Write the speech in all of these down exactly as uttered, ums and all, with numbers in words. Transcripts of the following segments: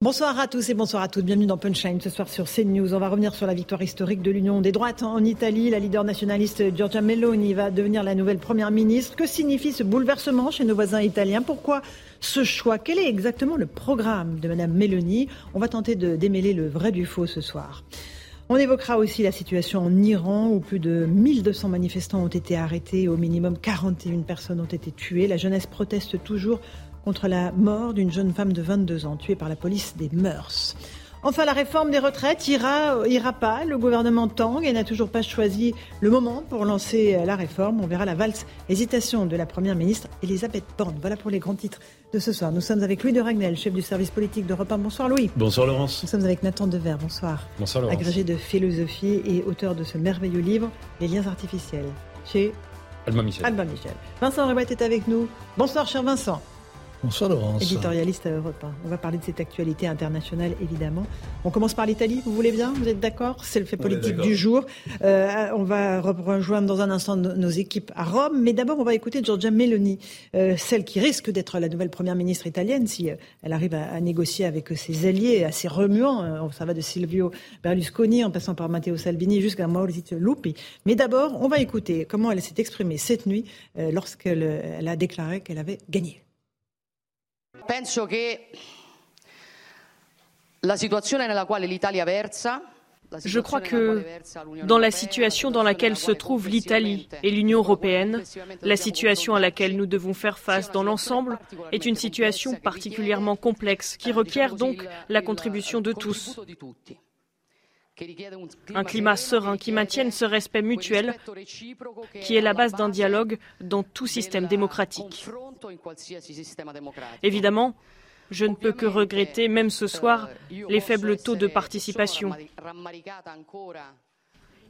Bonsoir à tous et bonsoir à toutes. Bienvenue dans Punchline ce soir sur CNews. On va revenir sur la victoire historique de l'Union des droites en Italie. La leader nationaliste Giorgia Meloni va devenir la nouvelle première ministre. Que signifie ce bouleversement chez nos voisins italiens? Pourquoi ce choix? Quel est exactement le programme de Madame Meloni? On va tenter de démêler le vrai du faux ce soir. On évoquera aussi la situation en Iran où plus de mille deux cents manifestants ont été arrêtés. Au minimum quarante et une personnes ont été tuées. La jeunesse proteste toujours contre la mort d'une jeune femme de vingt-deux ans tuée par la police des mœurs. Enfin, la réforme des retraites ira, ira pas. Le gouvernement tangue et n'a toujours pas choisi le moment pour lancer la réforme. On verra la valse hésitation de la première ministre Elisabeth Borne. Voilà pour les grands titres de ce soir. Nous sommes avec Louis de Raynal, chef du service politique d'Europe un. Bonsoir Louis. Bonsoir Laurence. Nous sommes avec Nathan Devers. Bonsoir. Bonsoir Laurence. Agrégé de philosophie et auteur de ce merveilleux livre, Les liens artificiels, chez Albin Michel. Albin Michel. Vincent Hervouet est avec nous. Bonsoir cher Vincent. Bonsoir Laurence. Éditorialiste à Europe un. On va parler de cette actualité internationale, évidemment. On commence par l'Italie, vous voulez bien? Vous êtes d'accord? C'est le fait politique du jour. Euh, on va rejoindre dans un instant nos équipes à Rome. Mais d'abord, on va écouter Giorgia Meloni, euh, celle qui risque d'être la nouvelle première ministre italienne si elle arrive à, à négocier avec ses alliés assez remuants. Ça va de Silvio Berlusconi en passant par Matteo Salvini jusqu'à Maurizio Lupi. Mais d'abord, on va écouter comment elle s'est exprimée cette nuit euh, lorsqu'elle elle a déclaré qu'elle avait gagné. Penso che la situazione nella quale l'Italia versa. Je crois que dans la situation dans laquelle se trouve l'Italie et l'Union européenne, la situation à laquelle nous devons faire face dans l'ensemble est une situation particulièrement complexe qui requiert donc la contribution de tous. Un climat serein qui maintienne ce respect mutuel qui est la base d'un dialogue dans tout système démocratique. Évidemment, je ne peux que regretter, même ce soir, les faibles taux de participation.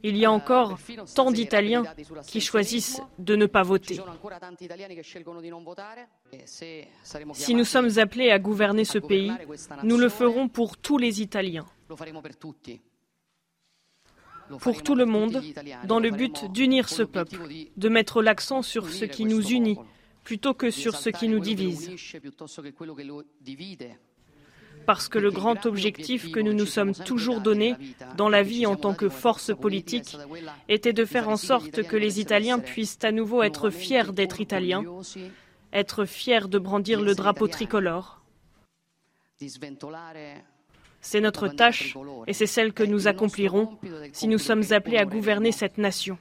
Il y a encore tant d'Italiens qui choisissent de ne pas voter. Si nous sommes appelés à gouverner ce pays, nous le ferons pour tous les Italiens. Pour tout le monde, dans le but d'unir ce peuple, de mettre l'accent sur ce qui nous unit plutôt que sur ce qui nous divise. Parce que le grand objectif que nous nous sommes toujours donné dans la vie en tant que force politique était de faire en sorte que les Italiens puissent à nouveau être fiers d'être Italiens, être fiers de brandir le drapeau tricolore. C'est notre tâche et c'est celle que nous accomplirons si nous sommes appelés à gouverner cette nation.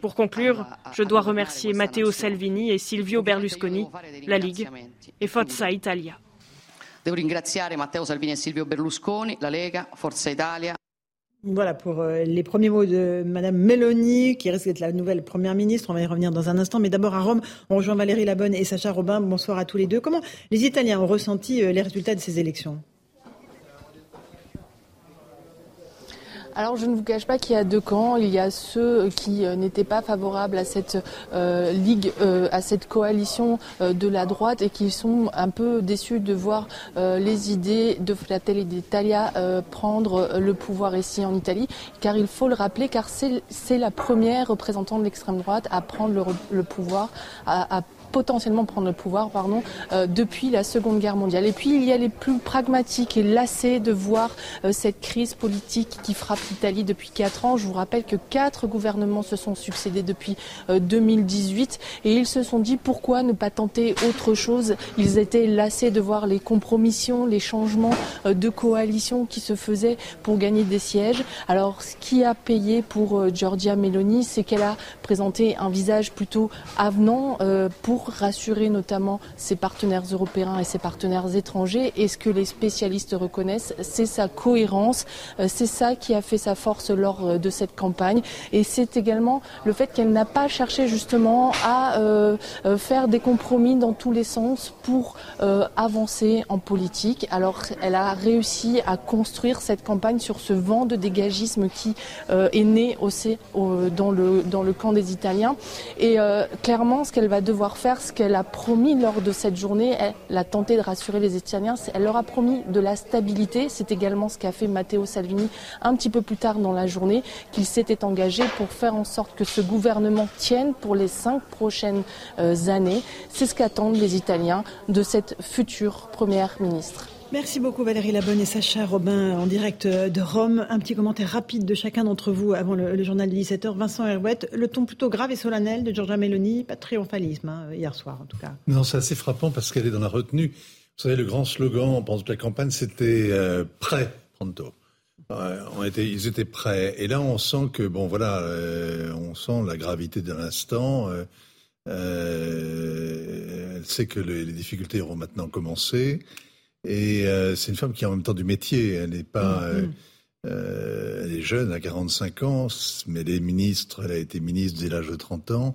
Pour conclure, je dois remercier Matteo Salvini et Silvio Berlusconi, la Ligue et Forza Italia. Devo ringraziare Matteo Salvini e Silvio Berlusconi, la Lega, Forza Italia. Voilà pour les premiers mots de Madame Meloni, qui risque d'être la nouvelle première ministre. On va y revenir dans un instant. Mais d'abord, à Rome, on rejoint Valérie Labonne et Sacha Robin. Bonsoir à tous les deux. Comment les Italiens ont ressenti les résultats de ces élections ? Alors je ne vous cache pas qu'il y a deux camps. Il y a ceux qui n'étaient pas favorables à cette euh, ligue, euh, à cette coalition euh, de la droite et qui sont un peu déçus de voir euh, les idées de Fratelli d'Italia euh, prendre le pouvoir ici en Italie. Car il faut le rappeler, car c'est, c'est la première représentante de l'extrême droite à prendre le, le pouvoir, à, à potentiellement prendre le pouvoir pardon, euh, depuis la Seconde Guerre mondiale. Et puis il y a les plus pragmatiques et lassés de voir euh, cette crise politique qui frappe l'Italie depuis quatre ans. Je vous rappelle que quatre gouvernements se sont succédés depuis euh, deux mille dix-huit et ils se sont dit pourquoi ne pas tenter autre chose. Ils étaient lassés de voir les compromissions, les changements euh, de coalition qui se faisaient pour gagner des sièges. Alors ce qui a payé pour euh, Giorgia Meloni, c'est qu'elle a présenté un visage plutôt avenant euh, pour pour rassurer notamment ses partenaires européens et ses partenaires étrangers. Et ce que les spécialistes reconnaissent, c'est sa cohérence. C'est ça qui a fait fait sa force lors de cette campagne. Et c'est également le fait qu'elle n'a pas cherché justement à euh, faire des compromis dans tous les sens pour euh, avancer en politique. Alors elle a réussi à construire cette campagne sur ce vent de dégagisme qui euh, est né aussi euh, dans, le, dans le camp des Italiens. Et euh, clairement, ce qu'elle va devoir faire, ce qu'elle a promis lors de cette journée, elle, elle a tenté de rassurer les Italiens, elle leur a promis de la stabilité. C'est également ce qu'a fait Matteo Salvini un petit peu plus tard dans la journée, qu'il s'était engagé pour faire en sorte que ce gouvernement tienne pour les cinq prochaines euh, années. C'est ce qu'attendent les Italiens de cette future première ministre. Merci beaucoup Valérie Labonne et Sacha Robin en direct de Rome. Un petit commentaire rapide de chacun d'entre vous avant le, le journal de dix-sept heures. Vincent Hervouet, le ton plutôt grave et solennel de Giorgia Meloni, pas de triomphalisme hein, hier soir en tout cas. Non, c'est assez frappant parce qu'elle est dans la retenue. Vous savez, le grand slogan pendant la campagne, c'était euh, « prêt, pronto ». On était, ils étaient prêts. Et là, on sent que, bon, voilà, euh, on sent la gravité de l'instant. Euh, euh, elle sait que le, les difficultés auront maintenant commencé. Et euh, c'est une femme qui a en même temps du métier. Elle n'est pas, euh, euh, elle est jeune, elle a quarante-cinq ans, mais elle est ministre. Elle a été ministre dès l'âge de trente ans.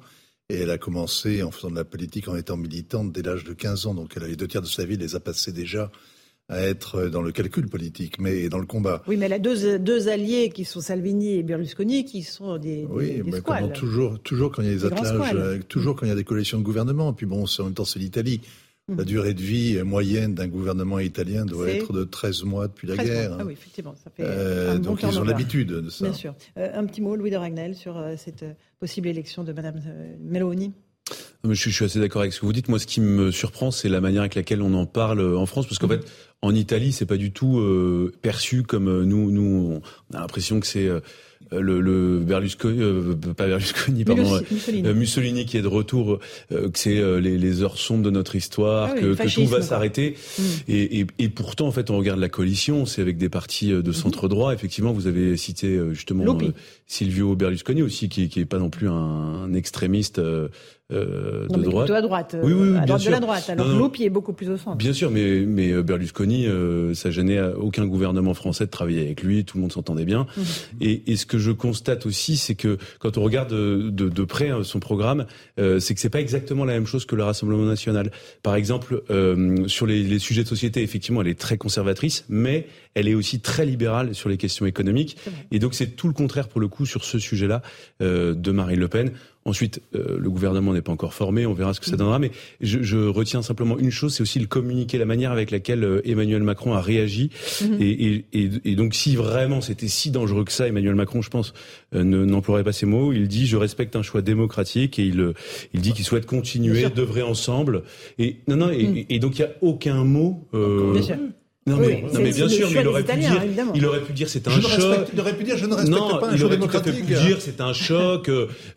Et elle a commencé en faisant de la politique, en étant militante dès l'âge de quinze ans. Donc elle a les deux tiers de sa vie, elle les a passés déjà à être dans le calcul politique, mais dans le combat. Oui, mais elle a deux, deux alliés qui sont Salvini et Berlusconi, qui sont des, des, oui, des mais squales. Toujours, toujours quand il y a des, des attelages, toujours quand il y a des coalitions de gouvernement. Puis bon, en même temps, c'est l'Italie. La durée de vie moyenne d'un gouvernement italien doit c'est... être de treize mois depuis la guerre. Mois. Ah oui, effectivement, ça fait euh, un bon donc ils ont l'habitude de ça. Bien sûr. Euh, un petit mot, Louis de Raynal, sur euh, cette euh, possible élection de Madame euh, Meloni. Je, je suis assez d'accord avec ce que vous dites. Moi, ce qui me surprend, c'est la manière avec laquelle on en parle en France, parce qu'en mmh. fait, en Italie, c'est pas du tout euh, perçu comme euh, nous. Nous, on a l'impression que c'est euh, le, le Berlusconi, euh, pas Berlusconi, pardon, Mussolini. Mussolini. Euh, Mussolini qui est de retour, euh, que c'est euh, les, les heures sombres de notre histoire, ah oui, que, fascisme, que tout va quoi. s'arrêter. Mmh. Et, et, et pourtant, en fait, on regarde la coalition, c'est avec des partis de centre droit. Effectivement, vous avez cité justement euh, Silvio Berlusconi aussi, qui, qui est pas non plus un, un extrémiste. Euh, Euh, non, de mais droite. Plutôt à droite, oui, oui, oui, à droite sûr. de la droite, alors non, non. Lupi est beaucoup plus au centre. Bien sûr, mais, mais Berlusconi, euh, ça gênait à aucun gouvernement français de travailler avec lui, tout le monde s'entendait bien. Mmh. Et, et ce que je constate aussi, c'est que quand on regarde de, de, de près hein, son programme, euh, c'est que c'est pas exactement la même chose que le Rassemblement National. Par exemple, euh, sur les, les sujets de société, effectivement, elle est très conservatrice, mais elle est aussi très libérale sur les questions économiques. Et donc c'est tout le contraire pour le coup sur ce sujet-là euh, de Marine Le Pen. Ensuite, euh, le gouvernement n'est pas encore formé, on verra ce que ça donnera. Mais je, je retiens simplement une chose, c'est aussi le communiqué, la manière avec laquelle euh, Emmanuel Macron a réagi. Mm-hmm. Et, et, et donc, si vraiment c'était si dangereux que ça, Emmanuel Macron, je pense, euh, ne, n'emploierait pas ces mots. Il dit « je respecte un choix démocratique » et il, il dit qu'il souhaite continuer, d'œuvrer ensemble. Et, non, non, et, et donc, il n'y a aucun mot... Euh, Non, oui, mais, non mais bien sûr, mais il aurait pu Italiens, dire, évidemment. il aurait pu dire c'est un choc. Il aurait pu dire je ne respecte non, pas un choc démocratique. Il aurait pu dire c'est un choc.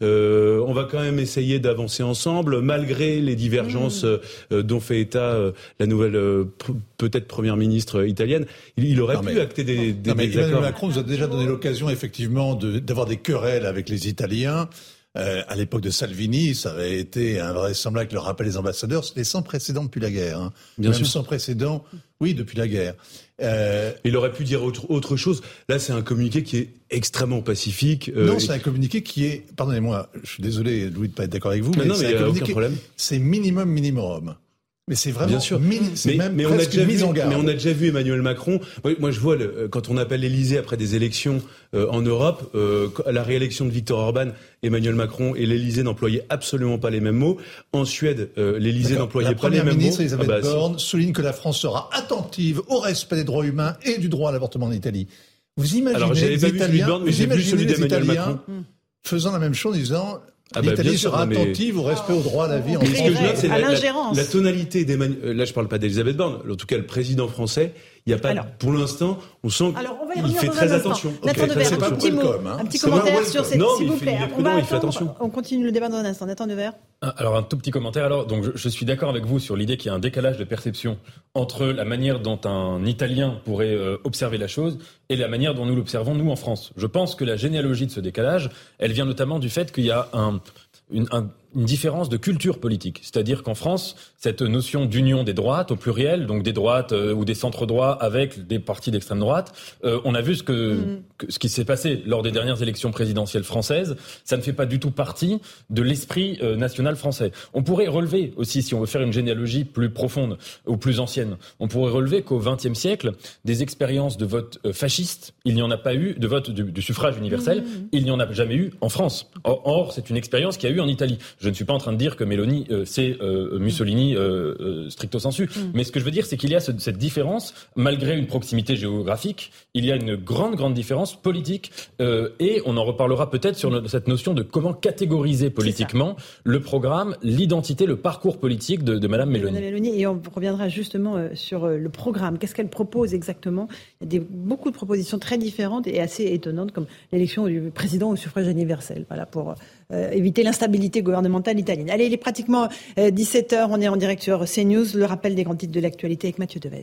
Euh, on va quand même essayer d'avancer ensemble malgré les divergences euh, dont fait état euh, la nouvelle euh, peut-être première ministre italienne. Il, il aurait non, pu mais, acter des, des, non, mais des accords. Macron nous a déjà donné l'occasion effectivement de, d'avoir des querelles avec les Italiens. Euh, à l'époque de Salvini, ça avait été invraisemblable que le rappel des ambassadeurs, c'était sans précédent depuis la guerre. Hein. Bien Même sûr. sans précédent, oui, depuis la guerre. Euh... Il aurait pu dire autre, autre chose. Là, c'est un communiqué qui est extrêmement pacifique. Euh, non, c'est et... un communiqué qui est... Pardonnez-moi, je suis désolé, Louis, de ne pas être d'accord avec vous, mais, mais, non, mais c'est mais un communiqué... Aucun problème. C'est minimum minimorum. Mais c'est vraiment... Bien sûr. Mini... C'est mais, même mais presque on a déjà mise vu, en garde. Mais on a déjà vu Emmanuel Macron... Moi, je vois, le... quand on appelle l'Élysée après des élections euh, en Europe, euh, la réélection de Viktor Orban... Emmanuel Macron et l'Élysée n'employaient absolument pas les mêmes mots. En Suède, euh, l'Élysée D'accord. n'employait la pas les mêmes mots. La première ministre Elisabeth ah bah, Borne si. souligne que la France sera attentive au respect des droits humains et du droit à l'abortement en Italie. Vous imaginez Alors, les pas Italiens, vu Borne, mais vous j'ai vu celui d'Emmanuel Macron faisant la même chose, disant ah bah, l'Italie sûr, sera mais... attentive au respect oh, au droit à la vie. En ce que je note, c'est la, la, la tonalité d'Emmanuel. Là, je parle pas d'Elisabeth Borne. En tout cas, le président français. Il y a pas, alors, pour l'instant, on sent qu'il fait très attention. Nathan okay, Devers, un petit mot, com, hein. un petit c'est commentaire sur cette, non, s'il vous plaît. On, non, va attendre, on continue le débat dans un instant. Nathan Devers. Alors, un tout petit commentaire. Alors, donc, je, je suis d'accord avec vous sur l'idée qu'il y a un décalage de perception entre la manière dont un Italien pourrait euh, observer la chose et la manière dont nous l'observons, nous, en France. Je pense que la généalogie de ce décalage, elle vient notamment du fait qu'il y a un... Une, un, une différence de culture politique. C'est-à-dire qu'en France, cette notion d'union des droites au pluriel, donc des droites euh, ou des centres-droits avec des partis d'extrême droite, euh, on a vu ce, que, mmh. que, ce qui s'est passé lors des dernières élections présidentielles françaises. Ça ne fait pas du tout partie de l'esprit euh, national français. On pourrait relever aussi, si on veut faire une généalogie plus profonde ou plus ancienne, on pourrait relever qu'au XXe siècle, des expériences de vote euh, fasciste, il n'y en a pas eu, de vote du, du suffrage universel, mmh. il n'y en a jamais eu en France. Or, or c'est une expérience qu'il y a eu en Italie. Je ne suis pas en train de dire que Meloni, euh, c'est euh, Mussolini euh, euh, stricto sensu. Mm. Mais ce que je veux dire, c'est qu'il y a ce, cette différence, malgré une proximité géographique, il y a une grande, grande différence politique. Euh, et on en reparlera peut-être sur no- cette notion de comment catégoriser politiquement le programme, l'identité, le parcours politique de, de Madame Meloni. Meloni. Et on reviendra justement euh, sur euh, le programme. Qu'est-ce qu'elle propose exactement ? Il y a des, beaucoup de propositions très différentes et assez étonnantes, comme l'élection du président au suffrage universel. Voilà, pour euh, éviter l'instabilité gouvernementale italienne. Allez, il est pratiquement euh, dix-sept heures, on est en direct sur CNews, le rappel des grands titres de l'actualité avec Mathieu Devez.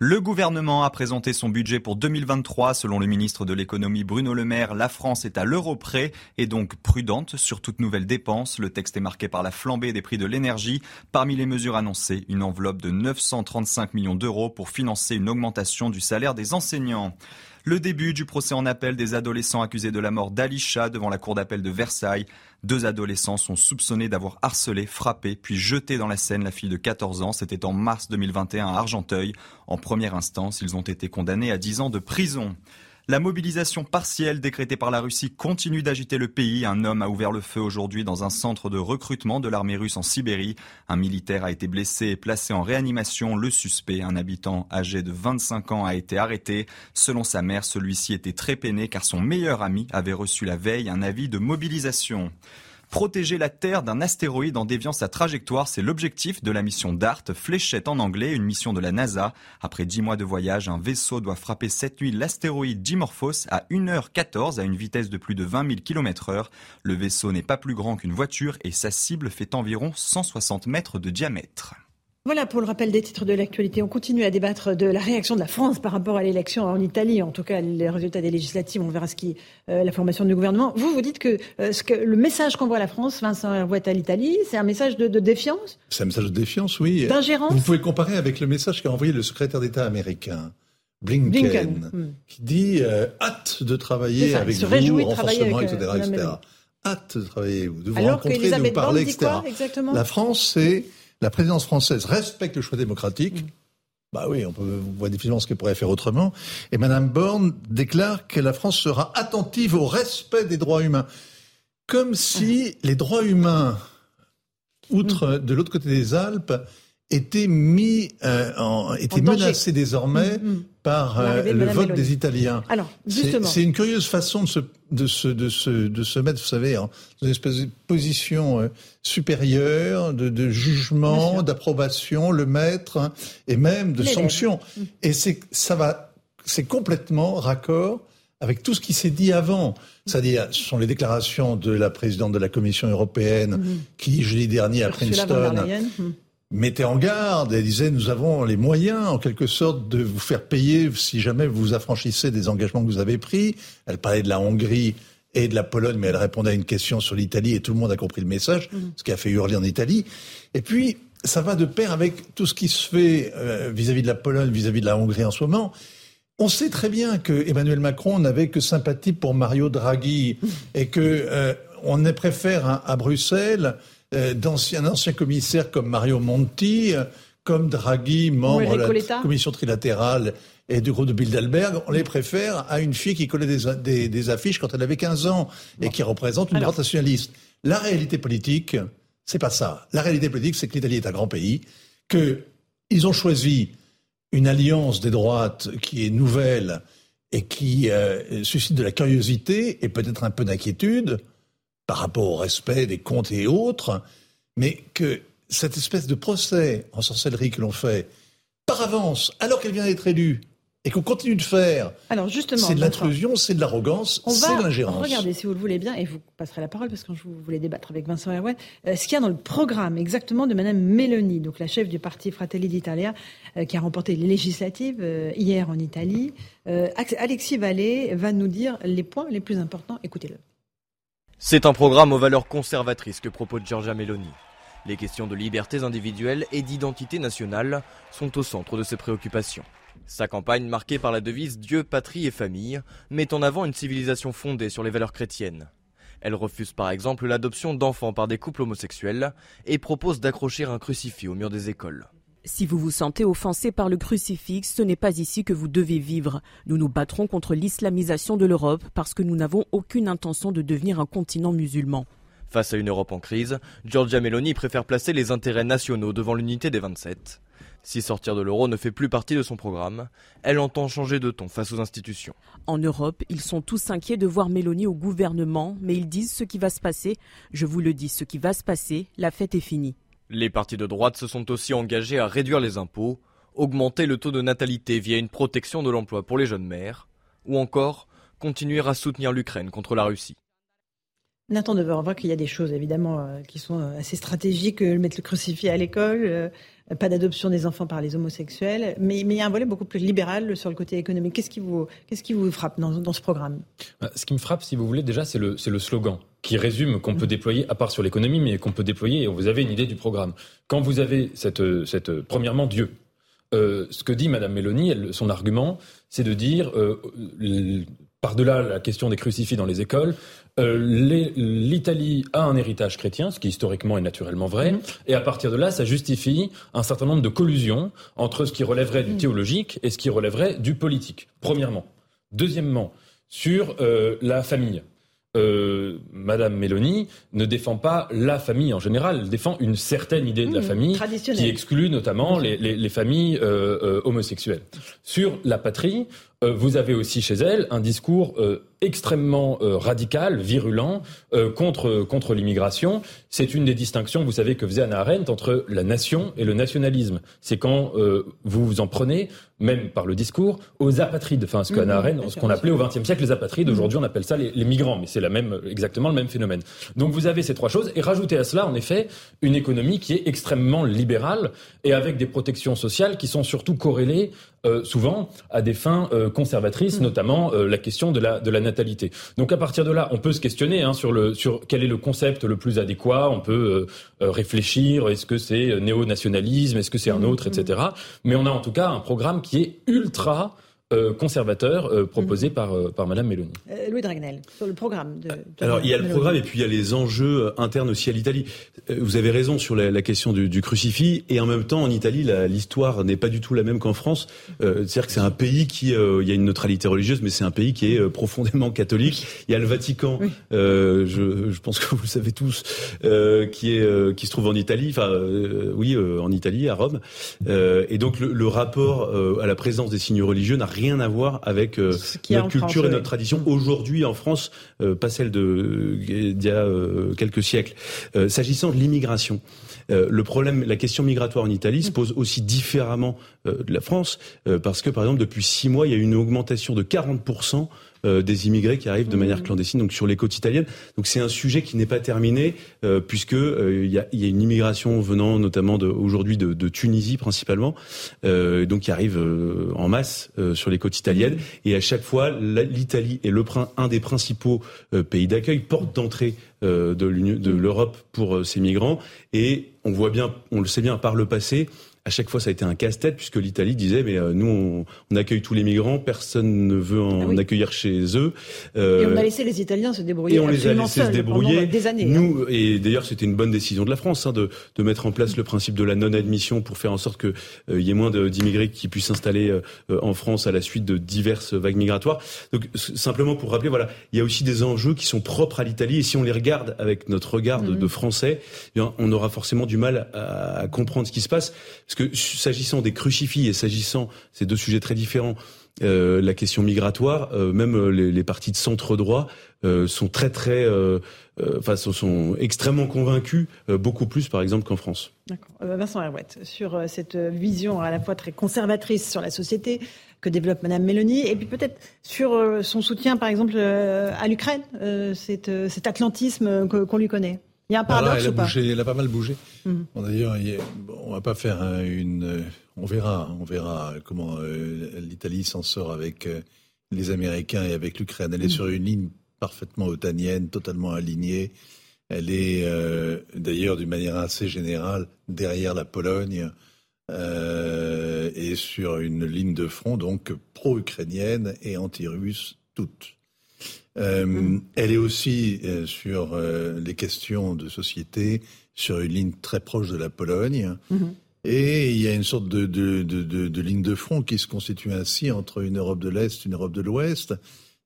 Le gouvernement a présenté son budget pour deux mille vingt-trois. Selon le ministre de l'économie Bruno Le Maire, la France est à l'euro près et donc prudente sur toute nouvelle dépense. Le texte est marqué par la flambée des prix de l'énergie. Parmi les mesures annoncées, une enveloppe de neuf cent trente-cinq millions d'euros pour financer une augmentation du salaire des enseignants. Le début du procès en appel des adolescents accusés de la mort d'Alisha devant la cour d'appel de Versailles. Deux adolescents sont soupçonnés d'avoir harcelé, frappé, puis jeté dans la Seine la fille de quatorze ans. C'était en mars deux mille vingt et un à Argenteuil. En première instance, ils ont été condamnés à dix ans de prison. La mobilisation partielle décrétée par la Russie continue d'agiter le pays. Un homme a ouvert le feu aujourd'hui dans un centre de recrutement de l'armée russe en Sibérie. Un militaire a été blessé et placé en réanimation. Le suspect, un habitant âgé de vingt-cinq ans, a été arrêté. Selon sa mère, celui-ci était très peiné car son meilleur ami avait reçu la veille un avis de mobilisation. Protéger la Terre d'un astéroïde en déviant sa trajectoire, c'est l'objectif de la mission DART, Fléchette en anglais, une mission de la NASA. Après dix mois de voyage, un vaisseau doit frapper cette nuit l'astéroïde Dimorphos à une heure quatorze à une vitesse de plus de vingt mille kilomètres heure. Le vaisseau n'est pas plus grand qu'une voiture et sa cible fait environ cent soixante mètres de diamètre. Voilà pour le rappel des titres de l'actualité. On continue à débattre de la réaction de la France par rapport à l'élection en Italie. En tout cas, les résultats des législatives, on verra ce qui, euh, la formation du gouvernement. Vous, vous dites que, euh, ce que le message qu'envoie la France, Vincent Hervouet, à l'Italie, c'est un message de, de défiance ? C'est un message de défiance, oui. D'ingérence ? Vous pouvez le comparer avec le message qu'a envoyé le secrétaire d'État américain, Blinken, Blinken. qui dit euh, hâte de travailler ça, avec se vous, renforcement, avec, euh, et cetera, et cetera. Hâte de travailler, de vous Alors rencontrer, de vous parler, Borne, et cetera. Quoi, la France, c'est... La présidence française respecte le choix démocratique. Mmh. Bah oui, on, peut, on voit difficilement ce qu'elle pourrait faire autrement. Et Madame Borne déclare que la France sera attentive au respect des droits humains. Comme si mmh. les droits humains, outre mmh. de l'autre côté des Alpes, étaient mis, euh, en, étaient en menacés désormais mmh. par euh, le vote Mélodie. des Italiens. Alors, justement. C'est, c'est une curieuse façon de se, de se, de se, de se mettre, vous savez, dans une espèce de position euh, supérieure, de, de jugement, d'approbation, le maître, hein, et même de sanction. Et c'est, ça va, c'est complètement raccord avec tout ce qui s'est dit avant. C'est-à-dire, ce sont les déclarations de la présidente de la Commission européenne mmh. qui, jeudi dernier, à Ursula Princeton, mettait en garde et disait nous avons les moyens en quelque sorte de vous faire payer si jamais vous affranchissez des engagements que vous avez pris. Elle parlait de la Hongrie et de la Pologne, mais elle répondait à une question sur l'Italie et tout le monde a compris le message, mmh. ce qui a fait hurler en Italie. Et puis ça va de pair avec tout ce qui se fait euh, vis-à-vis de la Pologne, vis-à-vis de la Hongrie en ce moment. On sait très bien que Emmanuel Macron n'avait que sympathie pour Mario Draghi mmh. et que euh, on les préfère à, à Bruxelles d'anciens anciens commissaires comme Mario Monti, comme Draghi, membre de oui, la commission trilatérale et du groupe de Bilderberg, on les préfère à une fille qui collait des, des, des affiches quand elle avait quinze ans et bon. qui représente une Alors. droite nationaliste. La réalité politique, c'est pas ça. La réalité politique, c'est que l'Italie est un grand pays, qu'ils ont choisi une alliance des droites qui est nouvelle et qui euh, suscite de la curiosité et peut-être un peu d'inquiétude par rapport au respect des comptes et autres, mais que cette espèce de procès en sorcellerie que l'on fait, par avance, alors qu'elle vient d'être élue, et qu'on continue de faire, alors justement, c'est de l'intrusion, c'est de l'arrogance, on c'est va de l'ingérence. Regardez, si vous le voulez bien, et vous passerez la parole parce que je voulais débattre avec Vincent Hervouet, euh, ce qu'il y a dans le programme exactement de Madame Meloni, donc la chef du parti Fratelli d'Italia, euh, qui a remporté les législatives euh, hier en Italie. Euh, Alexis Vallée va nous dire les points les plus importants. Écoutez-le. C'est un programme aux valeurs conservatrices que propose Giorgia Meloni. Les questions de libertés individuelles et d'identité nationale sont au centre de ses préoccupations. Sa campagne, marquée par la devise « Dieu, patrie et famille », met en avant une civilisation fondée sur les valeurs chrétiennes. Elle refuse par exemple l'adoption d'enfants par des couples homosexuels et propose d'accrocher un crucifix au mur des écoles. Si vous vous sentez offensé par le crucifix, ce n'est pas ici que vous devez vivre. Nous nous battrons contre l'islamisation de l'Europe parce que nous n'avons aucune intention de devenir un continent musulman. Face à une Europe en crise, Giorgia Meloni préfère placer les intérêts nationaux devant l'unité des vingt-sept. Si sortir de l'euro ne fait plus partie de son programme, elle entend changer de ton face aux institutions. En Europe, ils sont tous inquiets de voir Meloni au gouvernement, mais ils disent ce qui va se passer. Je vous le dis, ce qui va se passer, la fête est finie. Les partis de droite se sont aussi engagés à réduire les impôts, augmenter le taux de natalité via une protection de l'emploi pour les jeunes mères, ou encore continuer à soutenir l'Ukraine contre la Russie. Nathan Devers, on voit qu'il y a des choses évidemment euh, qui sont assez stratégiques, euh, mettre le crucifix à l'école, euh, pas d'adoption des enfants par les homosexuels, mais, mais il y a un volet beaucoup plus libéral sur le côté économique. Qu'est-ce qui vous, qu'est-ce qui vous frappe dans, dans ce programme ? Ce qui me frappe, si vous voulez, déjà, c'est le, c'est le slogan qui résume, qu'on peut déployer, à part sur l'économie, mais qu'on peut déployer, et vous avez une idée du programme. Quand vous avez cette, cette premièrement, Dieu. Euh, ce que dit Madame Meloni, elle, son argument, c'est de dire, euh, le, par-delà la question des crucifix dans les écoles, euh, les, l'Italie a un héritage chrétien, ce qui historiquement est naturellement vrai, mmh. et à partir de là, ça justifie un certain nombre de collusions entre ce qui relèverait du théologique et ce qui relèverait du politique, premièrement. Deuxièmement, sur euh, la famille. Euh, Madame Meloni ne défend pas la famille en général, elle défend une certaine idée de mmh, la famille qui exclut notamment les, les, les familles euh, euh, homosexuelles. Sur la patrie, euh, vous avez aussi chez elle un discours euh, extrêmement euh, radical, virulent, euh, contre, contre l'immigration. C'est une des distinctions, vous savez, que faisait Hannah Arendt entre la nation et le nationalisme. C'est quand euh, vous vous en prenez, même par le discours, aux apatrides. Enfin, ce, que mmh, Hannah Arendt, ce qu'on appelait au vingtième siècle les apatrides, aujourd'hui on appelle ça les, les migrants, mais c'est la même, exactement le même phénomène. Donc vous avez ces trois choses, et rajoutez à cela, en effet, une économie qui est extrêmement libérale, et avec des protections sociales qui sont surtout corrélées, euh, souvent, à des fins euh, conservatrices, mmh. notamment euh, la question de la, de la natalité. Donc à partir de là, on peut se questionner hein, sur, le, sur quel est le concept le plus adéquat, on peut euh, réfléchir, est-ce que c'est néo-nationalisme, est-ce que c'est un autre, et cetera. Mais on a en tout cas un programme qui est ultra euh, conservateur euh, proposé mm-hmm. par, euh, par Madame Meloni. Euh, Louis de Raynal, sur le programme. De, de Alors de il y a Meloni. Le programme et puis il y a les enjeux internes aussi à l'Italie. Vous avez raison sur la, la question du, du crucifix et en même temps en Italie la, l'histoire n'est pas du tout la même qu'en France. Euh, c'est-à-dire que c'est un pays qui, euh, il y a une neutralité religieuse mais c'est un pays qui est euh, profondément catholique. Il y a le Vatican, oui. euh, je, je pense que vous le savez tous, euh, qui, est, euh, qui se trouve en Italie, enfin euh, oui euh, en Italie, à Rome. Euh, et donc le, le rapport euh, à la présence des signes religieux n'a rien à voir avec euh, notre culture France, et oui. notre tradition aujourd'hui en France, euh, pas celle de euh, d'il y a euh, quelques siècles. Euh, s'agissant de l'immigration, euh, le problème, la question migratoire en Italie se pose aussi différemment euh, de la France, euh, parce que par exemple depuis six mois, il y a eu une augmentation de quarante pour cent Euh, des immigrés qui arrivent de manière clandestine donc sur les côtes italiennes. Donc c'est un sujet qui n'est pas terminé euh, puisque il euh, y, a, y a une immigration venant notamment de, aujourd'hui de, de Tunisie principalement euh, donc qui arrive euh, en masse euh, sur les côtes italiennes et à chaque fois la, l'Italie est le, un des principaux euh, pays d'accueil, porte d'entrée euh, de, l'Union, de l'Europe pour euh, ces migrants et on voit bien, on le sait bien par le passé. À chaque fois, ça a été un casse-tête puisque l'Italie disait mais euh, nous on, on accueille tous les migrants, personne ne veut en ah oui. accueillir chez eux. Euh, et on a laissé les Italiens se débrouiller. Et on les a laissés se débrouiller des années. Nous hein. et d'ailleurs c'était une bonne décision de la France hein, de de mettre en place le principe de la non-admission pour faire en sorte que il euh, y ait moins de, d'immigrés qui puissent s'installer euh, en France à la suite de diverses vagues migratoires. Donc simplement pour rappeler voilà il y a aussi des enjeux qui sont propres à l'Italie et si on les regarde avec notre regard de, de Français, eh bien, on aura forcément du mal à, à comprendre ce qui se passe. Parce que s'agissant des crucifix et s'agissant, c'est deux sujets très différents, euh, la question migratoire, euh, même les, les partis de centre-droit euh, sont très très, euh, euh, enfin sont, sont extrêmement convaincus, euh, beaucoup plus par exemple qu'en France. D'accord. Vincent Hervouet, sur cette vision à la fois très conservatrice sur la société, que développe Madame Meloni, et puis peut-être sur euh, son soutien, par exemple, euh, à l'Ukraine, euh, cet, euh, cet atlantisme que, qu'on lui connaît. Il y a un paradoxe ou pas ? Elle a pas mal bougé. Mmh. Bon, d'ailleurs, on va pas faire une... On verra, on verra comment euh, l'Italie s'en sort avec euh, les Américains et avec l'Ukraine. Elle est mmh. sur une ligne parfaitement otanienne, totalement alignée. Elle est euh, d'ailleurs d'une manière assez générale derrière la Pologne euh, et sur une ligne de front donc pro-ukrainienne et anti-russe toutes. Euh, mmh. Elle est aussi euh, sur euh, les questions de société sur une ligne très proche de la Pologne. Mmh. Et il y a une sorte de, de, de, de, de ligne de front qui se constitue ainsi entre une Europe de l'Est et une Europe de l'Ouest.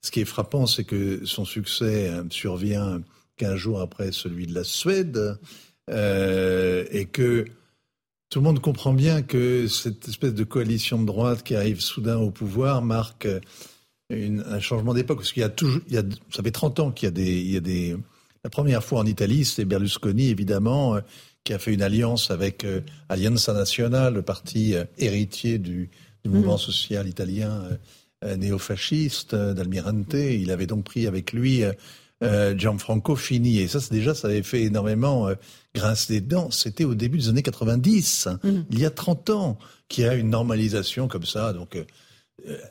Ce qui est frappant, c'est que son succès survient quinze jours après celui de la Suède, euh, et que tout le monde comprend bien que cette espèce de coalition de droite qui arrive soudain au pouvoir marque une, un changement d'époque. Parce qu'il y a toujours, il y a, ça fait trente ans qu'il y a des, il y a des... La première fois en Italie, c'est Berlusconi, évidemment, qui a fait une alliance avec euh, Alleanza Nazionale, le parti euh, héritier du, du mouvement mmh. social italien euh, néofasciste euh, d'Almirante. Il avait donc pris avec lui euh, Gianfranco Fini. Et ça, c'est déjà, ça avait fait énormément euh, grincer des dents. C'était au début des années quatre-vingt-dix, mmh. il y a trente ans, qu'il y a une normalisation comme ça. Donc, euh,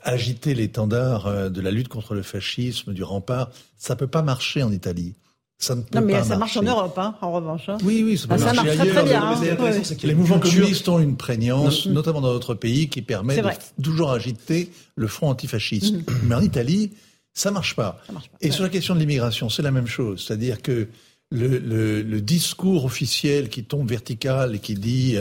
agiter l'étendard euh, de la lutte contre le fascisme, du rempart, ça ne peut pas marcher en Italie. Ça ne peut non, mais pas ça marcher. Marche en Europe, hein, en revanche. Hein. Oui, oui, ça peut ah, marcher ça ailleurs. Très bien, hein, oui. C'est que les mouvements communistes ont une prégnance, non. notamment dans notre pays, qui permet de toujours agiter le front antifasciste. Mm. Mais en Italie, ça ne marche pas. Ça marche pas. Et ouais. sur la question de l'immigration, c'est la même chose. C'est-à-dire que le, le, le discours officiel qui tombe vertical et qui dit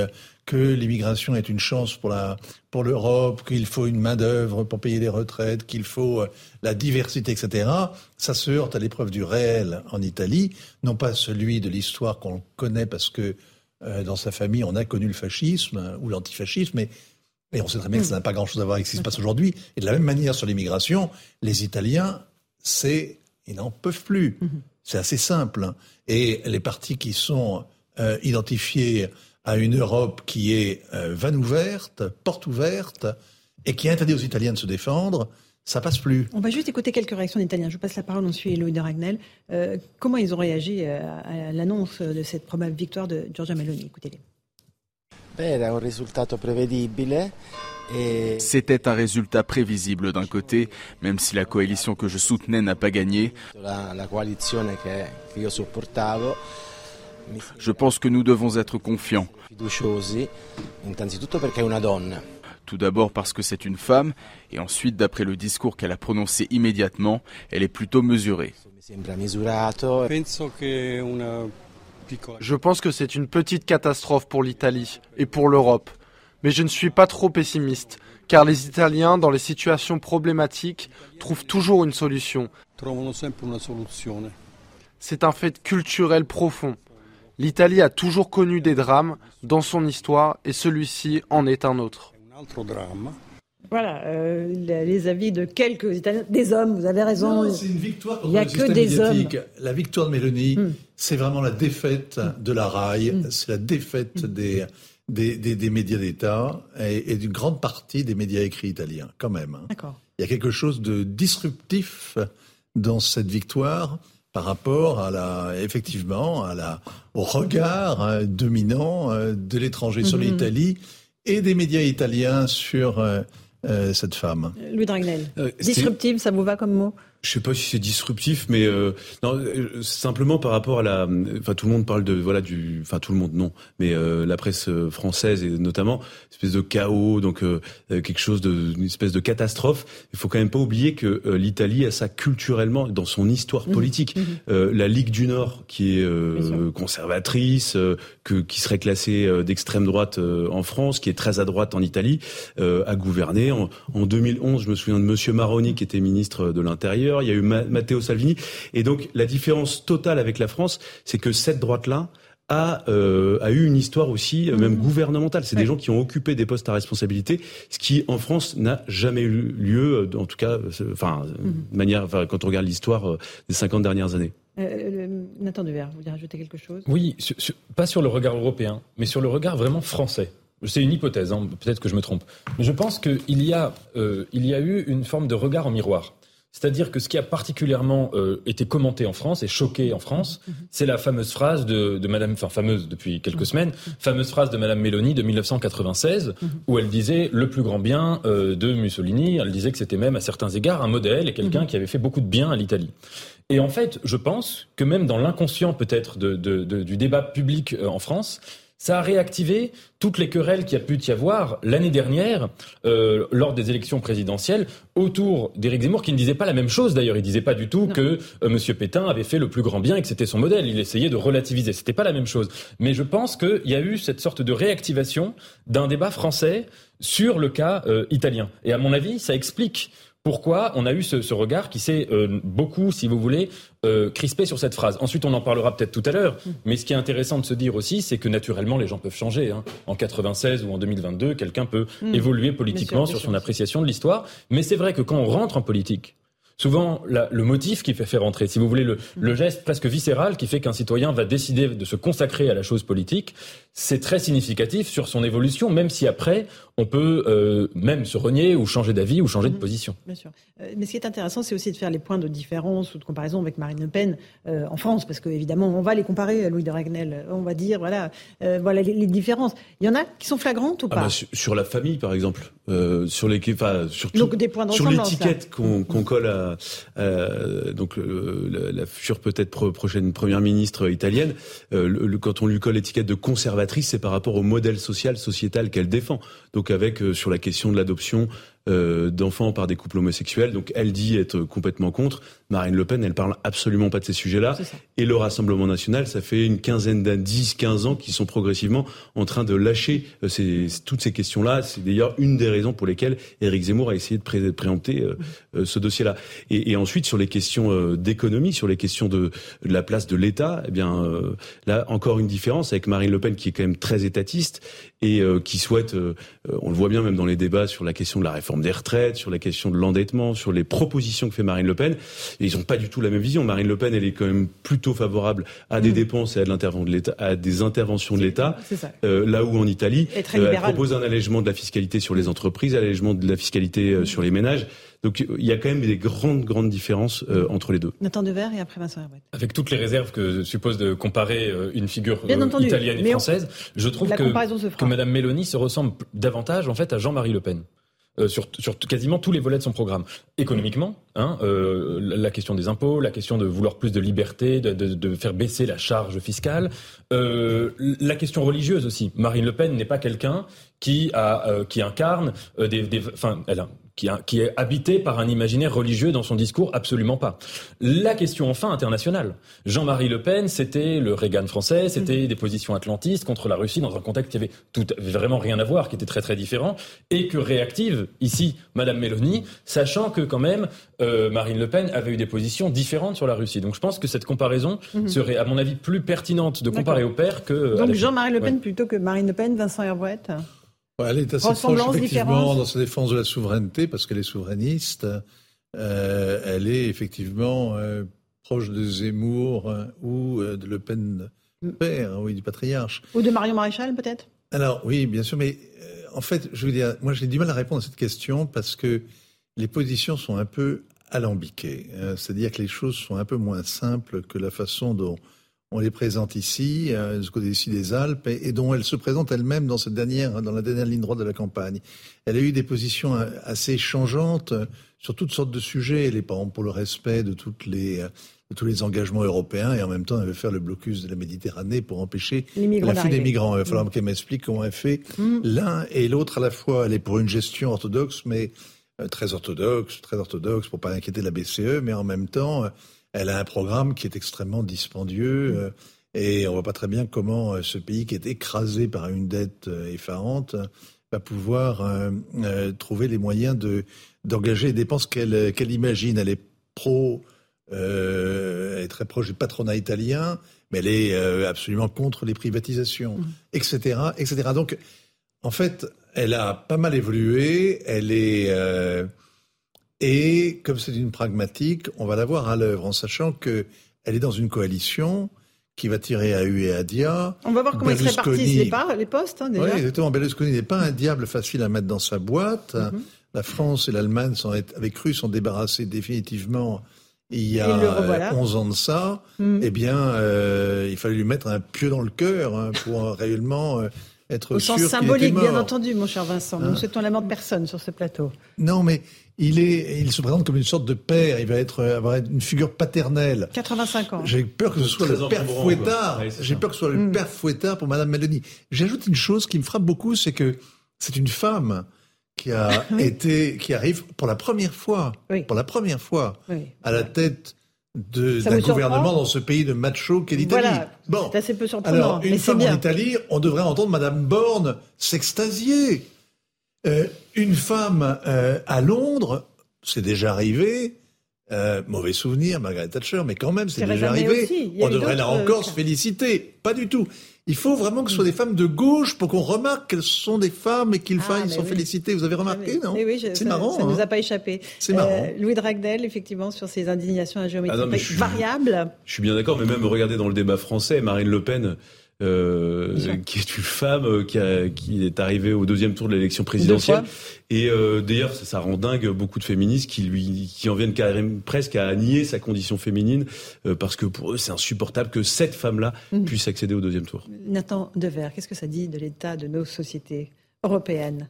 que l'immigration est une chance pour, la, pour l'Europe, qu'il faut une main-d'œuvre pour payer les retraites, qu'il faut la diversité, et cetera, ça se heurte à l'épreuve du réel en Italie, non pas celui de l'histoire qu'on connaît parce que euh, dans sa famille on a connu le fascisme ou l'antifascisme, mais et on sait très bien que ça n'a pas grand-chose à voir avec ce qui se passe aujourd'hui. Et de la même manière sur l'immigration, les Italiens, c'est, ils n'en peuvent plus. C'est assez simple. Et les partis qui sont euh, identifiés à une Europe qui est euh, vanne ouverte, porte ouverte, et qui interdit aux Italiens de se défendre, ça passe plus. On va juste écouter quelques réactions d'Italiens. Je passe la parole ensuite à Louis de Raynal. Euh, comment ils ont réagi à, à l'annonce de cette probable victoire de Giorgia Meloni? Écoutez-les. C'était un résultat prévisible d'un côté, même si la coalition que je soutenais n'a pas gagné. La coalition que je supportavo. Je pense que nous devons être confiants. Tout d'abord parce que c'est une femme, et ensuite d'après le discours qu'elle a prononcé immédiatement, elle est plutôt mesurée. Je pense que c'est une petite catastrophe pour l'Italie et pour l'Europe. Mais je ne suis pas trop pessimiste, car les Italiens, dans les situations problématiques, trouvent toujours une solution. C'est un fait culturel profond. L'Italie a toujours connu des drames dans son histoire et celui-ci en est un autre. Voilà, euh, les avis de quelques Italiens, des hommes, vous avez raison. Non, c'est une victoire contre le système médiatique. La victoire de Meloni, mmh. c'est vraiment la défaite mmh. de la R A I, mmh. c'est la défaite mmh. des, des, des, des médias d'État et, et d'une grande partie des médias écrits italiens, quand même. D'accord. Il y a quelque chose de disruptif dans cette victoire par rapport à la, effectivement, à la, au regard euh, dominant euh, de l'étranger mmh. sur l'Italie et des médias italiens sur euh, euh, cette femme. Louis de Raynal, euh, disruptif, ça vous va comme mot ? Je ne sais pas si c'est disruptif, mais euh, non, euh, simplement par rapport à la, enfin tout le monde parle de voilà du, enfin tout le monde non, mais euh, la presse française et notamment une espèce de chaos, donc euh, quelque chose de une espèce de catastrophe. Il faut quand même pas oublier que euh, l'Italie a ça culturellement dans son histoire politique. Mmh, mmh. Euh, la Ligue du Nord qui est euh, conservatrice, euh, que qui serait classée euh, d'extrême droite euh, en France, qui est très à droite en Italie, euh, a gouverné en, en deux mille onze. Je me souviens de Monsieur Maroni qui était ministre de l'Intérieur. Il y a eu Matteo Salvini. Et donc, la différence totale avec la France, c'est que cette droite-là a, euh, a eu une histoire aussi, même mmh. gouvernementale. C'est ouais. des gens qui ont occupé des postes à responsabilité, ce qui, en France, n'a jamais eu lieu, en tout cas, enfin, mmh. manière, enfin, quand on regarde l'histoire des cinquante dernières années. Euh, le, Nathan Devers, vous voulez rajouter quelque chose ? Oui, sur, sur, pas sur le regard européen, mais sur le regard vraiment français. c'est une hypothèse, hein, peut-être que je me trompe, mais je pense qu'il y a, euh, il y a eu une forme de regard en miroir. C'est-à-dire que ce qui a particulièrement euh, été commenté en France et choqué en France, mm-hmm. c'est la fameuse phrase de, de Madame, enfin fameuse depuis quelques mm-hmm. semaines, fameuse phrase de Madame Meloni de dix-neuf cent quatre-vingt-seize, mm-hmm. où elle disait le plus grand bien euh, de Mussolini. Elle disait que c'était même à certains égards un modèle et quelqu'un mm-hmm. qui avait fait beaucoup de bien à l'Italie. Et en fait, je pense que même dans l'inconscient peut-être de, de, de, du débat public euh, en France, ça a réactivé toutes les querelles qu'il y a pu y avoir l'année dernière, euh, lors des élections présidentielles, autour d'Éric Zemmour, qui ne disait pas la même chose d'ailleurs. Il ne disait pas du tout non. que euh, M. Pétain avait fait le plus grand bien et que c'était son modèle. Il essayait de relativiser. C'était pas la même chose. Mais je pense qu'il y a eu cette sorte de réactivation d'un débat français sur le cas euh, italien. Et à mon avis, ça explique pourquoi on a eu ce, ce regard qui s'est euh, beaucoup, si vous voulez, euh, crispé sur cette phrase. Ensuite, on en parlera peut-être tout à l'heure, mais ce qui est intéressant de se dire aussi, c'est que naturellement, les gens peuvent changer. Hein. En quatre-vingt-seize ou en deux mille vingt-deux, quelqu'un peut mmh. évoluer politiquement sur son appréciation de l'histoire. Mais c'est vrai que quand on rentre en politique, souvent la, le motif qui fait faire rentrer, si vous voulez, le, le geste presque viscéral qui fait qu'un citoyen va décider de se consacrer à la chose politique, c'est très significatif sur son évolution, même si après, on peut euh, même se renier ou changer d'avis ou changer de position. Bien sûr. Euh, mais ce qui est intéressant, c'est aussi de faire les points de différence ou de comparaison avec Marine Le Pen euh, en France, parce qu'évidemment, on va les comparer à Louis de Raynal. On va dire, voilà, euh, voilà les, les différences. Il y en a qui sont flagrantes ou pas ? Ah bah, sur, sur la famille, par exemple. Euh, sur les, enfin, surtout, donc des points de sur l'étiquette qu'on, qu'on colle à Euh, donc le, la, la future peut-être pro, prochaine première ministre italienne, euh, le, le, quand on lui colle l'étiquette de conservatrice, c'est par rapport au modèle social, sociétal qu'elle défend. Donc avec euh, sur la question de l'adoption euh, d'enfants par des couples homosexuels, donc elle dit être complètement contre. Marine Le Pen, elle parle absolument pas de ces sujets-là. Et le Rassemblement National, ça fait une quinzaine d'années, dix, quinze ans qu'ils sont progressivement en train de lâcher euh, ces, toutes ces questions-là. C'est d'ailleurs une des raisons pour lesquelles Éric Zemmour a essayé de pré- préempter euh, euh, ce dossier-là. Et, et ensuite, sur les questions euh, d'économie, sur les questions de, de la place de l'État, eh bien, euh, là, encore une différence avec Marine Le Pen, qui est quand même très étatiste et euh, qui souhaite, euh, on le voit bien même dans les débats sur la question de la réforme des retraites, sur la question de l'endettement, sur les propositions que fait Marine Le Pen, et ils n'ont pas du tout la même vision. Marine Le Pen, elle est quand même plutôt favorable à des mmh. dépenses et à, de l'intervention de l'État, à des interventions de l'État, euh, là où en Italie, euh, elle propose un allègement de la fiscalité sur les entreprises, allègement de la fiscalité euh, mmh. sur les ménages. Donc il y a quand même des grandes, grandes différences euh, entre les deux. Nathan Devers et après Vincent Hervouet. Avec toutes les réserves que suppose de comparer euh, une figure euh, entendu, italienne et française, on... je trouve que, que Madame Meloni se ressemble davantage en fait à Jean-Marie Le Pen. Euh, sur, sur quasiment tous les volets de son programme. Économiquement, hein, euh, la question des impôts, la question de vouloir plus de liberté, de, de, de faire baisser la charge fiscale, euh, la question religieuse aussi. Marine Le Pen n'est pas quelqu'un qui, a, euh, qui incarne euh, des, des, enfin, elle a, qui, a, qui est habité par un imaginaire religieux dans son discours, absolument pas. La question enfin internationale. Jean-Marie Le Pen, c'était le Reagan français, c'était mmh. des positions atlantistes contre la Russie dans un contexte qui avait tout, vraiment rien à voir, qui était très très différent, et que réactive ici Madame Meloni, sachant que quand même euh, Marine Le Pen avait eu des positions différentes sur la Russie. Donc je pense que cette comparaison mmh. serait, à mon avis, plus pertinente de comparer D'accord. au père que. Donc Jean-Marie Le Pen ouais. plutôt que Marine Le Pen, Vincent Hervouet. Elle est assez proche, effectivement, dans sa défense de la souveraineté, parce qu'elle est souverainiste. Euh, elle est, effectivement, euh, proche de Zemmour euh, ou euh, de Le Pen, père, oui, du patriarche. Ou de Marion Maréchal, peut-être ? Alors, oui, bien sûr, mais euh, en fait, je veux dire, moi, j'ai du mal à répondre à cette question parce que les positions sont un peu alambiquées. Euh, c'est-à-dire que les choses sont un peu moins simples que la façon dont on les présente ici, euh, du côté ici des Alpes, et, et dont elle se présente elle-même dans cette dernière, dans la dernière ligne droite de la campagne. Elle a eu des positions assez changeantes sur toutes sortes de sujets. Elle est, par exemple, pour le respect de toutes les, de tous les engagements européens, et en même temps, elle veut faire le blocus de la Méditerranée pour empêcher l'afflux des migrants. Il va falloir mmh. qu'elle m'explique comment elle fait mmh. l'un et l'autre à la fois. Elle est pour une gestion orthodoxe, mais euh, très orthodoxe, très orthodoxe, pour pas inquiéter la B C E, mais en même temps. Euh, Elle a un programme qui est extrêmement dispendieux euh, et on voit pas très bien comment euh, ce pays qui est écrasé par une dette euh, effarante euh, va pouvoir euh, euh, trouver les moyens de d'engager les dépenses qu'elle qu'elle imagine. Elle est pro, euh, elle est très proche du patronat italien, mais elle est euh, absolument contre les privatisations, mmh. et cetera, et cetera. Donc, en fait, elle a pas mal évolué. Elle est euh, Et comme c'est une pragmatique, on va la voir à l'œuvre, en sachant qu'elle est dans une coalition qui va tirer à U et à D I A. On va voir comment Berlusconi... ils se répartissent les, par... les postes. Hein, déjà. Oui, exactement. Berlusconi n'est pas un diable facile à mettre dans sa boîte. Mm-hmm. La France et l'Allemagne, sont, avec cru, s'en débarrasser définitivement il y a onze ans de ça. Mm-hmm. Eh bien, euh, il fallait lui mettre un pieu dans le cœur hein, pour réellement... Euh, Être au sûr sens symbolique, bien entendu, mon cher Vincent. Nous ne hein souhaitons la mort de personne sur ce plateau. Non, mais il, est, il se présente comme une sorte de père. Il va être, avoir une figure paternelle. quatre-vingt-cinq ans. J'ai peur que ce soit le père Fouettard. Ouais, J'ai ça. peur que ce soit le mmh. père Fouettard pour Madame Meloni. J'ajoute une chose qui me frappe beaucoup, c'est que c'est une femme qui a été, qui arrive pour la première fois, oui. pour la première fois, oui. à la tête. De, d'un gouvernement dans ce pays de macho qu'est l'Italie. Voilà, bon, c'est assez peu surprenant. Alors, une mais femme c'est bien. En Italie, on devrait entendre Madame Borne s'extasier. Euh, une femme euh, à Londres, c'est déjà arrivé. Euh, mauvais souvenir, Margaret Thatcher, mais quand même, c'est, c'est déjà arrivé. On devrait là encore euh... se féliciter. Pas du tout. Il faut vraiment que ce soient des femmes de gauche pour qu'on remarque qu'elles sont des femmes et qu'il ah, faille s'en oui. féliciter. Vous avez remarqué, ah, non oui, je, C'est ça, marrant. Ça ne hein. nous a pas échappé. C'est marrant. Euh, Louis de Raynal, effectivement, sur ses indignations à géométrie ah, variable. Je suis bien d'accord, mais même regardez dans le débat français, Marine Le Pen, euh, qui est une femme qui, a, qui est arrivée au deuxième tour de l'élection présidentielle. Et euh, d'ailleurs, ça, ça rend dingue beaucoup de féministes qui, lui, qui en viennent carrément, presque à nier sa condition féminine euh, parce que pour eux, c'est insupportable que cette femme-là mmh. puisse accéder au deuxième tour. Nathan Devers, qu'est-ce que ça dit de l'état de nos sociétés européennes ?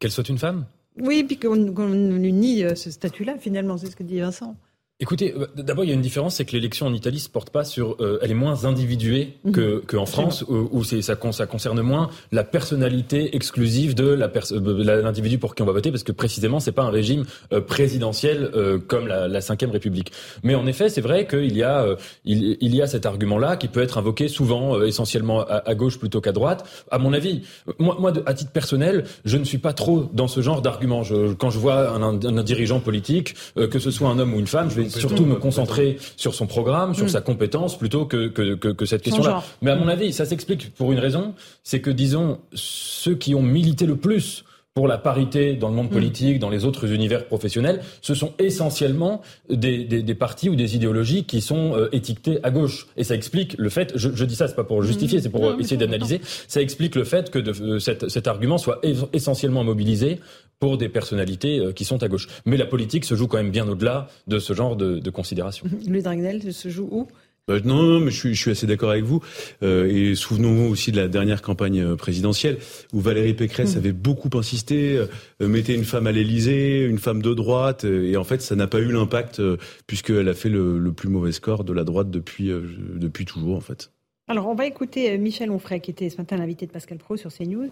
Qu'elle soit une femme ? Oui, puis qu'on, qu'on lui nie ce statut-là, finalement, c'est ce que dit Vincent. Écoutez, d'abord, il y a une différence, c'est que l'élection en Italie se porte pas sur... Euh, elle est moins individuée que, que en France, où, où c'est, ça, ça concerne moins la personnalité exclusive de, la pers- de l'individu pour qui on va voter, parce que précisément, c'est pas un régime euh, présidentiel euh, comme la, la Ve République. Mais en effet, c'est vrai qu'il y a, euh, il, il y a cet argument-là qui peut être invoqué souvent, euh, essentiellement à, à gauche plutôt qu'à droite. À mon avis, moi, moi de, à titre personnel, je ne suis pas trop dans ce genre d'argument. Je, quand je vois un, un, un dirigeant politique, euh, que ce soit un homme ou une femme, je vais surtout me concentrer sur son programme, sur mmh. sa compétence, plutôt que, que, que, que cette question-là. Mais à mon avis, ça s'explique pour une raison, c'est que, disons, ceux qui ont milité le plus pour la parité dans le monde politique, mmh. dans les autres univers professionnels, ce sont essentiellement des, des, des partis ou des idéologies qui sont euh, étiquetées à gauche. Et ça explique le fait, je, je dis ça, c'est pas pour justifier, mmh. c'est pour non, essayer d'analyser, non. ça explique le fait que de, euh, cet, cet argument soit essentiellement mobilisé pour des personnalités qui sont à gauche. Mais la politique se joue quand même bien au-delà de ce genre de, de considération. Louis de Raynal se joue où ? euh, non, non, mais je suis, je suis assez d'accord avec vous. Euh, et souvenons-nous aussi de la dernière campagne présidentielle où Valérie Pécresse mmh. avait beaucoup insisté, euh, mettait une femme à l'Élysée, une femme de droite. Et en fait, ça n'a pas eu l'impact euh, puisqu'elle a fait le, le plus mauvais score de la droite depuis, euh, depuis toujours, en fait. Alors, on va écouter Michel Onfray, qui était ce matin l'invité de Pascal Praud sur CNews.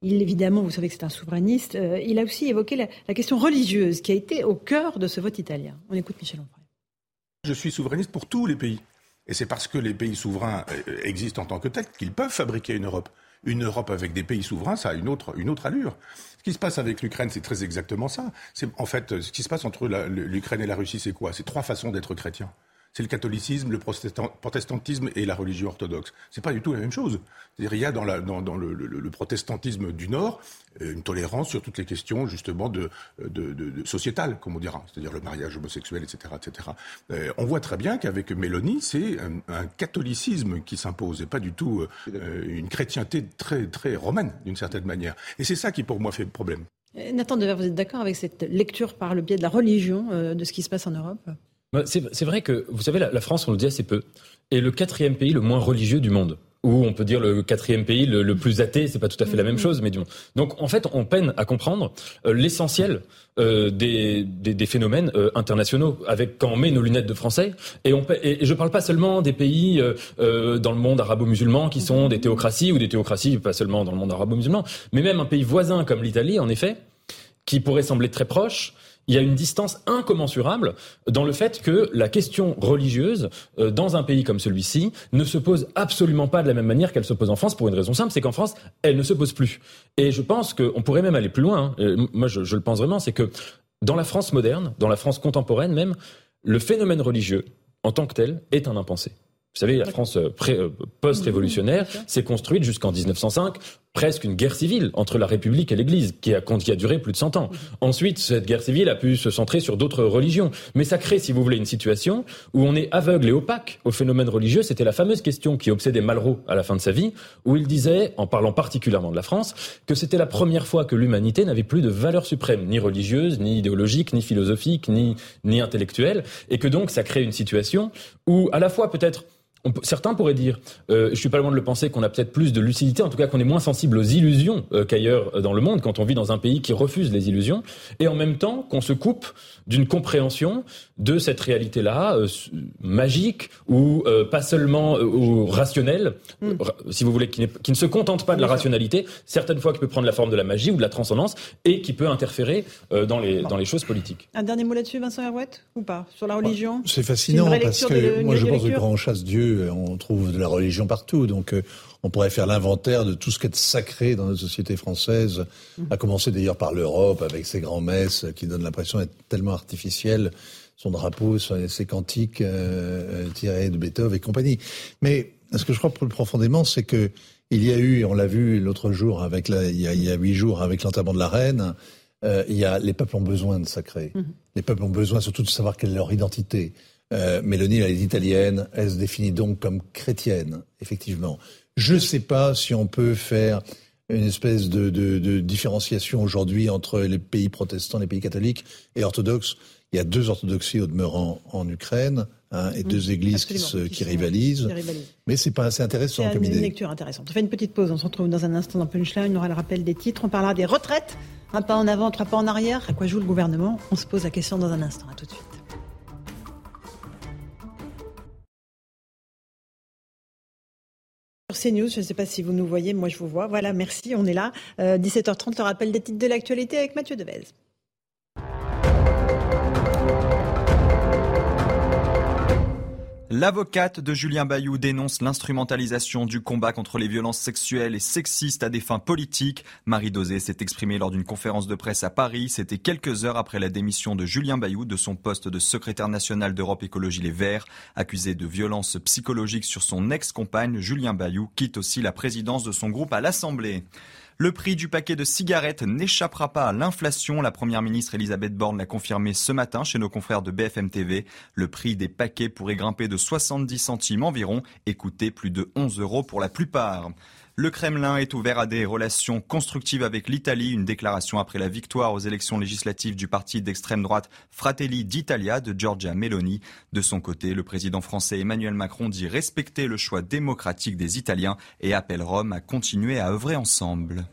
Il, évidemment, vous savez que c'est un souverainiste. Euh, il a aussi évoqué la, la question religieuse qui a été au cœur de ce vote italien. On écoute Michel Onfray. Je suis souverainiste pour tous les pays. Et c'est parce que les pays souverains euh, existent en tant que tels qu'ils peuvent fabriquer une Europe. Une Europe avec des pays souverains, ça a une autre, une autre allure. Ce qui se passe avec l'Ukraine, c'est très exactement ça. C'est, en fait, ce qui se passe entre la, l'Ukraine et la Russie, c'est quoi ? C'est trois façons d'être chrétien. C'est le catholicisme, le protestantisme et la religion orthodoxe. C'est pas du tout la même chose. C'est-à-dire, il y a dans, la, dans, dans le, le, le protestantisme du Nord une tolérance sur toutes les questions justement de, de, de, de sociétales, comme on dira, c'est-à-dire le mariage homosexuel, et cetera, et cetera. Euh, on voit très bien qu'avec Mélanie, c'est un, un catholicisme qui s'impose et pas du tout euh, une chrétienté très très romaine d'une certaine manière. Et c'est ça qui pour moi fait problème. Nathan Devers, vous êtes d'accord avec cette lecture par le biais de la religion euh, de ce qui se passe en Europe ? C'est, c'est vrai que, vous savez, la, la France, on le dit assez peu, est le quatrième pays le moins religieux du monde. Ou on peut dire le quatrième pays le, le plus athée, c'est pas tout à fait la même chose, mais du monde. Donc en fait, on peine à comprendre euh, l'essentiel euh, des, des, des phénomènes euh, internationaux, avec quand on met nos lunettes de français. Et, on, et, et je parle pas seulement des pays euh, dans le monde arabo-musulman qui sont des théocraties, ou des théocraties pas seulement dans le monde arabo-musulman, mais même un pays voisin comme l'Italie, en effet, qui pourrait sembler très proche. Il y a une distance incommensurable dans le fait que la question religieuse, euh, dans un pays comme celui-ci, ne se pose absolument pas de la même manière qu'elle se pose en France, pour une raison simple, c'est qu'en France, elle ne se pose plus. Et je pense qu'on pourrait même aller plus loin, hein. Moi je, je le pense vraiment, c'est que dans la France moderne, dans la France contemporaine même, le phénomène religieux, en tant que tel, est un impensé. Vous savez, la France pré, post-révolutionnaire s'est construite jusqu'en dix-neuf cent cinq presque une guerre civile entre la République et l'Église, qui a, qui a duré plus de cent ans. Ensuite, cette guerre civile a pu se centrer sur d'autres religions. Mais ça crée, si vous voulez, une situation où on est aveugle et opaque au phénomène religieux. C'était la fameuse question qui obsédait Malraux à la fin de sa vie, où il disait, en parlant particulièrement de la France, que c'était la première fois que l'humanité n'avait plus de valeur suprême, ni religieuse, ni idéologique, ni philosophique, ni, ni intellectuelle, et que donc ça crée une situation où, à la fois peut-être, On peut, certains pourraient dire, euh, je suis pas loin de le penser, qu'on a peut-être plus de lucidité, en tout cas qu'on est moins sensible aux illusions euh, qu'ailleurs dans le monde, quand on vit dans un pays qui refuse les illusions, et en même temps qu'on se coupe d'une compréhension de cette réalité-là, euh, magique, ou euh, pas seulement euh, ou rationnelle, mm. r- si vous voulez, qui, n'est, qui ne se contente pas de la rationalité, certaines fois qui peut prendre la forme de la magie ou de la transcendance, et qui peut interférer euh, dans, les, dans les choses politiques. Un dernier mot là-dessus, Vincent Hervouet, ou pas, sur la religion? C'est fascinant, c'est parce que de, moi je pense que grand chasse Dieu, on trouve de la religion partout, donc euh, on pourrait faire l'inventaire de tout ce qui est sacré dans notre société française, mmh. à commencer d'ailleurs par l'Europe, avec ses grands-messes qui donnent l'impression d'être tellement artificielles, son drapeau, ses cantiques euh, tirés de Beethoven et compagnie. Mais ce que je crois plus profondément, c'est que il y a eu, on l'a vu l'autre jour, avec la, il y a, il y a huit jours, avec l'enterrement de la reine, euh, il y a, les peuples ont besoin de sacré. Mmh. Les peuples ont besoin surtout de savoir quelle est leur identité. Euh, Mélanie, elle est italienne, elle se définit donc comme chrétienne, effectivement. Je ne sais pas si on peut faire une espèce de, de, de différenciation aujourd'hui entre les pays protestants, les pays catholiques et orthodoxes. Il y a deux orthodoxies au demeurant en Ukraine, hein, et mmh, deux églises qui, se, qui, qui, sont, rivalisent. qui rivalisent. Mais c'est pas assez intéressant c'est comme idée. C'est une lecture intéressante. On fait une petite pause, on se retrouve dans un instant dans Punchline, on aura le rappel des titres, on parlera des retraites, un pas en avant, trois pas en arrière, à quoi joue le gouvernement? On se pose la question dans un instant, à tout de suite. CNews, je ne sais pas si vous nous voyez, moi je vous vois. Voilà, merci, on est là. Euh, dix-sept heures trente, le rappel des titres de l'actualité avec Mathieu Devez. L'avocate de Julien Bayou dénonce l'instrumentalisation du combat contre les violences sexuelles et sexistes à des fins politiques. Marie Dozé s'est exprimée lors d'une conférence de presse à Paris. C'était quelques heures après la démission de Julien Bayou de son poste de secrétaire national d'Europe Écologie Les Verts. Accusé de violences psychologiques sur son ex-compagne, Julien Bayou quitte aussi la présidence de son groupe à l'Assemblée. Le prix du paquet de cigarettes n'échappera pas à l'inflation. La première ministre Elisabeth Borne l'a confirmé ce matin chez nos confrères de B F M T V. Le prix des paquets pourrait grimper de soixante-dix centimes environ et coûter plus de onze euros pour la plupart. Le Kremlin est ouvert à des relations constructives avec l'Italie. Une déclaration après la victoire aux élections législatives du parti d'extrême droite Fratelli d'Italia de Giorgia Meloni. De son côté, le président français Emmanuel Macron dit respecter le choix démocratique des Italiens et appelle Rome à continuer à œuvrer ensemble.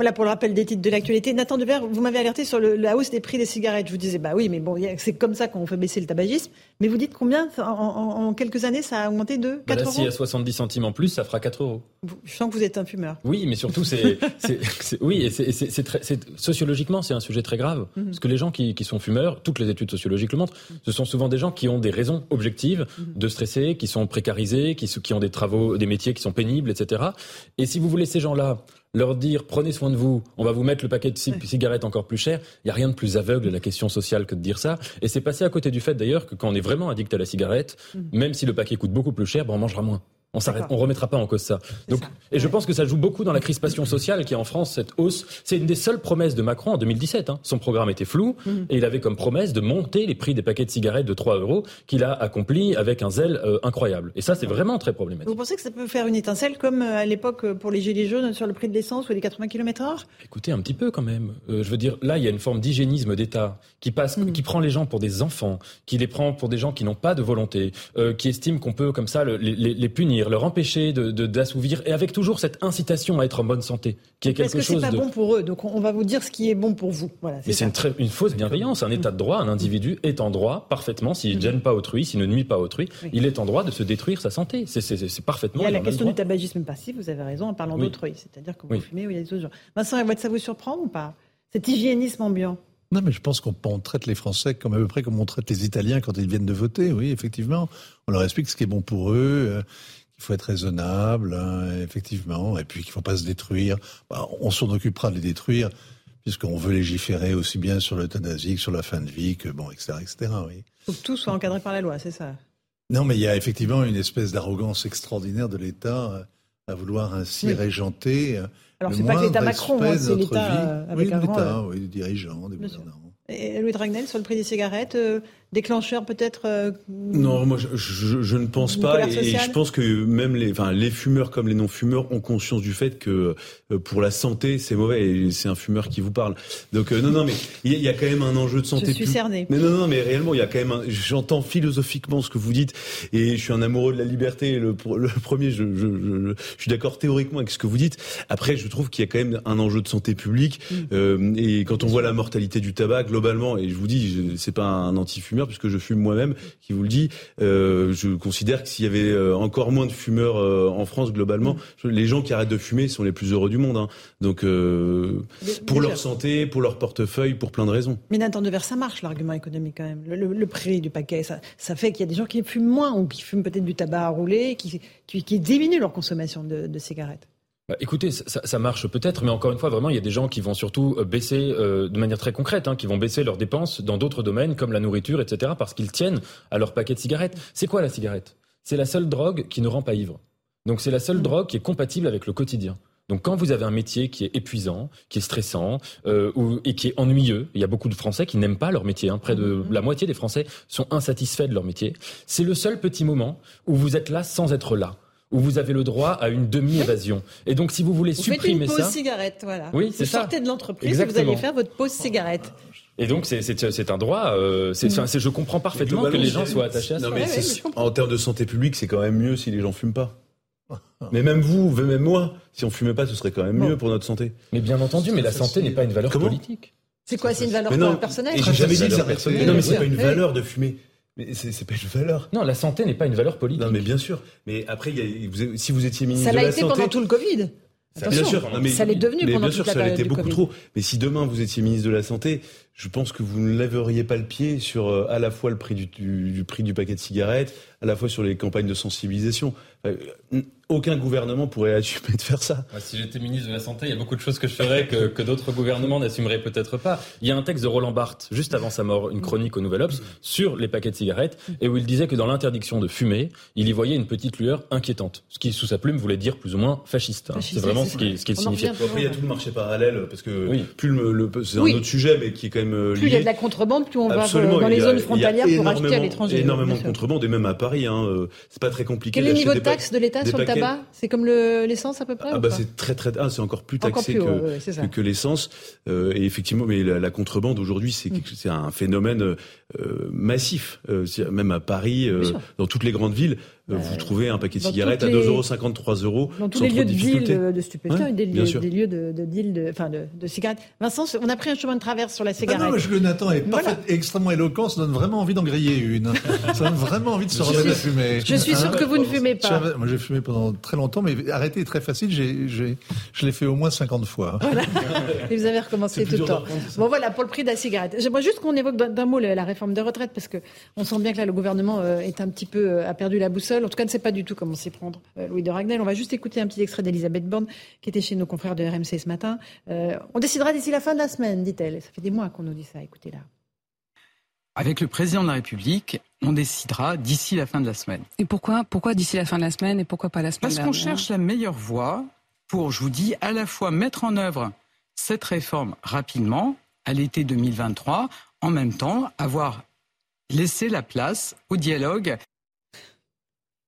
Voilà pour le rappel des titres de l'actualité. Nathan Devers, vous m'avez alerté sur le, la hausse des prix des cigarettes. Je vous disais, bah oui, mais bon, c'est comme ça qu'on fait baisser le tabagisme. Mais vous dites combien en, en, en quelques années, ça a augmenté de quatre euros? Bah si à soixante-dix centimes en plus, ça fera quatre euros. Je sens que vous êtes un fumeur. Oui, mais surtout, c'est, c'est, c'est, oui, et c'est, c'est, c'est très, c'est, sociologiquement, c'est un sujet très grave. Mm-hmm. Parce que les gens qui, qui sont fumeurs, toutes les études sociologiques le montrent, ce sont souvent des gens qui ont des raisons objectives mm-hmm. de stresser, qui sont précarisés, qui, qui ont des travaux, des métiers qui sont pénibles, et cetera. Et si vous voulez ces gens-là, leur dire prenez soin de vous, on va vous mettre le paquet de c- cigarettes encore plus cher, il n'y a rien de plus aveugle à la question sociale que de dire ça. Et c'est passé à côté du fait d'ailleurs que quand on est vraiment addict à la cigarette, mm-hmm. même si le paquet coûte beaucoup plus cher, ben on mangera moins. On s'arrête, on remettra pas en cause ça. Donc, ça. Et ouais. je pense que ça joue beaucoup dans la crispation sociale qui est en France, cette hausse. C'est une des seules promesses de Macron en deux mille dix-sept. Hein. Son programme était flou mm-hmm. et il avait comme promesse de monter les prix des paquets de cigarettes de trois euros qu'il a accompli avec un zèle euh, incroyable. Et ça, c'est vraiment très problématique. Vous pensez que ça peut faire une étincelle comme à l'époque pour les gilets jaunes sur le prix de l'essence ou les quatre-vingts kilomètres heure? Écoutez, un petit peu quand même. Euh, je veux dire, là, il y a une forme d'hygiénisme d'État qui passe, mm-hmm. qui prend les gens pour des enfants, qui les prend pour des gens qui n'ont pas de volonté, euh, qui estiment qu'on peut comme ça le, les, les punir, leur empêcher de, de, d'assouvir, et avec toujours cette incitation à être en bonne santé, qui est quelque Parce que chose c'est pas de... bon pour eux, donc on va vous dire ce qui est bon pour vous. Voilà, c'est Mais ça. c'est une, très, une fausse bienveillance, un état de droit, un individu est en droit parfaitement, s'il ne gêne pas autrui, s'il ne nuit pas autrui, oui. il est en droit de se détruire sa santé, c'est, c'est, c'est parfaitement... Il y a la question du tabagisme passif, vous avez raison, en parlant oui. d'autrui, c'est-à-dire que vous oui. fumez ou il y a des autres gens. Vincent, ça vous surprend ou pas, cet hygiénisme ambiant? Non, mais je pense qu'on on traite les Français comme à peu près comme on traite les Italiens quand ils viennent de voter, oui, effectivement. On leur explique ce qui est bon pour eux, euh, qu'il faut être raisonnable, hein, effectivement, et puis qu'il ne faut pas se détruire. Bah, on s'en occupera de les détruire, puisqu'on veut légiférer aussi bien sur l'euthanasie que sur la fin de vie, que bon, et cetera, et cetera, oui. Faut que tout soit encadré par la loi, c'est ça? Non, mais il y a effectivement une espèce d'arrogance extraordinaire de l'État... à vouloir ainsi oui. régenter. Alors, c'est pas que l'État Macron, hein, c'est l'État vie. Avec oui, un l'État, grand... Oui, des dirigeants, des gouvernants. Et Louis de Raynal, sur le prix des cigarettes, euh, déclencheur peut-être euh, Non, moi je, je, je ne pense pas. Et, et je pense que même les, enfin, les fumeurs comme les non-fumeurs ont conscience du fait que euh, pour la santé, c'est mauvais. Et c'est un fumeur qui vous parle. Donc euh, non, non, mais il y, y a quand même un enjeu de santé. Je suis plus... cerné. Mais non, non, mais réellement, il y a quand même. Un... J'entends philosophiquement ce que vous dites. Et je suis un amoureux de la liberté. Le, le premier, je, je, je, je suis d'accord théoriquement avec ce que vous dites. Après, je trouve qu'il y a quand même un enjeu de santé publique. Euh, et quand on voit la mortalité du tabac, globalement, et je vous dis, c'est pas un anti-fumeur puisque je fume moi-même, qui vous le dit, euh, je considère que s'il y avait encore moins de fumeurs euh, en France globalement, mmh. les gens qui arrêtent de fumer sont les plus heureux du monde. Hein. Donc, euh, mais, pour leur santé, pour leur portefeuille, pour plein de raisons. Mais Nathan Devers, ça marche l'argument économique quand même. Le, le, le prix du paquet, ça, ça fait qu'il y a des gens qui fument moins ou qui fument peut-être du tabac à rouler, qui, qui, qui diminuent leur consommation de, de cigarettes. Bah, écoutez, ça, ça marche peut-être, mais encore une fois, vraiment, il y a des gens qui vont surtout baisser euh, de manière très concrète, hein, qui vont baisser leurs dépenses dans d'autres domaines, comme la nourriture, et cetera, parce qu'ils tiennent à leur paquet de cigarettes. C'est quoi la cigarette ? C'est la seule drogue qui ne rend pas ivre. Donc c'est la seule mmh. drogue qui est compatible avec le quotidien. Donc quand vous avez un métier qui est épuisant, qui est stressant euh, ou, et qui est ennuyeux, il y a beaucoup de Français qui n'aiment pas leur métier. Hein, près de la moitié des Français sont insatisfaits de leur métier. C'est le seul petit moment où vous êtes là sans être là. Où vous avez le droit à une demi-évasion. Et donc, si vous voulez vous supprimer ça... Vous faites une pause ça, cigarette, voilà. Oui, c'est vous ça. Vous sortez de l'entreprise exactement. Et vous allez faire votre pause cigarette. Et donc, c'est, c'est, c'est un droit... Euh, c'est, c'est, c'est, je comprends parfaitement que les gens soient attachés à ça. Non, mais ouais, oui, en termes de santé publique, c'est quand même mieux si les gens ne fument pas. Mais même vous, même moi, si on ne fumait pas, ce serait quand même mieux pour notre santé. Mais bien entendu, mais la santé n'est pas une valeur politique. C'est quoi ? C'est une valeur non, personnelle ? J'ai jamais dit que c'est personnel. Non, mais ce n'est pas une valeur de fumer. Mais c'est, c'est pas une valeur. Non, la santé n'est pas une valeur politique. Non, mais bien sûr. Mais après, y a, vous, si vous étiez ministre de la santé... Ça l'a été pendant tout le Covid. Attention, bien sûr, non, mais, ça l'est devenu mais pendant bien toute sûr, la période du Covid. Bien sûr, ça l'était beaucoup trop. Mais si demain, vous étiez ministre de la santé, je pense que vous ne lèveriez pas le pied sur euh, à la fois le prix du, du, du prix du paquet de cigarettes, à la fois sur les campagnes de sensibilisation. Enfin, aucun gouvernement pourrait assumer de faire ça. Si j'étais ministre de la Santé, il y a beaucoup de choses que je ferais que, que d'autres gouvernements n'assumeraient peut-être pas. Il y a un texte de Roland Barthes, juste avant sa mort, une chronique au Nouvel Obs, sur les paquets de cigarettes, et où il disait que dans l'interdiction de fumer, il y voyait une petite lueur inquiétante. Ce qui, sous sa plume, voulait dire plus ou moins fasciste. Hein. Fasciste, c'est vraiment c'est ce, qui, ce qu'il signifiait. Après, il y a tout le marché parallèle, parce que oui. plus le, le, c'est un oui. autre sujet, mais qui est quand même... Plus il y a de la contrebande, plus on absolument. Va dans les zones frontalières pour acheter à l'étranger. Énormément de contrebande, et même à Paris, hein, c'est pas très compliqué. Quel est le niveau de taxe de l'État sur le tabac ? C'est comme le, l'essence à peu près ? Ah bah c'est très très ah, c'est encore plus taxé encore plus, que, ouais, ouais, que, que l'essence. Euh, et effectivement, mais la, la contrebande aujourd'hui, c'est, mmh. c'est un phénomène euh, massif. Euh, même à Paris, euh, dans toutes les grandes villes, euh, vous trouvez un paquet de cigarettes les... à deux euros cinquante, trois euros. Dans tous les lieux de deal de stupéfiants, hein, des, des lieux de, de deal, de, enfin de, de cigarettes. Vincent, on a pris un chemin de traverse sur la cigarette. Ah non, mais je, le Nathan est parfait, voilà. extrêmement éloquent, ça donne vraiment envie d'en griller une. Ça donne vraiment envie de se remettre à fumer. Je suis sûr hein que vous ne fumez pas. Moi, j'ai fumé pendant très longtemps, mais arrêter est très facile. J'ai, j'ai, je l'ai fait au moins cinquante fois. Voilà. Et vous avez recommencé tout le temps. Bon, voilà, pour le prix de la cigarette. J'aimerais juste qu'on évoque d'un mot la réforme des retraites, parce qu'on sent bien que là, le gouvernement est un petit peu, a perdu la boussole. En tout cas, ne sait pas du tout comment s'y prendre, Louis de Raynal. On va juste écouter un petit extrait d'Elisabeth Borne, qui était chez nos confrères de R M C ce matin. Euh, on décidera d'ici la fin de la semaine, dit-elle. Ça fait des mois qu'on nous dit ça, écoutez-la. Avec le président de la République, on décidera d'ici la fin de la semaine. Et pourquoi, pourquoi d'ici la fin de la semaine et pourquoi pas la semaine dernière ? Parce qu'on cherche la meilleure voie pour, je vous dis, à la fois mettre en œuvre cette réforme rapidement, à l'été deux mille vingt-trois, en même temps avoir laissé la place au dialogue.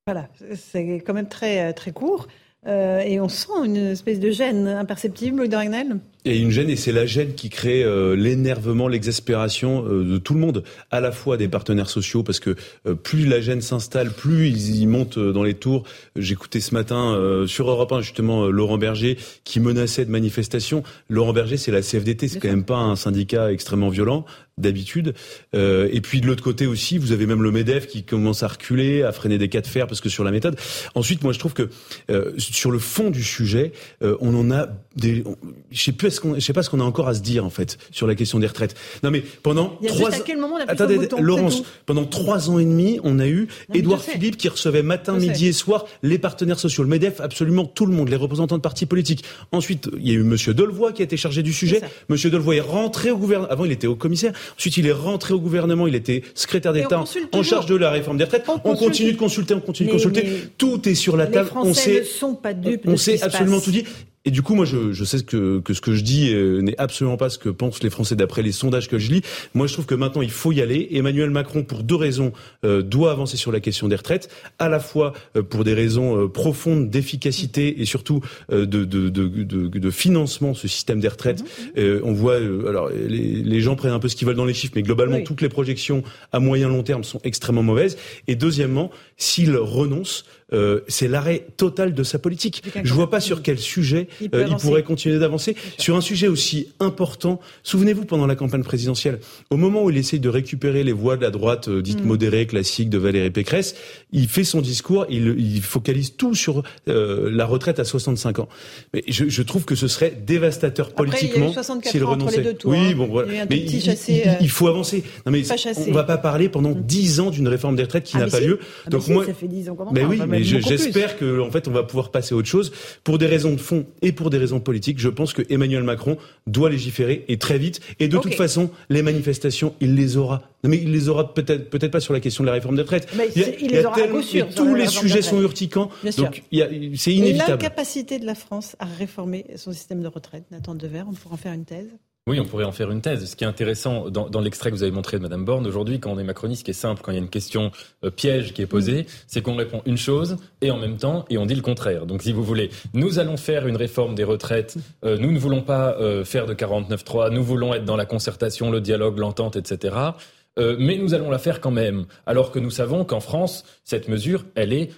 Voilà, c'est quand même très, très court. Euh, et on sent une espèce de gêne imperceptible, Louis de Raynal. Et une gêne, et c'est la gêne qui crée euh, l'énervement, l'exaspération euh, de tout le monde, à la fois des partenaires sociaux, parce que euh, plus la gêne s'installe, plus ils y montent euh, dans les tours. J'écoutais ce matin euh, sur Europe un, justement, euh, Laurent Berger, qui menaçait de manifestations. Laurent Berger, c'est la C F D T, c'est quand même pas un syndicat extrêmement violent, d'habitude. Euh, et puis, de l'autre côté aussi, vous avez même le MEDEF qui commence à reculer, à freiner des cas de fer, parce que sur la méthode... Ensuite, moi, je trouve que euh, sur le fond du sujet, euh, on en a des... On, je sais plus est-ce qu'on, je sais pas ce qu'on a encore à se dire en fait sur la question des retraites. Non mais pendant trois ans, à quel moment on a Attendez, bouton, Laurence, pendant trois ans et demi, on a eu Édouard Philippe qui recevait matin, je midi sais. et soir les partenaires sociaux, le MEDEF, absolument tout le monde, les représentants de partis politiques. Ensuite, il y a eu Monsieur Delevoye qui a été chargé du sujet. Monsieur Delevoye est rentré au gouvernement. Avant, il était haut commissaire. Ensuite, il est rentré au gouvernement. Il était secrétaire d'État en charge de la réforme des retraites. On, on continue de consulter, on continue mais, de consulter. Mais, tout est sur la table. Les Français on sait, ne sont pas dupes. On sait absolument passe. tout dit. Et du coup, moi, je, je sais que, que ce que je dis euh, n'est absolument pas ce que pensent les Français d'après les sondages que je lis. Moi, je trouve que maintenant, il faut y aller. Emmanuel Macron, pour deux raisons, euh, doit avancer sur la question des retraites, à la fois euh, pour des raisons euh, profondes d'efficacité et surtout euh, de, de, de, de, de financement, ce système des retraites. Euh, on voit, euh, alors, les, les gens prennent un peu ce qu'ils veulent dans les chiffres, mais globalement, oui. toutes les projections à moyen long terme sont extrêmement mauvaises. Et deuxièmement, s'il renonce, Euh, c'est l'arrêt total de sa politique. Je vois pas sur quel sujet il, euh, il pourrait continuer d'avancer. Sur un sujet aussi important, souvenez-vous, pendant la campagne présidentielle, au moment où il essaye de récupérer les voix de la droite euh, dite mmh. modérée, classique de Valérie Pécresse, il fait son discours, il, il focalise tout sur euh, la retraite à soixante-cinq ans. Mais je, je trouve que ce serait dévastateur politiquement s'il renonçait. Oui, bon, voilà. Mais il, chassé, il, il faut avancer. Non, mais on va pas parler pendant dix mmh. ans d'une réforme des retraites qui ah, n'a pas si. lieu. Ah, donc si, moi, ça fait dix ans qu'on en parle. Oui, mais je, j'espère que, en fait, on va pouvoir passer à autre chose. Pour des raisons de fond et pour des raisons politiques, je pense que Emmanuel Macron doit légiférer et très vite. Et de okay. toute façon, les manifestations, il les aura. Non, mais il les aura peut-être, peut-être pas sur la question de la réforme des retraites. Mais il, a, il, il les aura tel, à coup sûr. Tous les sujets sont urticants. Bien donc, sûr. Y a, c'est inévitable. L'incapacité de la France à réformer son système de retraite, Nathan Devers, on pourrait en faire une thèse. Oui, on pourrait en faire une thèse. Ce qui est intéressant dans, dans l'extrait que vous avez montré de Madame Borne, aujourd'hui, quand on est macroniste, ce qui est simple, quand il y a une question euh, piège qui est posée, c'est qu'on répond une chose et en même temps, et on dit le contraire. Donc si vous voulez, nous allons faire une réforme des retraites, euh, nous ne voulons pas euh, faire de quarante-neuf trois, nous voulons être dans la concertation, le dialogue, l'entente, et cetera, euh, mais nous allons la faire quand même, alors que nous savons qu'en France, cette mesure, elle est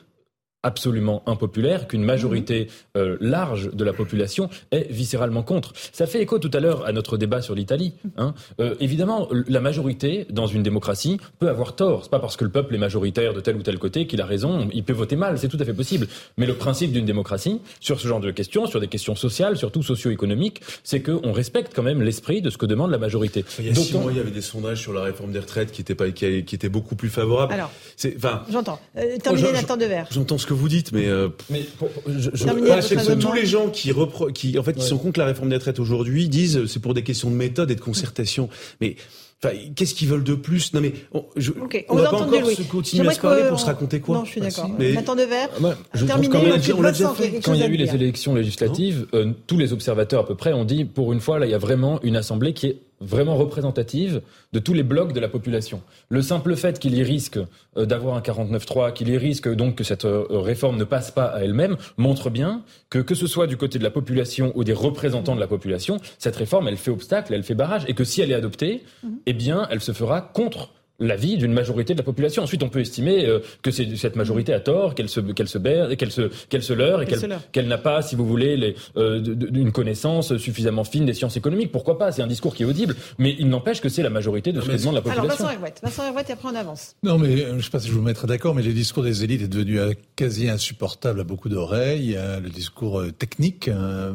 absolument impopulaire, qu'une majorité euh, large de la population est viscéralement contre. Ça fait écho tout à l'heure à notre débat sur l'Italie. Hein. Euh, évidemment, la majorité, dans une démocratie, peut avoir tort. C'est pas parce que le peuple est majoritaire de tel ou tel côté qu'il a raison. Il peut voter mal, c'est tout à fait possible. Mais le principe d'une démocratie, sur ce genre de questions, sur des questions sociales, surtout socio-économiques, c'est qu'on respecte quand même l'esprit de ce que demande la majorité. Il y a six mois, il y avait des sondages sur la réforme des retraites qui étaient, pas, qui étaient beaucoup plus favorables. Alors, c'est, enfin, j'entends. Euh, terminé oh, Nathan Devers. J'entends ce que vous dites, mais, euh, mais pour, je, je, non, pas, c'est que tous les gens qui, repro- qui en fait, qui ouais. sont contre la réforme des retraites aujourd'hui disent c'est pour des questions de méthode et de concertation. Mais enfin, qu'est-ce qu'ils veulent de plus ? Non mais on, je, okay. on, on va pas encore se continuer à se parler pour on... se raconter quoi. Non, je suis d'accord. Mais... Nathan Devers, bah, je terminé, quand même, on, on l'a déjà fait. Quand il y a eu les élections législatives, euh, tous les observateurs à peu près ont dit pour une fois là il y a vraiment une assemblée qui est vraiment représentative de tous les blocs de la population. Le simple fait qu'il y risque d'avoir un quarante-neuf trois, qu'il y risque donc que cette réforme ne passe pas à elle-même, montre bien que, que ce soit du côté de la population ou des représentants de la population, cette réforme, elle fait obstacle, elle fait barrage, et que si elle est adoptée, eh bien, elle se fera contre l'avis d'une majorité de la population. Ensuite, on peut estimer euh, que c'est, cette majorité a tort, qu'elle se, qu'elle se berre, qu'elle se, qu'elle se leurre et qu'elle, qu'elle, qu'elle n'a pas, si vous voulez, les, euh, une connaissance suffisamment fine des sciences économiques. Pourquoi pas ? C'est un discours qui est audible, mais il n'empêche que c'est la majorité de ce que demande la population. Alors, Vincent Hervouet, Vincent Hervouet, et après on avance. Non, mais je ne sais pas si je vous mettrai d'accord, mais le discours des élites est devenu quasi insupportable à beaucoup d'oreilles. Le discours technique, euh,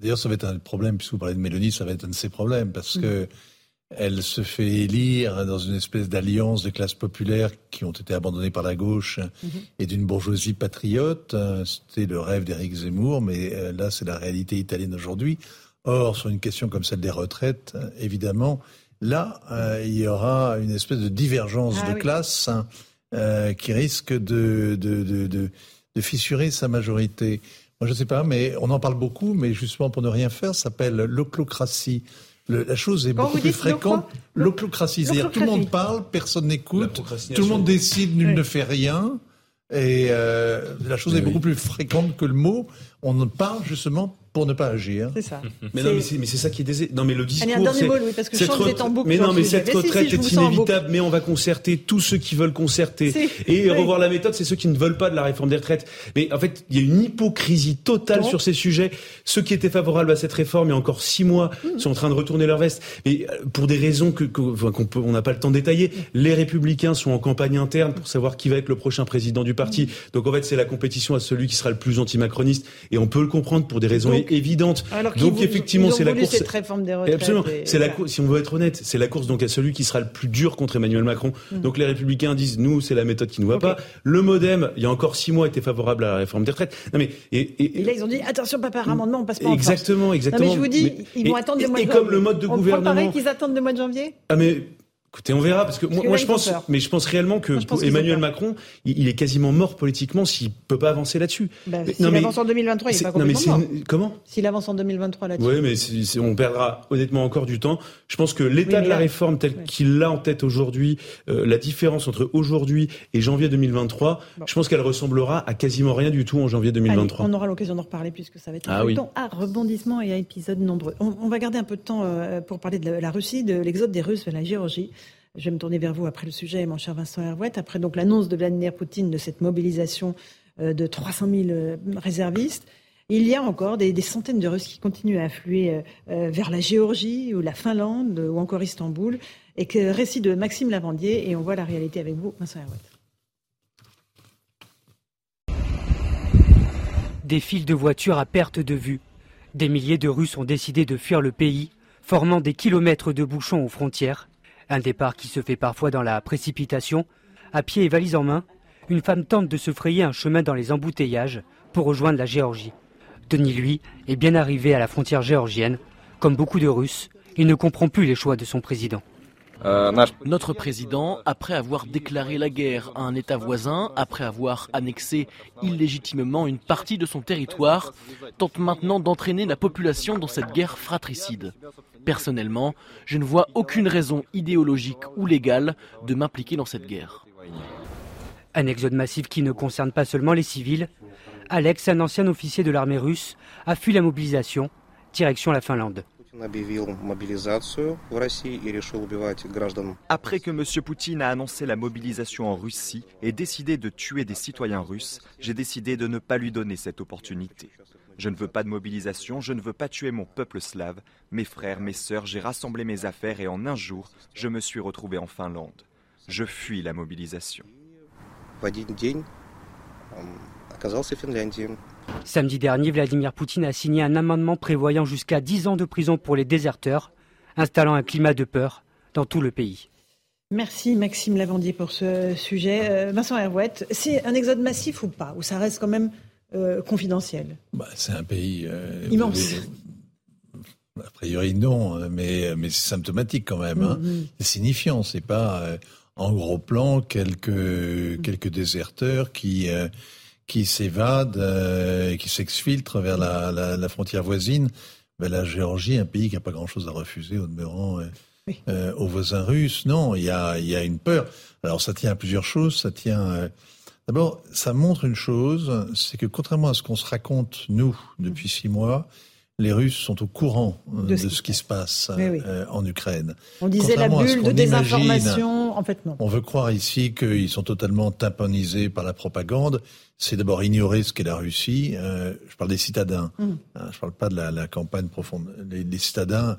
d'ailleurs, ça va être un problème, puisque vous parlez de Mélanie, ça va être un de ses problèmes, parce que mmh. elle se fait élire dans une espèce d'alliance de classes populaires qui ont été abandonnées par la gauche mmh. et d'une bourgeoisie patriote. C'était le rêve d'Éric Zemmour, mais là, c'est la réalité italienne aujourd'hui. Or, sur une question comme celle des retraites, évidemment, là, euh, il y aura une espèce de divergence ah, de oui. classe euh, qui risque de, de, de, de, de fissurer sa majorité. Moi, je ne sais pas, mais on en parle beaucoup, mais justement, pour ne rien faire, ça s'appelle l'oclocratie. Le, la chose est Quand beaucoup plus fréquente. L'oclocratie, c'est-à-dire tout le monde parle, personne n'écoute, tout le monde décide, nul oui. ne fait rien. Et euh, la chose mais est oui. beaucoup plus fréquente que le mot. On parle justement pour ne pas agir. C'est ça. Mais c'est... non, mais c'est, mais c'est ça qui est désir. Non, mais le discours. Allez, un dernier mot, Louis, parce que je sens que vous êtes en boucle. Mais non, mais cette retraite est inévitable. Mais on va concerter tous ceux qui veulent concerter si. et oui. revoir la méthode. C'est ceux qui ne veulent pas de la réforme des retraites. Mais en fait, il y a une hypocrisie totale bon. sur ces sujets. Ceux qui étaient favorables à cette réforme il y a encore six mois mmh. sont en train de retourner leur veste. Mais pour des raisons que, que enfin, qu'on peut, on n'a pas le temps de détailler. Les Républicains sont en campagne interne pour savoir qui va être le prochain président du parti. Mmh. Donc en fait, c'est la compétition à celui qui sera le plus anti-macroniste. Et on peut le comprendre pour des raisons. Donc, évidente. Alors donc vous, effectivement, c'est la course. Cette réforme des retraites. Absolument. Et c'est voilà. la course. Si on veut être honnête, c'est la course donc à celui qui sera le plus dur contre Emmanuel Macron. Mmh. Donc les Républicains disent nous, c'est la méthode qui nous va okay. pas. Le MoDem, il y a encore six mois, était favorable à la réforme des retraites. Non mais et, et, et là ils ont dit attention, pas par amendement, on passe pas en force. Exactement, exactement. Non, mais je vous dis, mais, ils vont et, attendre le mois de janvier. Et comme le mode de on gouvernement. On paraît qu'ils attendent le mois de janvier. Ah mais. Écoutez, on verra, parce que parce moi, que là, moi je pense, mais je pense réellement que moi, pense Emmanuel Macron, il, il est quasiment mort politiquement s'il peut pas avancer là-dessus. Bah, mais, s'il non, avance mais, en deux mille vingt-trois, il n'est pas complètement non, mais mort. Comment ? S'il avance en deux mille vingt-trois là-dessus. Oui, mais c'est, c'est, on perdra honnêtement encore du temps. Je pense que l'état oui, de la là, réforme tel ouais. qu'il l'a en tête aujourd'hui, euh, la différence entre aujourd'hui et janvier deux mille vingt-trois, bon. je pense qu'elle ressemblera à quasiment rien du tout en janvier deux mille vingt-trois. Allez, on aura l'occasion d'en reparler puisque ça va être un ah, oui. temps à rebondissement et à épisodes nombreux. On, on va garder un peu de temps euh, pour parler de la, la Russie, de l'exode des Russes vers la Géorgie. Je vais me tourner vers vous après le sujet, mon cher Vincent Hervouet. Après donc l'annonce de Vladimir Poutine de cette mobilisation de trois cent mille réservistes, il y a encore des, des centaines de Russes qui continuent à affluer vers la Géorgie ou la Finlande ou encore Istanbul. Et que, récit de Maxime Lavandier, et on voit la réalité avec vous, Vincent Hervouet. Des files de voitures à perte de vue. Des milliers de Russes ont décidé de fuir le pays, formant des kilomètres de bouchons aux frontières. Un départ qui se fait parfois dans la précipitation. À pied et valise en main, une femme tente de se frayer un chemin dans les embouteillages pour rejoindre la Géorgie. Denis, lui, est bien arrivé à la frontière géorgienne. Comme beaucoup de Russes, il ne comprend plus les choix de son président. Notre président, après avoir déclaré la guerre à un État voisin, après avoir annexé illégitimement une partie de son territoire, tente maintenant d'entraîner la population dans cette guerre fratricide. Personnellement, je ne vois aucune raison idéologique ou légale de m'impliquer dans cette guerre. Un exode massif qui ne concerne pas seulement les civils. Alex, un ancien officier de l'armée russe, a fui la mobilisation, direction la Finlande. Après que M. Poutine a annoncé la mobilisation en Russie et décidé de tuer des citoyens russes, j'ai décidé de ne pas lui donner cette opportunité. Je ne veux pas de mobilisation, je ne veux pas tuer mon peuple slave. Mes frères, mes sœurs, j'ai rassemblé mes affaires et en un jour, je me suis retrouvé en Finlande. Je fuis la mobilisation. Samedi dernier, Vladimir Poutine a signé un amendement prévoyant jusqu'à dix ans de prison pour les déserteurs, installant un climat de peur dans tout le pays. Merci Maxime Lavandier pour ce sujet. Vincent Hervouet, c'est un exode massif ou pas ? Ou ça reste quand même euh, confidentiel ? Bah, c'est un pays... Euh, immense. Euh, a priori non, mais, mais c'est symptomatique quand même. Hein. Mm-hmm. C'est signifiant, c'est pas euh, en gros plan quelques, mm-hmm. quelques déserteurs qui... Euh, qui s'évade euh, et qui s'exfiltre vers la, la, la frontière voisine. Ben, la Géorgie, un pays qui n'a pas grand-chose à refuser au demeurant euh, oui. euh, aux voisins russes. Non, il y a, y a une peur. Alors ça tient à plusieurs choses. Ça tient. Euh... D'abord, ça montre une chose, c'est que contrairement à ce qu'on se raconte, nous, depuis mmh. six mois, les Russes sont au courant euh, de, de ce qui se passe oui. euh, en Ukraine. On disait la bulle de désinformation. En fait, non. On veut croire ici qu'ils sont totalement tampanisés par la propagande. C'est d'abord ignorer ce qu'est la Russie. Euh, je parle des citadins. Mmh. Je parle pas de la, la campagne profonde. Les, les citadins,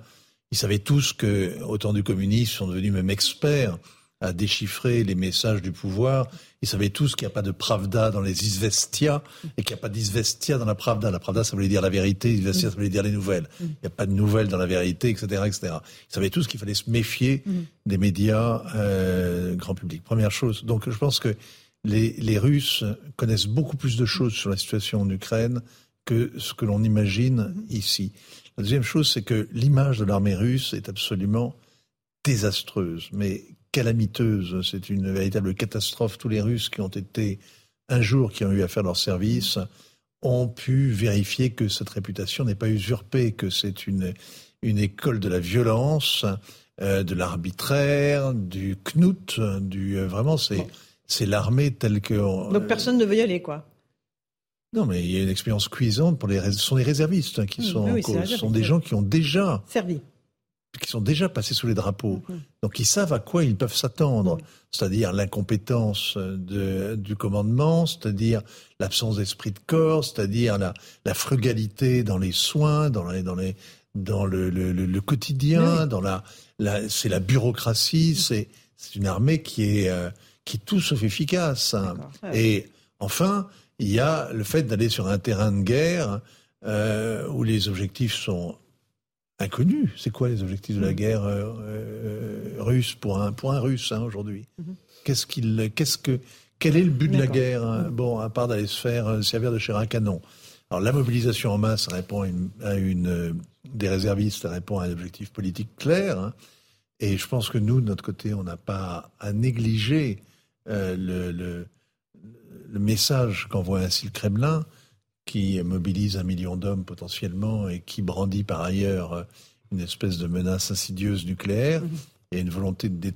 ils savaient tous que, au temps du communisme, ils sont devenus même experts à déchiffrer les messages du pouvoir. Ils savaient tous qu'il n'y a pas de Pravda dans les Izvestia et qu'il n'y a pas d'Izvestia dans la Pravda. La Pravda, ça voulait dire la vérité, Izvestia, ça voulait dire les nouvelles. Il n'y a pas de nouvelles dans la vérité, et cetera, et cetera. Ils savaient tous qu'il fallait se méfier des médias euh, grand public. Première chose. Donc, je pense que les, les Russes connaissent beaucoup plus de choses sur la situation en Ukraine que ce que l'on imagine ici. La deuxième chose, c'est que l'image de l'armée russe est absolument désastreuse, mais calamiteuse. C'est une véritable catastrophe. Tous les Russes qui ont été, un jour, qui ont eu à faire leur service, ont pu vérifier que cette réputation n'est pas usurpée, que c'est une, une école de la violence, euh, de l'arbitraire, du knout, du, euh, vraiment, c'est, c'est l'armée telle que... On, Donc personne euh, ne veut y aller, quoi. Non, mais il y a une expérience cuisante pour les, ce sont les réservistes hein, qui mmh, sont oui, en cause. Ce sont des gens qui ont déjà... servi. qui sont déjà passés sous les drapeaux. Mmh. Donc ils savent à quoi ils peuvent s'attendre, mmh. c'est-à-dire l'incompétence de, du commandement, c'est-à-dire l'absence d'esprit de corps, c'est-à-dire la, la frugalité dans les soins, dans, les, dans, les, dans le, le, le, le quotidien, mmh. dans la, la, c'est la bureaucratie, mmh. c'est, c'est une armée qui est, euh, qui est tout sauf efficace. Hein. Et enfin, il y a le fait d'aller sur un terrain de guerre euh, où les objectifs sont inconnus. C'est quoi les objectifs de la guerre euh, euh, russe pour un, pour un russe hein, aujourd'hui mm-hmm. Qu'est-ce qu'il, qu'est-ce que, quel est le but D'accord. de la guerre hein, bon, à part d'aller se faire euh, servir de chair à canon. Alors la mobilisation en masse répond à une, à une euh, des réservistes, ça répond à un objectif politique clair. Hein, et je pense que nous, de notre côté, on n'a pas à négliger euh, le, le, le message qu'envoie ainsi le Kremlin, qui mobilise un million d'hommes potentiellement et qui brandit par ailleurs une espèce de menace insidieuse nucléaire mmh. et une volonté de dé-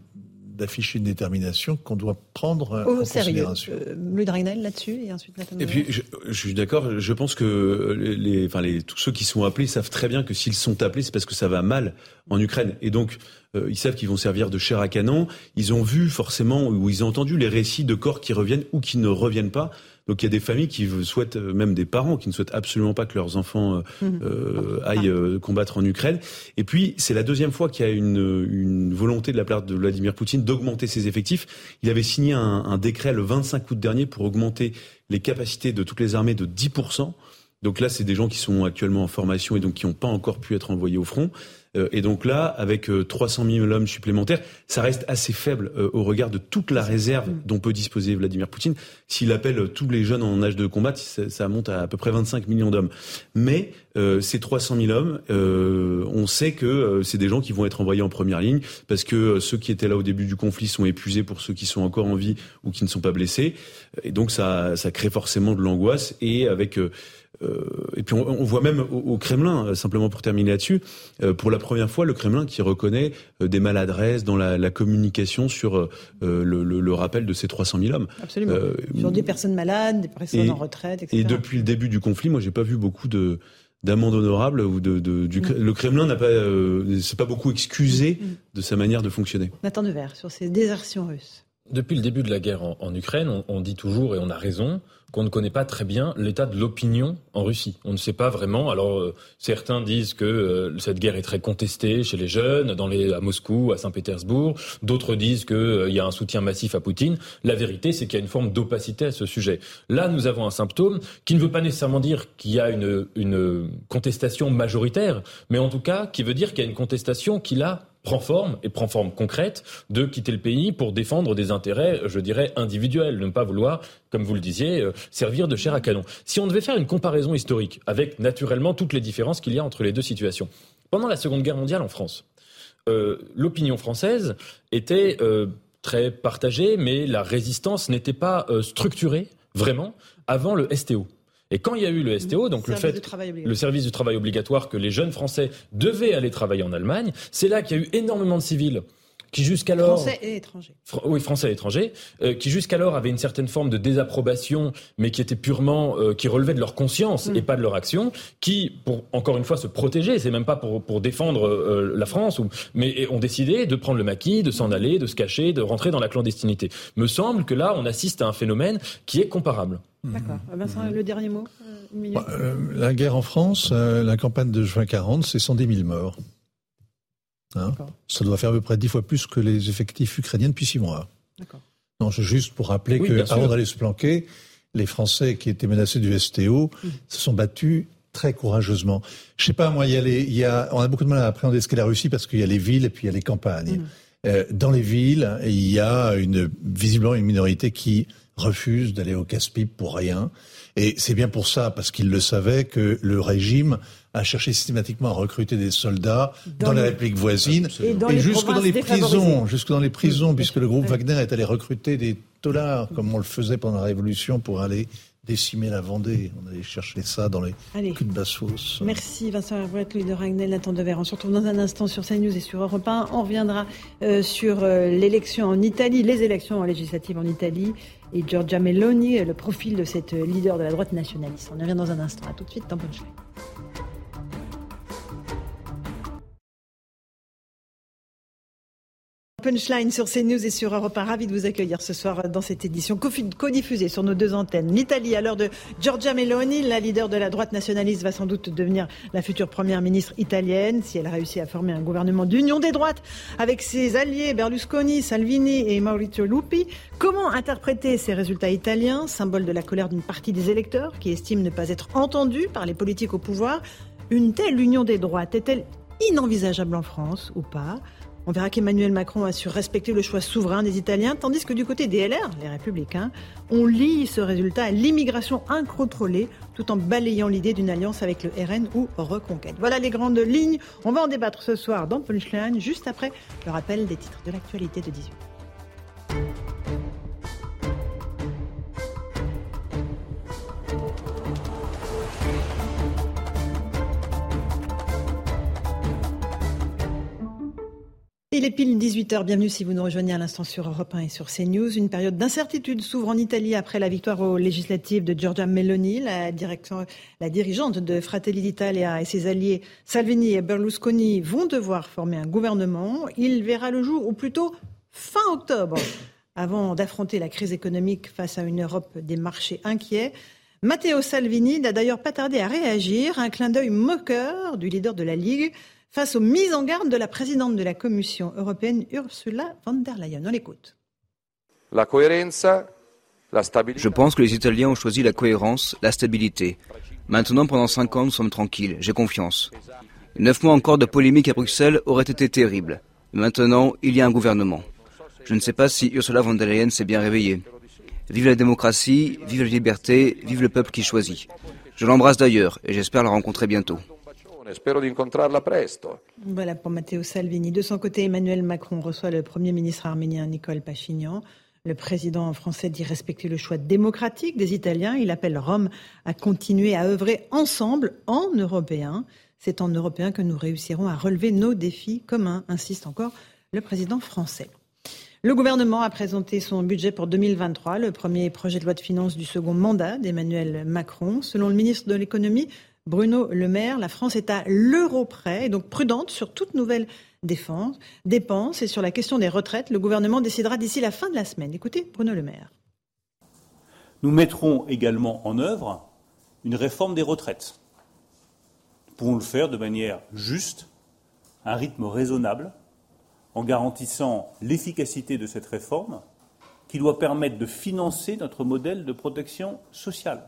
d'afficher une détermination qu'on doit prendre oh, en sérieux. Considération. Euh, Louis de Raynal là-dessus et ensuite Nathan Devers. Et puis je, je suis d'accord, je pense que les, les, enfin les, tous ceux qui sont appelés savent très bien que s'ils sont appelés, c'est parce que ça va mal en Ukraine. Et donc euh, ils savent qu'ils vont servir de chair à canon. Ils ont vu forcément ou ils ont entendu les récits de corps qui reviennent ou qui ne reviennent pas. Donc il y a des familles qui souhaitent, même des parents qui ne souhaitent absolument pas que leurs enfants euh, mmh. aillent euh, combattre en Ukraine. Et puis c'est la deuxième fois qu'il y a une, une volonté de la part de Vladimir Poutine d'augmenter ses effectifs. Il avait signé un, un décret le vingt-cinq août dernier pour augmenter les capacités de toutes les armées de dix pour cent. Donc là, c'est des gens qui sont actuellement en formation et donc qui n'ont pas encore pu être envoyés au front. Euh, et donc là, avec euh, trois cent mille hommes supplémentaires, ça reste assez faible euh, au regard de toute la réserve dont peut disposer Vladimir Poutine. S'il appelle euh, tous les jeunes en âge de combattre, ça, ça monte à à peu près vingt-cinq millions d'hommes. Mais euh, ces trois cent mille hommes, euh, on sait que euh, c'est des gens qui vont être envoyés en première ligne parce que euh, ceux qui étaient là au début du conflit sont épuisés pour ceux qui sont encore en vie ou qui ne sont pas blessés. Et donc ça, ça crée forcément de l'angoisse et avec... Euh, Et puis on voit même au Kremlin, simplement pour terminer là-dessus, pour la première fois le Kremlin qui reconnaît des maladresses dans la, la communication sur le, le, le rappel de ces trois cent mille hommes. Absolument. Euh, sur des personnes malades, des personnes et, en retraite, et cetera. Et depuis le début du conflit, moi j'ai pas vu beaucoup de... d'amende honorable ou de, de du oui. Le Kremlin n'a pas euh, c'est pas beaucoup excusé oui. de sa manière de fonctionner. Nathan Devers sur ces désertions russes. Depuis le début de la guerre en, en Ukraine, on, on dit toujours, et on a raison, qu'on ne connaît pas très bien l'état de l'opinion en Russie. On ne sait pas vraiment. Alors, euh, certains disent que euh, cette guerre est très contestée chez les jeunes, dans les, à Moscou, à Saint-Pétersbourg. D'autres disent qu'il euh, y a un soutien massif à Poutine. La vérité, c'est qu'il y a une forme d'opacité à ce sujet. Là, nous avons un symptôme qui ne veut pas nécessairement dire qu'il y a une, une contestation majoritaire, mais en tout cas, qui veut dire qu'il y a une contestation qui l'a... prend forme, et prend forme concrète, de quitter le pays pour défendre des intérêts, je dirais, individuels, de ne pas vouloir, comme vous le disiez, euh, servir de chair à canon. Si on devait faire une comparaison historique, avec naturellement toutes les différences qu'il y a entre les deux situations. Pendant la Seconde Guerre mondiale en France, euh, l'opinion française était euh, très partagée, mais la résistance n'était pas euh, structurée, vraiment, avant le S T O. Et quand il y a eu le S T O, donc le, le, fait, le service du travail obligatoire que les jeunes Français devaient aller travailler en Allemagne, c'est là qu'il y a eu énormément de civils qui jusqu'alors... Français et étrangers. Fr- oui, Français et étrangers, euh, qui jusqu'alors avaient une certaine forme de désapprobation, mais qui était purement... Euh, qui relevait de leur conscience mmh. et pas de leur action, qui, pour encore une fois se protéger, c'est même pas pour, pour défendre euh, la France, ou, mais ont décidé de prendre le maquis, de s'en aller, de se cacher, de rentrer dans la clandestinité. Me semble que là, on assiste à un phénomène qui est comparable. D'accord. Vincent, le dernier mot, une minute. Bah, euh, la guerre en France, euh, la campagne de juin quarante, c'est cent dix mille morts. Hein, ça doit faire à peu près dix fois plus que les effectifs ukrainiens depuis six mois. D'accord. Non, c'est juste pour rappeler oui, qu'avant d'aller se planquer, les Français qui étaient menacés du S T O mmh. se sont battus très courageusement. Je sais pas, moi, il y a les, il y a, on a beaucoup de mal à appréhender ce qu'est la Russie parce qu'il y a les villes et puis il y a les campagnes. Mmh. Euh, dans les villes, il y a une, visiblement une minorité qui refuse d'aller au casse-pipe pour rien. Et c'est bien pour ça, parce qu'ils le savaient, que le régime a cherché systématiquement à recruter des soldats dans, dans les républiques voisines et, et jusque dans les prisons, jusque dans les prisons, puisque le groupe Wagner est allé recruter des taulards, comme on le faisait pendant la Révolution, pour aller décimer la Vendée. On allait chercher ça dans les Allez. Culs de Basse-Fosse. Merci Vincent Hervouet, Louis de Raynal, Nathan Devers. On se retrouve dans un instant sur CNews et sur Europe un. On reviendra euh, sur euh, l'élection en Italie, les élections législatives en Italie et Giorgia Meloni, le profil de cette leader de la droite nationaliste. On y revient dans un instant. À tout de suite dans Punchline. Punchline sur CNews et sur Europe un, ravi de vous accueillir ce soir dans cette édition codiffusée sur nos deux antennes. L'Italie, à l'heure de Giorgia Meloni, la leader de la droite nationaliste, va sans doute devenir la future première ministre italienne si elle réussit à former un gouvernement d'union des droites avec ses alliés Berlusconi, Salvini et Maurizio Lupi. Comment interpréter ces résultats italiens, symbole de la colère d'une partie des électeurs qui estiment ne pas être entendus par les politiques au pouvoir? Une telle union des droites est-elle inenvisageable en France ou pas? On verra qu'Emmanuel Macron a su respecter le choix souverain des Italiens, tandis que du côté des L R, les Républicains, on lie ce résultat à l'immigration incontrôlée, tout en balayant l'idée d'une alliance avec le R N ou Reconquête. Voilà les grandes lignes. On va en débattre ce soir dans Punchline, juste après le rappel des titres de l'actualité de dix-huit heures. Il est pile dix-huit heures, bienvenue si vous nous rejoignez à l'instant sur Europe un et sur CNews. Une période d'incertitude s'ouvre en Italie après la victoire aux législatives de Giorgia Meloni. La, direction, la dirigeante de Fratelli d'Italia et ses alliés Salvini et Berlusconi vont devoir former un gouvernement. Il verra le jour, ou plutôt fin octobre, avant d'affronter la crise économique face à une Europe des marchés inquiets. Matteo Salvini n'a d'ailleurs pas tardé à réagir, un clin d'œil moqueur du leader de la Ligue, face aux mises en garde de la présidente de la Commission européenne, Ursula von der Leyen. On l'écoute. Je pense que les Italiens ont choisi la cohérence, la stabilité. Maintenant, pendant cinq ans, nous sommes tranquilles. J'ai confiance. Neuf mois encore de polémique à Bruxelles auraient été terribles. Maintenant, il y a un gouvernement. Je ne sais pas si Ursula von der Leyen s'est bien réveillée. Vive la démocratie, vive la liberté, vive le peuple qui choisit. Je l'embrasse d'ailleurs et j'espère la rencontrer bientôt. Voilà pour Matteo Salvini. De son côté, Emmanuel Macron reçoit le Premier ministre arménien Nikol Pachinian. Le président français dit respecter le choix démocratique des Italiens. Il appelle Rome à continuer à œuvrer ensemble en Européens. C'est en Européens que nous réussirons à relever nos défis communs, insiste encore le président français. Le gouvernement a présenté son budget pour deux mille vingt-trois, le premier projet de loi de finances du second mandat d'Emmanuel Macron. Selon le ministre de l'Économie, Bruno Le Maire, la France est à l'euro près et donc prudente sur toute nouvelle défense, dépense et sur la question des retraites. Le gouvernement décidera d'ici la fin de la semaine. Écoutez Bruno Le Maire. Nous mettrons également en œuvre une réforme des retraites. Nous pourrons le faire de manière juste, à un rythme raisonnable, en garantissant l'efficacité de cette réforme qui doit permettre de financer notre modèle de protection sociale.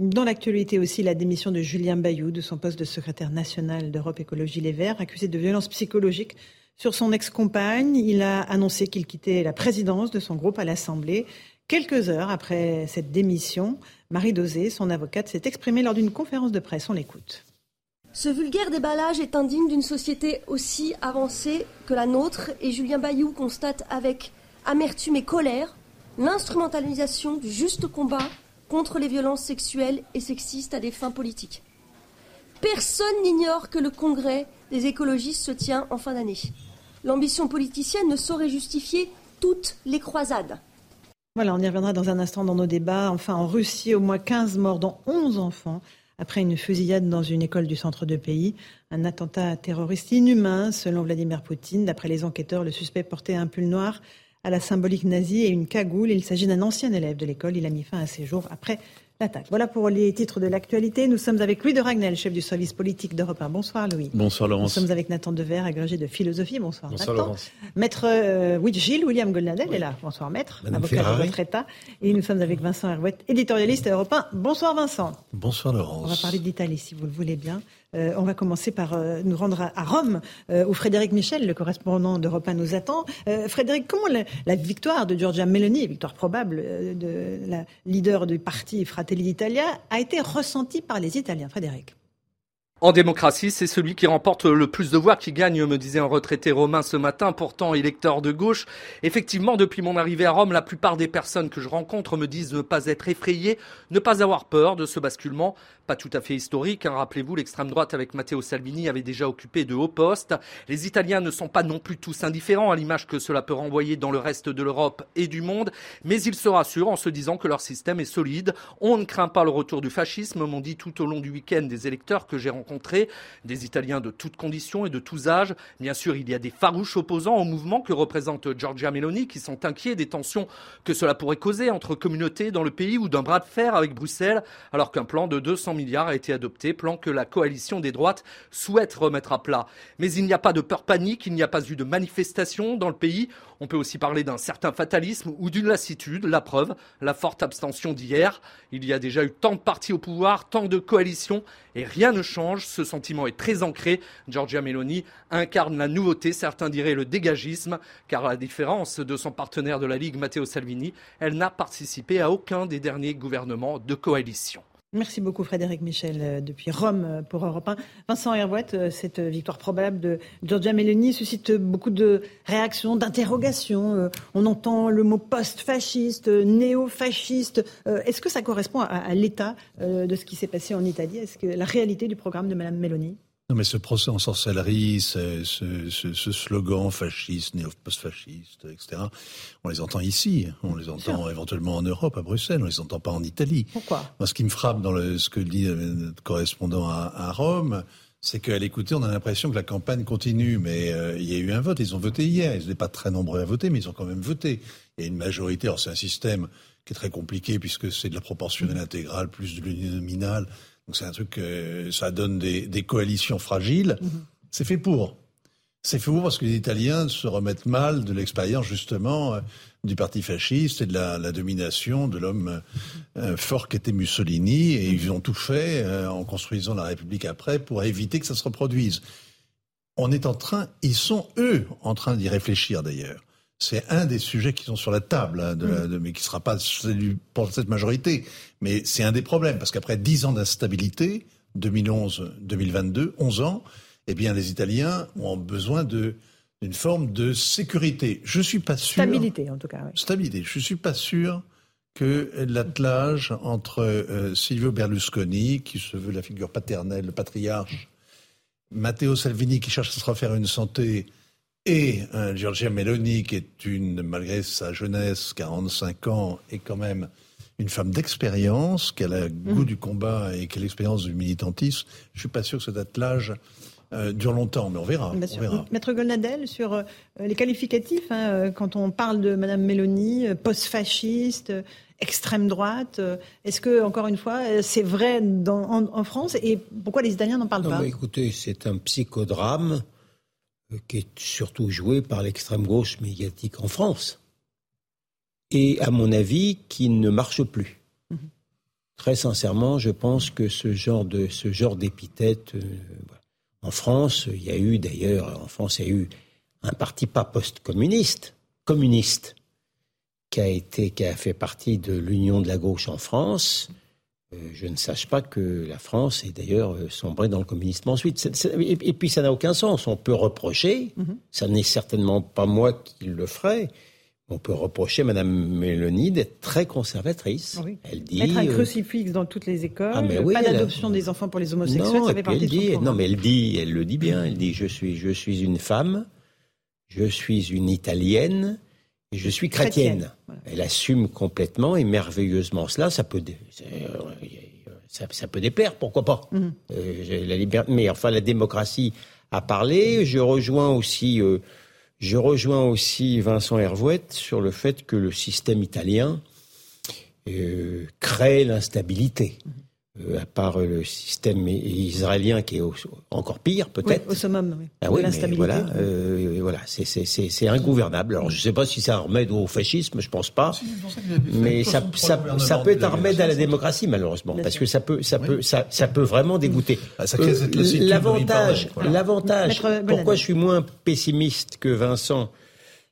Dans l'actualité aussi, la démission de Julien Bayou de son poste de secrétaire national d'Europe Écologie Les Verts, accusé de violence psychologique sur son ex-compagne. Il a annoncé qu'il quittait la présidence de son groupe à l'Assemblée. Quelques heures après cette démission, Marie Dozé, son avocate, s'est exprimée lors d'une conférence de presse. On l'écoute. Ce vulgaire déballage est indigne d'une société aussi avancée que la nôtre et Julien Bayou constate avec amertume et colère l'instrumentalisation du juste combat contre les violences sexuelles et sexistes à des fins politiques. Personne n'ignore que le congrès des écologistes se tient en fin d'année. L'ambition politicienne ne saurait justifier toutes les croisades. Voilà, on y reviendra dans un instant dans nos débats. Enfin, en Russie, au moins quinze morts, dont onze enfants, après une fusillade dans une école du centre du pays. Un attentat terroriste inhumain, selon Vladimir Poutine. D'après les enquêteurs, le suspect portait un pull noir à la symbolique nazie et une cagoule. Il s'agit d'un ancien élève de l'école. Il a mis fin à ses jours après l'attaque. Voilà pour les titres de l'actualité. Nous sommes avec Louis de Raynal, chef du service politique d'Europe un. Bonsoir Louis. Bonsoir Laurence. Nous sommes avec Nathan Devers, agrégé de philosophie. Bonsoir, bonsoir Nathan. Laurence. Maître euh, Gilles, William Goldnadel oui. est là. Bonsoir Maître, Madame avocat Ferrari. De votre État. Et nous sommes avec Vincent Hervouet, éditorialiste Europe un. Bonsoir Vincent. Bonsoir Laurence. On va parler d'Italie si vous le voulez bien. Euh, on va commencer par euh, nous rendre à, à Rome, euh, où Frédéric Michel, le correspondant d'Europe un, nous attend. Euh, Frédéric, comment la, la victoire de Giorgia Meloni, victoire probable euh, de la leader du parti Fratelli d'Italia, a été ressentie par les Italiens, Frédéric? En démocratie, c'est celui qui remporte le plus de voix qui gagne, me disait un retraité romain ce matin, pourtant électeur de gauche. Effectivement, depuis mon arrivée à Rome, la plupart des personnes que je rencontre me disent ne pas être effrayées, ne pas avoir peur de ce basculement. Pas tout à fait historique, hein. Rappelez-vous, l'extrême droite avec Matteo Salvini avait déjà occupé de hauts postes. Les Italiens ne sont pas non plus tous indifférents à l'image que cela peut renvoyer dans le reste de l'Europe et du monde, mais ils se rassurent en se disant que leur système est solide. On ne craint pas le retour du fascisme, m'ont dit tout au long du week-end des électeurs que j'ai rencontrés rencontrés, des Italiens de toutes conditions et de tous âges. Bien sûr, il y a des farouches opposants au mouvement que représente Giorgia Meloni qui sont inquiets des tensions que cela pourrait causer entre communautés dans le pays ou d'un bras de fer avec Bruxelles, alors qu'un plan de deux cents milliards a été adopté, plan que la coalition des droites souhaite remettre à plat. Mais il n'y a pas de peur panique, il n'y a pas eu de manifestation dans le pays. On peut aussi parler d'un certain fatalisme ou d'une lassitude. La preuve, la forte abstention d'hier. Il y a déjà eu tant de partis au pouvoir, tant de coalitions et rien ne change. Ce sentiment est très ancré. Giorgia Meloni incarne la nouveauté, certains diraient le dégagisme, car à la différence de son partenaire de la Ligue, Matteo Salvini, elle n'a participé à aucun des derniers gouvernements de coalition. Merci beaucoup Frédéric Michel depuis Rome pour Europe un. Vincent Hervouet, cette victoire probable de Giorgia Meloni suscite beaucoup de réactions, d'interrogations. On entend le mot post-fasciste, néo-fasciste. Est-ce que ça correspond à l'état de ce qui s'est passé en Italie ? Est-ce que la réalité du programme de Madame Meloni ? Non mais ce procès en sorcellerie, ce, ce, ce, ce slogan fasciste, néo-post-fasciste, et cetera, on les entend ici, on les entend sure. éventuellement en Europe, à Bruxelles, on les entend pas en Italie. Pourquoi ? Moi, ce qui me frappe dans le, ce que dit notre correspondant à, à Rome, c'est qu'à l'écouter, on a l'impression que la campagne continue, mais euh, il y a eu un vote, ils ont voté hier, ils n'étaient pas très nombreux à voter, mais ils ont quand même voté. Il y a une majorité, alors c'est un système qui est très compliqué, puisque c'est de la proportionnelle intégrale, plus de l'uninominal. Donc c'est un truc, euh, ça donne des, des coalitions fragiles. Mmh. C'est fait pour. C'est fait pour parce que les Italiens se remettent mal de l'expérience justement euh, du parti fasciste et de la, la domination de l'homme euh, fort qu'était Mussolini. Et ils ont tout fait euh, en construisant la République après pour éviter que ça se reproduise. On est en train, ils sont eux en train d'y réfléchir d'ailleurs. C'est un des sujets qui sont sur la table, hein, de la, de, mais qui ne sera pas celui pour cette majorité. Mais c'est un des problèmes, parce qu'après dix ans d'instabilité, deux mille onze deux mille vingt-deux, onze ans, eh bien les Italiens ont besoin de, d'une forme de sécurité. Je ne suis pas sûr... Stabilité, en tout cas. Oui. Stabilité. Je ne suis pas sûr que l'attelage entre euh, Silvio Berlusconi, qui se veut la figure paternelle, le patriarche, Matteo Salvini, qui cherche à se refaire une santé... Et hein, Giorgia Meloni, qui est une, malgré sa jeunesse, quarante-cinq ans, est quand même une femme d'expérience, qui a le goût mmh. du combat et qui a l'expérience du militantisme. Je ne suis pas sûr que cet attelage euh, dure longtemps, mais on verra. Bien on verra. Maître Goldnadel, sur euh, les qualificatifs, hein, quand on parle de Madame Meloni, post-fasciste, extrême droite, est-ce que, encore une fois, c'est vrai dans, en, en France et pourquoi les Italiens n'en parlent non, pas ? Mais écoutez, c'est un psychodrame qui est surtout joué par l'extrême-gauche médiatique en France, et à mon avis, qui ne marche plus. Mmh. Très sincèrement, je pense que ce genre de ce genre d'épithète... Euh, en France, il y a eu d'ailleurs, en France, il y a eu un parti pas post-communiste, communiste, qui a, été, qui a fait partie de l'union de la gauche en France... Euh, je ne sache pas que la France ait d'ailleurs euh, sombré dans le communisme ensuite. C'est, c'est, et, et puis ça n'a aucun sens. On peut reprocher, mm-hmm. ça n'est certainement pas moi qui le ferai, on peut reprocher à Mme Meloni d'être très conservatrice. Oui. Elle dit, mettre un crucifix euh, dans toutes les écoles, ah, oui, pas d'adoption a... des enfants pour les homosexuels, non, ça fait partie de son programme. Non, mais elle dit, elle le dit bien, elle dit je suis, je suis une femme, je suis une Italienne... Et je suis chrétienne. chrétienne voilà. Elle assume complètement et merveilleusement cela. Ça peut, dé... ça, ça peut déplaire, pourquoi pas. Mm-hmm. Euh, la liber... Mais enfin, la démocratie a parlé. Je rejoins aussi, euh, je rejoins aussi Vincent Hervouet sur le fait que le système italien euh, crée l'instabilité. Mm-hmm. Euh, à part le système israélien qui est au... encore pire, peut-être. Oui, au summum, oui. Ah oui, l'instabilité. Voilà, euh, voilà c'est, c'est, c'est, c'est ingouvernable. Alors, je ne sais pas si c'est un remède au fascisme, je ne pense pas. Si, mais ça, ça, ça peut être un remède à la démocratie, malheureusement, bien parce sûr. que ça peut, ça, oui. peut, ça, ça peut vraiment dégoûter. Ah, ça crée cette lassitude, l'avantage, voilà. l'avantage pourquoi je suis moins pessimiste que Vincent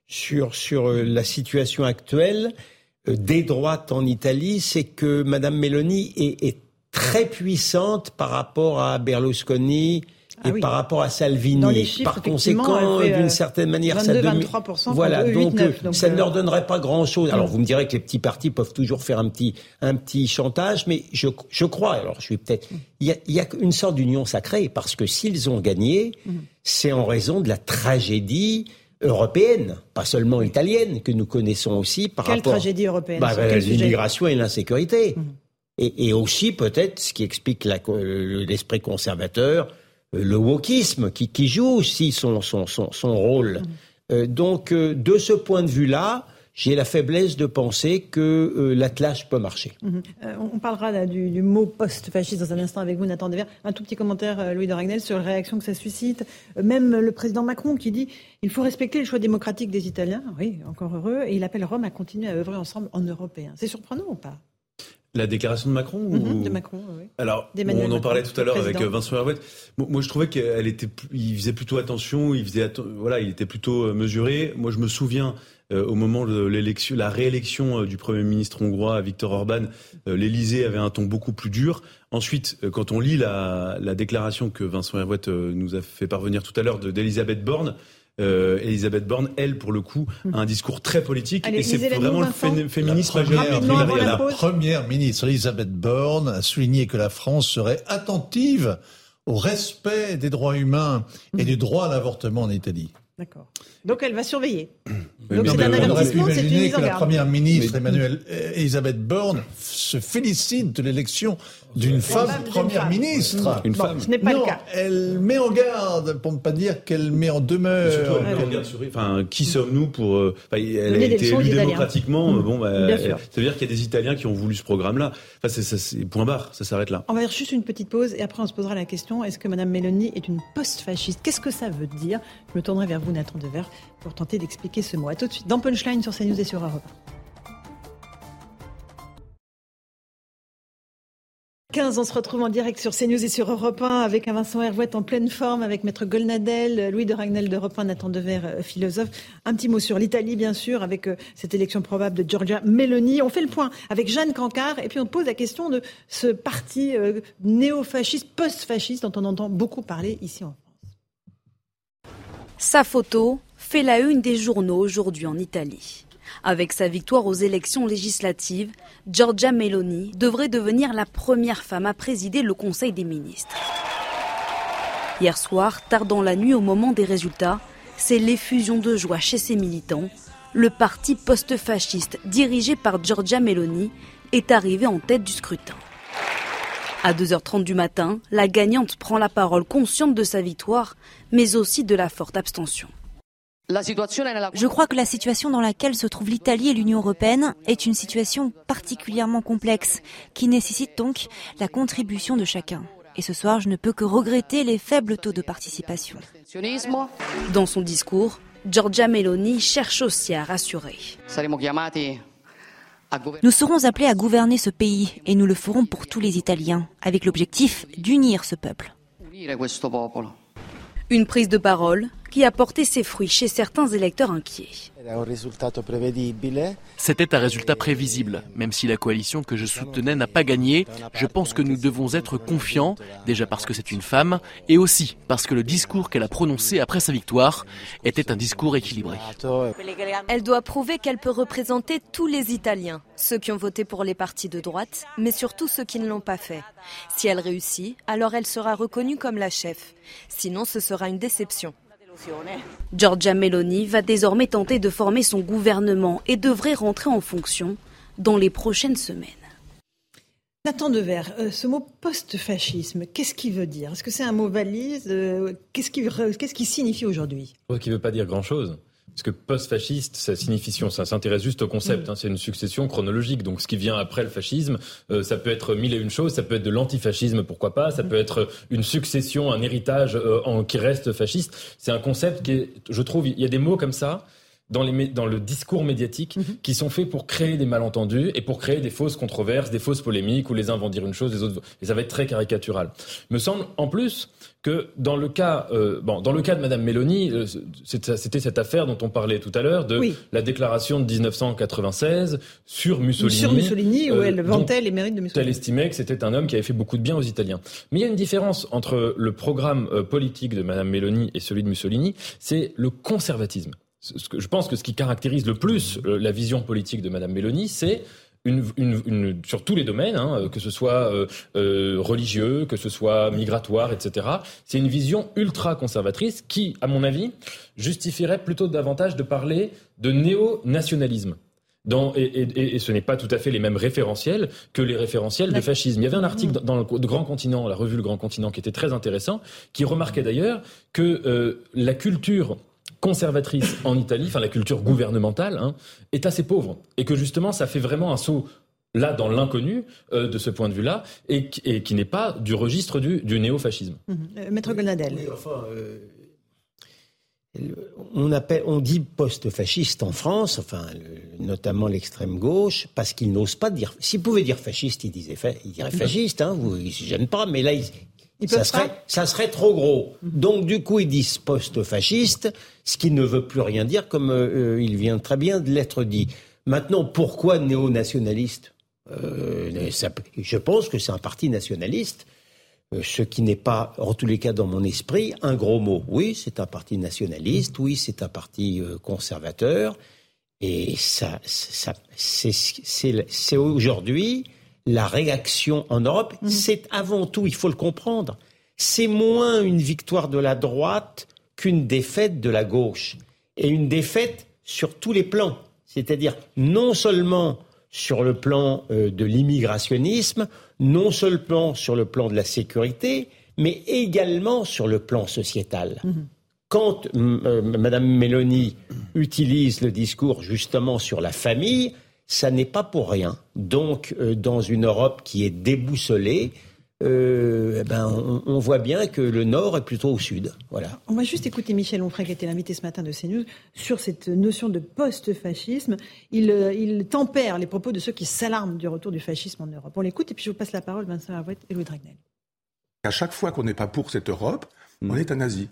sur, sur la situation actuelle des droites en Italie, c'est que Mme Meloni est, est très puissante par rapport à Berlusconi et ah oui. par rapport à Salvini. Chiffres, par conséquent, fait, euh, d'une certaine manière, vingt-deux, ça vingt-trois pour cent voilà, contre eux, donc, huit neuf, donc ça euh... ne leur donnerait pas grand-chose. Alors vous me direz que les petits partis peuvent toujours faire un petit un petit chantage, mais je je crois. Alors je suis peut-être. Il y a il y a une sorte d'union sacrée parce que s'ils ont gagné, mm-hmm. c'est en raison de la tragédie européenne, pas seulement italienne, que nous connaissons aussi par Quelle rapport. Quelle tragédie européenne ? Bah, bah, l'immigration et l'insécurité. Mm-hmm. et, et aussi peut-être ce qui explique la, l'esprit conservateur, le wokisme qui, qui joue aussi son, son, son, son rôle. Mmh. Euh, donc euh, de ce point de vue-là, j'ai la faiblesse de penser que euh, l'attelage peut marcher. Mmh. Euh, on parlera là, du, du mot post-fasciste dans un instant avec vous, Nathan Devers. Un tout petit commentaire, euh, Louis de Raynal, sur la réaction que ça suscite. Euh, même le président Macron qui dit « Il faut respecter le choix démocratique des Italiens ». Oui, encore heureux. Et il appelle Rome à continuer à œuvrer ensemble en européen. C'est surprenant ou pas ? La déclaration de Macron ou... De Macron, oui. Alors, on en parlait Macron, tout à l'heure avec Vincent Hervouet. Moi, je trouvais qu'elle était, il faisait plutôt attention, il faisait, atten... voilà, il était plutôt mesuré. Moi, je me souviens euh, au moment de l'élection, la réélection du Premier ministre hongrois, Viktor Orban, euh, l'Élysée avait un ton beaucoup plus dur. Ensuite, quand on lit la, la déclaration que Vincent Hervouet nous a fait parvenir tout à l'heure de, d'Elisabeth Borne. Euh, Elisabeth Borne, elle, pour le coup, a un discours très politique. Allez, et c'est vraiment le fé- féminisme majoritaire. La, la première ministre, Elisabeth Borne, a souligné que la France serait attentive au respect des droits humains et du droit à l'avortement en Italie. D'accord. Donc elle va surveiller. Mais Donc mais c'est un avertissement, c'est une mise en garde. Que la première ministre Emmanuel mais... Elisabeth Borne se félicite de l'élection d'une femme, femme première d'une ministre. Femme. Une femme. Bon, ce n'est pas non, le cas. Elle met en garde, pour ne pas dire qu'elle met en demeure. Surtout, elle met en garde sur... Enfin, qui sommes-nous pour... Enfin, elle a été élue démocratiquement. Mmh. Bon, bah, elle... Ça veut dire qu'il y a des Italiens qui ont voulu ce programme-là. Enfin, c'est, ça, c'est point barre, ça s'arrête là. On va faire juste une petite pause et après on se posera la question, est-ce que Mme Meloni est une post-fasciste ? Qu'est-ce que ça veut dire ? Je me tournerai vers vous, Nathan Devers, pour tenter d'expliquer ce mot. A tout de suite dans Punchline sur CNews et sur Europe un. quinze, on se retrouve en direct sur CNews et sur Europe un avec un Vincent Hervouet en pleine forme, avec Maître Goldnadel, Louis de Raynal d'Europe un, Nathan Devers, philosophe. Un petit mot sur l'Italie, bien sûr, avec cette élection probable de Giorgia Meloni. On fait le point avec Jeanne Cancard et puis on pose la question de ce parti néo-fasciste, post-fasciste dont on entend beaucoup parler ici en France. Sa photo fait la une des journaux aujourd'hui en Italie. Avec sa victoire aux élections législatives, Giorgia Meloni devrait devenir la première femme à présider le Conseil des ministres. Hier soir, tard dans la nuit au moment des résultats, c'est l'effusion de joie chez ses militants. Le parti post-fasciste dirigé par Giorgia Meloni est arrivé en tête du scrutin. À deux heures trente du matin, la gagnante prend la parole consciente de sa victoire, mais aussi de la forte abstention. Je crois que la situation dans laquelle se trouvent l'Italie et l'Union européenne est une situation particulièrement complexe, qui nécessite donc la contribution de chacun. Et ce soir, je ne peux que regretter les faibles taux de participation. Dans son discours, Giorgia Meloni cherche aussi à rassurer. Nous serons appelés à gouverner ce pays, et nous le ferons pour tous les Italiens, avec l'objectif d'unir ce peuple. Une prise de parole qui a porté ses fruits chez certains électeurs inquiets. C'était un résultat prévisible. Même si la coalition que je soutenais n'a pas gagné, je pense que nous devons être confiants, déjà parce que c'est une femme, et aussi parce que le discours qu'elle a prononcé après sa victoire était un discours équilibré. Elle doit prouver qu'elle peut représenter tous les Italiens, ceux qui ont voté pour les partis de droite, mais surtout ceux qui ne l'ont pas fait. Si elle réussit, alors elle sera reconnue comme la chef. Sinon, ce sera une déception. Giorgia Meloni va désormais tenter de former son gouvernement et devrait rentrer en fonction dans les prochaines semaines. Nathan Devers, euh, ce mot post-fascisme, qu'est-ce qu'il veut dire ? Est-ce que c'est un mot valise ? euh, qu'est-ce, qu'il, qu'est-ce qu'il signifie aujourd'hui ? Je crois qu'il ne veut pas dire grand-chose. Parce que post-fasciste, ça signifie, ça s'intéresse juste au concept, hein, c'est une succession chronologique. Donc ce qui vient après le fascisme, euh, ça peut être mille et une choses, ça peut être de l'antifascisme, pourquoi pas, ça peut être une succession, un héritage euh, en, qui reste fasciste. C'est un concept qui est, je trouve, il y a des mots comme ça dans, les, dans le discours médiatique mm-hmm. qui sont faits pour créer des malentendus et pour créer des fausses controverses, des fausses polémiques où les uns vont dire une chose, les autres... Et ça va être très caricatural. Il me semble, en plus... que dans le cas, euh, bon, dans le cas de Madame Meloni, euh, c'était cette affaire dont on parlait tout à l'heure de oui. la déclaration de dix-neuf cent quatre-vingt-seize sur Mussolini. Sur Mussolini, euh, où elle vantait les mérites de Mussolini. Elle estimait que c'était un homme qui avait fait beaucoup de bien aux Italiens. Mais il y a une différence entre le programme euh, politique de Madame Meloni et celui de Mussolini, c'est le conservatisme. Je pense que ce qui caractérise le plus euh, la vision politique de Madame Meloni, c'est Une, une, une, sur tous les domaines, hein, que ce soit euh, euh, religieux, que ce soit migratoire, et cetera. C'est une vision ultra-conservatrice qui, à mon avis, justifierait plutôt davantage de parler de néo-nationalisme. dans, et, et, et ce n'est pas tout à fait les mêmes référentiels que les référentiels de fascisme. Il y avait un article dans, dans le Grand Continent, la revue Le Grand Continent, qui était très intéressant, qui remarquait d'ailleurs que euh, la culture conservatrice en Italie, enfin la culture gouvernementale, hein, est assez pauvre. Et que justement, ça fait vraiment un saut là, dans l'inconnu, euh, de ce point de vue-là, et, et qui n'est pas du registre du, du néo-fascisme. Mmh. Euh, Maître Goldnadel. Oui, enfin, euh, on, appelle, on dit post-fasciste en France, enfin, le, notamment l'extrême-gauche, parce qu'ils n'osent pas dire... S'ils pouvaient dire fasciste, ils, disaient fa, ils diraient fasciste, hein, vous, ils ne se gênent pas, mais là, ils, ils ça, serait, ça serait trop gros. Mmh. Donc, du coup, ils disent post-fasciste, ce qui ne veut plus rien dire, comme euh, il vient très bien de l'être dit. Maintenant, pourquoi néo-nationaliste ? Euh, ça, je pense que c'est un parti nationaliste, ce qui n'est pas, en tous les cas dans mon esprit, un gros mot. Oui, c'est un parti nationaliste, oui, c'est un parti conservateur, et ça, ça, c'est, c'est, c'est aujourd'hui la réaction en Europe. Mmh. C'est avant tout, il faut le comprendre, c'est moins une victoire de la droite qu'une défaite de la gauche, et une défaite sur tous les plans, c'est-à-dire non seulement... sur le plan euh, de l'immigrationnisme, non seulement sur le plan de la sécurité, mais également sur le plan sociétal. Mmh. Quand euh, Madame Meloni utilise le discours justement sur la famille, ça n'est pas pour rien. Donc, euh, dans une Europe qui est déboussolée, Euh, ben, on, on voit bien que le nord est plutôt au sud. Voilà. On va juste écouter Michel Onfray, qui était l'invité ce matin de CNews, sur cette notion de post-fascisme. Il, il tempère les propos de ceux qui s'alarment du retour du fascisme en Europe. On l'écoute et puis je vous passe la parole, Vincent Hervouet et Louis de Raynal. À chaque fois qu'on n'est pas pour cette Europe, mmh. on est un nazi.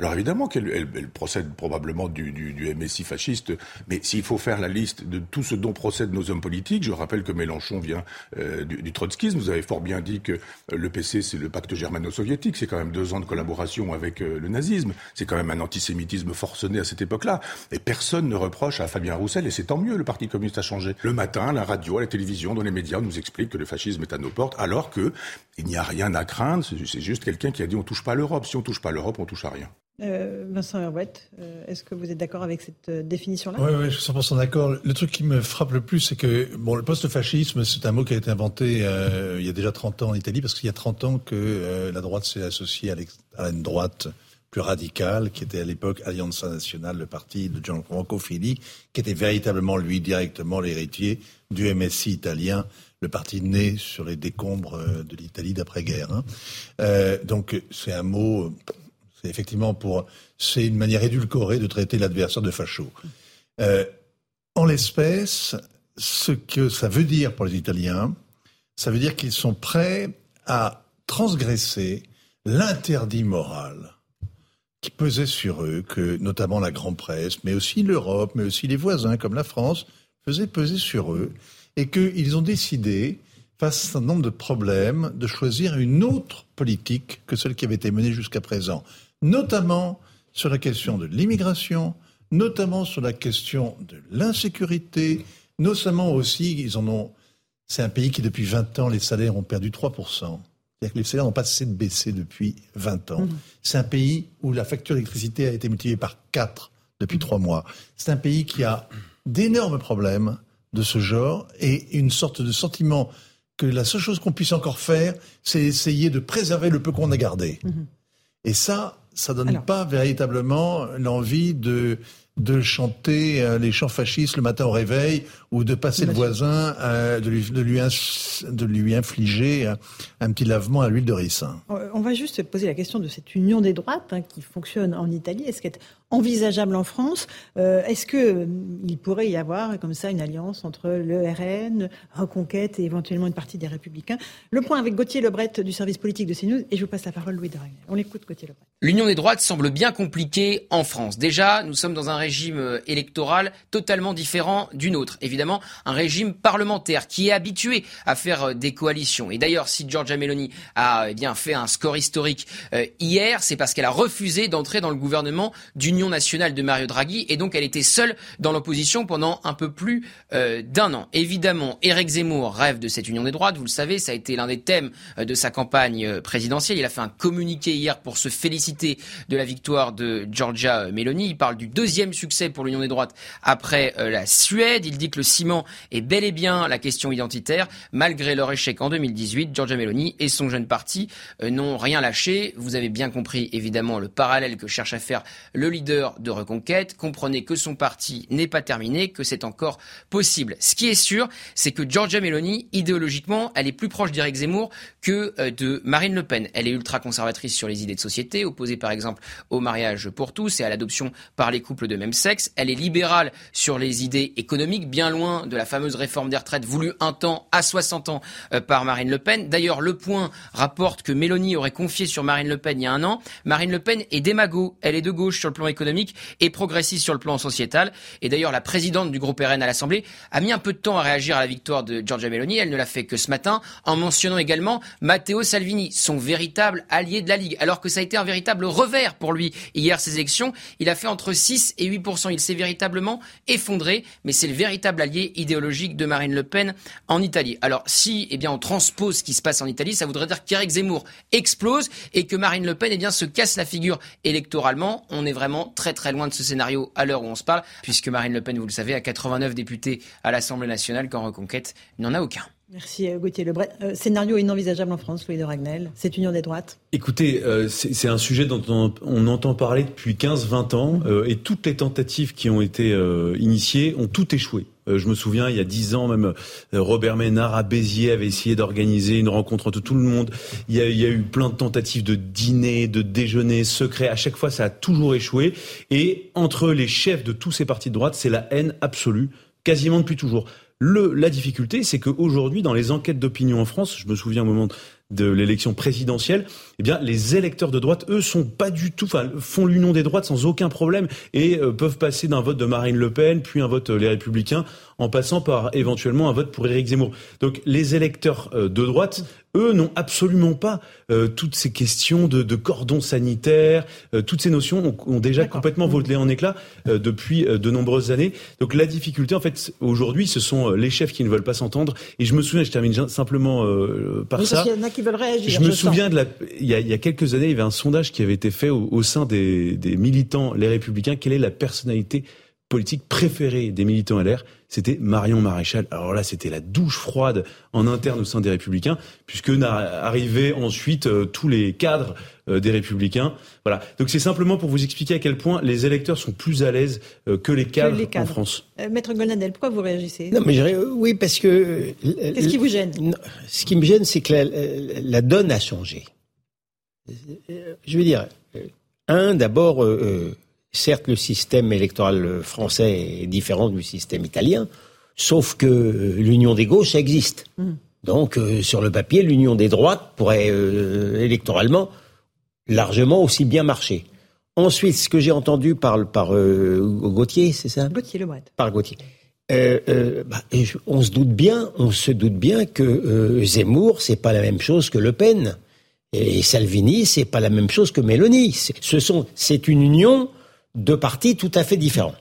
Alors évidemment qu'elle elle, elle procède probablement du, du, du M S I fasciste, mais s'il faut faire la liste de tout ce dont procèdent nos hommes politiques, je rappelle que Mélenchon vient euh, du, du trotskisme, vous avez fort bien dit que le P C c'est le pacte germano-soviétique, c'est quand même deux ans de collaboration avec euh, le nazisme, c'est quand même un antisémitisme forcené à cette époque-là, et personne ne reproche à Fabien Roussel, et c'est tant mieux, le Parti communiste a changé. Le matin, à la radio, à la télévision, dans les médias, on nous explique que le fascisme est à nos portes, alors que il n'y a rien à craindre, c'est juste quelqu'un qui a dit on touche pas à l'Europe, si on touche pas à l'Europe, on touche à rien. Euh, Vincent Hervouet, euh, est-ce que vous êtes d'accord avec cette euh, définition-là ? Oui, oui, je suis cent pour cent d'accord. Le truc qui me frappe le plus, c'est que bon, le post-fascisme, c'est un mot qui a été inventé euh, il y a déjà trente ans en Italie, parce qu'il y a trente ans que euh, la droite s'est associée à, à une droite plus radicale, qui était à l'époque Alleanza Nazionale, le parti de Gianfranco Fini, qui était véritablement, lui, directement l'héritier du M S I italien, le parti né sur les décombres de l'Italie d'après-guerre. Hein. Euh, donc, c'est un mot... C'est effectivement pour, c'est une manière édulcorée de traiter l'adversaire de facho. Euh, en l'espèce, ce que ça veut dire pour les Italiens, ça veut dire qu'ils sont prêts à transgresser l'interdit moral qui pesait sur eux, que notamment la grande presse, mais aussi l'Europe, mais aussi les voisins comme la France, faisaient peser sur eux, et qu'ils ont décidé, face à un certain nombre de problèmes, de choisir une autre politique que celle qui avait été menée jusqu'à présent, notamment sur la question de l'immigration, notamment sur la question de l'insécurité, notamment aussi, ils en ont. C'est un pays qui, depuis vingt ans, les salaires ont perdu trois pour cent. C'est-à-dire que les salaires n'ont pas cessé de baisser depuis vingt ans. Mmh. C'est un pays où la facture d'électricité a été multipliée par quatre depuis trois mois. C'est un pays qui a d'énormes problèmes de ce genre et une sorte de sentiment que la seule chose qu'on puisse encore faire, c'est essayer de préserver le peu qu'on a gardé. Mmh. Et ça, ça donne Alors. pas véritablement l'envie de, de chanter les chants fascistes le matin au réveil ou de passer Bien le sûr. voisin, euh, de, lui, de, lui ins, de lui infliger un petit lavement à l'huile de ricin. On va juste poser la question de cette union des droites hein, qui fonctionne en Italie. Est-ce qu'elle est envisageable en France ? euh, Est-ce qu'il pourrait y avoir comme ça une alliance entre le R N, Reconquête et éventuellement une partie des Républicains ? Le point avec Gauthier Lebret du service politique de CNews et je vous passe la parole Louis de Raynal. On l'écoute Gauthier Lebret. L'union des droites semble bien compliquée en France. Déjà, nous sommes dans un régime électoral totalement différent du nôtre. Évidemment, un régime parlementaire qui est habitué à faire des coalitions. Et d'ailleurs, si Giorgia Meloni a eh bien fait un score historique euh, hier, c'est parce qu'elle a refusé d'entrer dans le gouvernement d'une Union nationale de Mario Draghi, et donc elle était seule dans l'opposition pendant un peu plus euh, d'un an. Évidemment, Éric Zemmour rêve de cette union des droites, vous le savez, ça a été l'un des thèmes de sa campagne présidentielle. Il a fait un communiqué hier pour se féliciter de la victoire de Giorgia Meloni. Il parle du deuxième succès pour l'Union des droites après euh, la Suède. Il dit que le ciment est bel et bien la question identitaire. Malgré leur échec en deux mille dix-huit, Giorgia Meloni et son jeune parti euh, n'ont rien lâché. Vous avez bien compris, évidemment, le parallèle que cherche à faire le leader de Reconquête. Comprenez que son parti n'est pas terminé, que c'est encore possible. Ce qui est sûr, c'est que Giorgia Meloni, idéologiquement, elle est plus proche d'Éric Zemmour que euh, de Marine Le Pen. Elle est ultra-conservatrice sur les idées de société, opposée par exemple au mariage pour tous et à l'adoption par les couples de même sexe. Elle est libérale sur les idées économiques, bien loin de la fameuse réforme des retraites voulue un temps à soixante ans euh, par Marine Le Pen. D'ailleurs, Le Point rapporte que Meloni aurait confié sur Marine Le Pen il y a un an. Marine Le Pen est démago. Elle est de gauche sur le plan économique et progressiste sur le plan sociétal. Et d'ailleurs, la présidente du groupe R N à l'Assemblée a mis un peu de temps à réagir à la victoire de Giorgia Meloni. Elle ne l'a fait que ce matin, en mentionnant également Matteo Salvini, son véritable allié de la Ligue, alors que ça a été un véritable revers pour lui. Hier, ces élections, il a fait entre six et huit pour cent. Il s'est véritablement effondré, mais c'est le véritable allié idéologique de Marine Le Pen en Italie. Alors si eh bien, on transpose ce qui se passe en Italie, ça voudrait dire qu'Éric Zemmour explose et que Marine Le Pen eh bien, se casse la figure électoralement. On est vraiment très très loin de ce scénario à l'heure où on se parle, puisque Marine Le Pen, vous le savez, a quatre-vingt-neuf députés à l'Assemblée nationale, qu'en Reconquête, il n'en a aucun. Merci Gauthier Lebret. Euh, scénario inenvisageable en France, Louis de Raynal, cette union des droites. Écoutez, euh, c'est, c'est un sujet dont on, on entend parler depuis quinze vingt ans euh, et toutes les tentatives qui ont été euh, initiées ont toutes échoué. Je me souviens, il y a dix ans même, Robert Ménard à Béziers avait essayé d'organiser une rencontre entre tout le monde. Il y a, il y a eu plein de tentatives de dîner, de déjeuner secret. À chaque fois, ça a toujours échoué. Et entre les chefs de tous ces partis de droite, c'est la haine absolue, quasiment depuis toujours. Le, la difficulté, c'est qu'aujourd'hui, dans les enquêtes d'opinion en France, je me souviens au moment de l'élection présidentielle, eh bien, les électeurs de droite, eux, sont pas du tout, enfin, font l'union des droites sans aucun problème et euh, peuvent passer d'un vote de Marine Le Pen, puis un vote euh, Les Républicains, en passant par éventuellement un vote pour Éric Zemmour. Donc, les électeurs euh, de droite, eux, n'ont absolument pas euh, toutes ces questions de, de cordon sanitaire, euh, toutes ces notions ont, ont déjà D'accord. complètement volé en éclats euh, depuis euh, de nombreuses années. Donc, la difficulté, en fait, aujourd'hui, ce sont euh, les chefs qui ne veulent pas s'entendre. Et je me souviens, je termine simplement euh, par oui, ça. Qui veulent réagir. Je me je souviens, de la, il, y a, il y a quelques années, il y avait un sondage qui avait été fait au, au sein des, des militants Les Républicains. Quelle est la personnalité politique préférée des militants L R ? C'était Marion Maréchal. Alors là, c'était la douche froide en interne au sein des Républicains, puisque arrivaient ensuite euh, tous les cadres euh, des Républicains. Voilà. Donc c'est simplement pour vous expliquer à quel point les électeurs sont plus à l'aise euh, que les cadres, les cadres en France. Euh, Maître Goldnadel, pourquoi vous réagissez ? Non, mais je... oui, parce que euh, qu'est-ce qui vous gêne ? Non, ce qui me gêne, c'est que la, la donne a changé. Je veux dire, un, d'abord. Euh, Certes, le système électoral français est différent du système italien, sauf que l'union des gauches existe. Donc, euh, sur le papier, l'union des droites pourrait euh, électoralement largement aussi bien marcher. Ensuite, ce que j'ai entendu par, par euh, Gauthier, c'est ça ? Gauthier Lebret. Par Gauthier. Euh, euh, bah, on se doute bien, on se doute bien que euh, Zemmour, c'est pas la même chose que Le Pen, et Salvini, c'est pas la même chose que Meloni. C'est, ce sont, c'est une union. Deux partis tout à fait différents.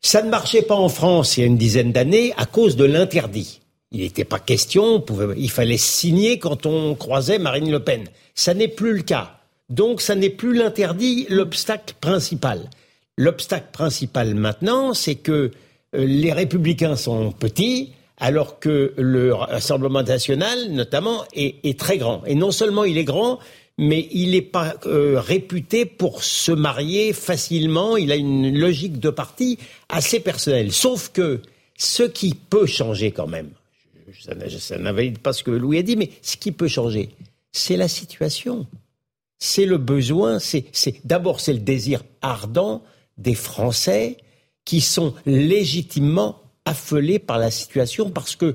Ça ne marchait pas en France il y a une dizaine d'années à cause de l'interdit. Il n'était pas question, on pouvait, il fallait signer quand on croisait Marine Le Pen. Ça n'est plus le cas. Donc ça n'est plus l'interdit, l'obstacle principal. L'obstacle principal maintenant, c'est que les Républicains sont petits, alors que le Rassemblement National, notamment, est, est très grand. Et non seulement il est grand, mais il n'est pas euh, réputé pour se marier facilement. Il a une logique de parti assez personnelle. Sauf que ce qui peut changer quand même, ça, ça n'invalide pas ce que Louis a dit, mais ce qui peut changer, c'est la situation. C'est le besoin. C'est, c'est, d'abord, c'est le désir ardent des Français qui sont légitimement affolés par la situation parce que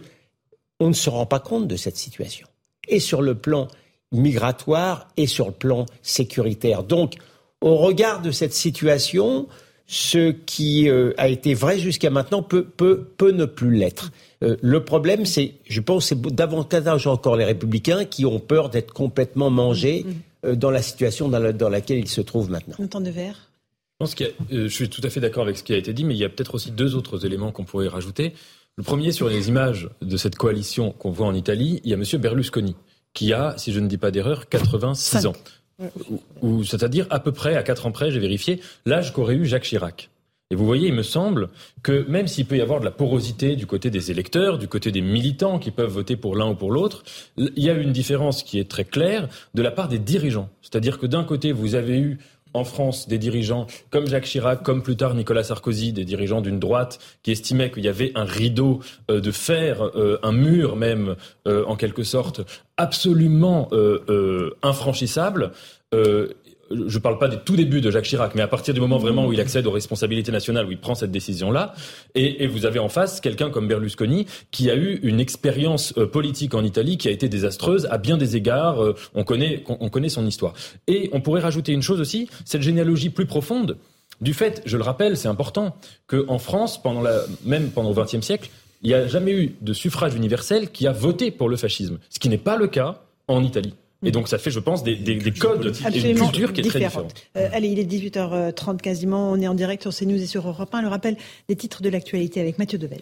on ne se rend pas compte de cette situation. Et sur le plan migratoire et sur le plan sécuritaire. Donc, au regard de cette situation, ce qui euh, a été vrai jusqu'à maintenant peut, peut, peut ne plus l'être. Euh, le problème, c'est, je pense, c'est davantage encore les Républicains qui ont peur d'être complètement mangés euh, dans la situation dans, la, dans laquelle ils se trouvent maintenant. Nathan Devers. Je pense qu'il y a, euh, je suis tout à fait d'accord avec ce qui a été dit, mais il y a peut-être aussi deux autres éléments qu'on pourrait rajouter. Le premier, sur les images de cette coalition qu'on voit en Italie, il y a M. Berlusconi, qui a, si je ne dis pas d'erreur, quatre-vingt-six ans. Ou, ou, c'est-à-dire à peu près, à quatre ans près, j'ai vérifié, l'âge qu'aurait eu Jacques Chirac. Et vous voyez, il me semble que même s'il peut y avoir de la porosité du côté des électeurs, du côté des militants qui peuvent voter pour l'un ou pour l'autre, il y a une différence qui est très claire de la part des dirigeants. C'est-à-dire que d'un côté, vous avez eu en France des dirigeants comme Jacques Chirac, comme plus tard Nicolas Sarkozy, des dirigeants d'une droite qui estimaient qu'il y avait un rideau euh, de fer, euh, un mur même, euh, en quelque sorte, absolument euh, euh, infranchissable. Euh, je ne parle pas du tout début de Jacques Chirac, mais à partir du moment vraiment où il accède aux responsabilités nationales, où il prend cette décision-là, et, et vous avez en face quelqu'un comme Berlusconi qui a eu une expérience euh, politique en Italie qui a été désastreuse à bien des égards, euh, on connaît, on, on connaît son histoire. Et on pourrait rajouter une chose aussi, cette généalogie plus profonde du fait, je le rappelle, c'est important, qu'en France, pendant la, même pendant le XXe siècle, il n'y a jamais eu de suffrage universel qui a voté pour le fascisme, ce qui n'est pas le cas en Italie. Et donc ça fait, je pense, des, des, des codes et une culture qui est différente. Très différente. Euh, allez, il est dix-huit heures trente quasiment, on est en direct sur CNews et sur Europe un. Le rappel des titres de l'actualité avec Mathieu Devez.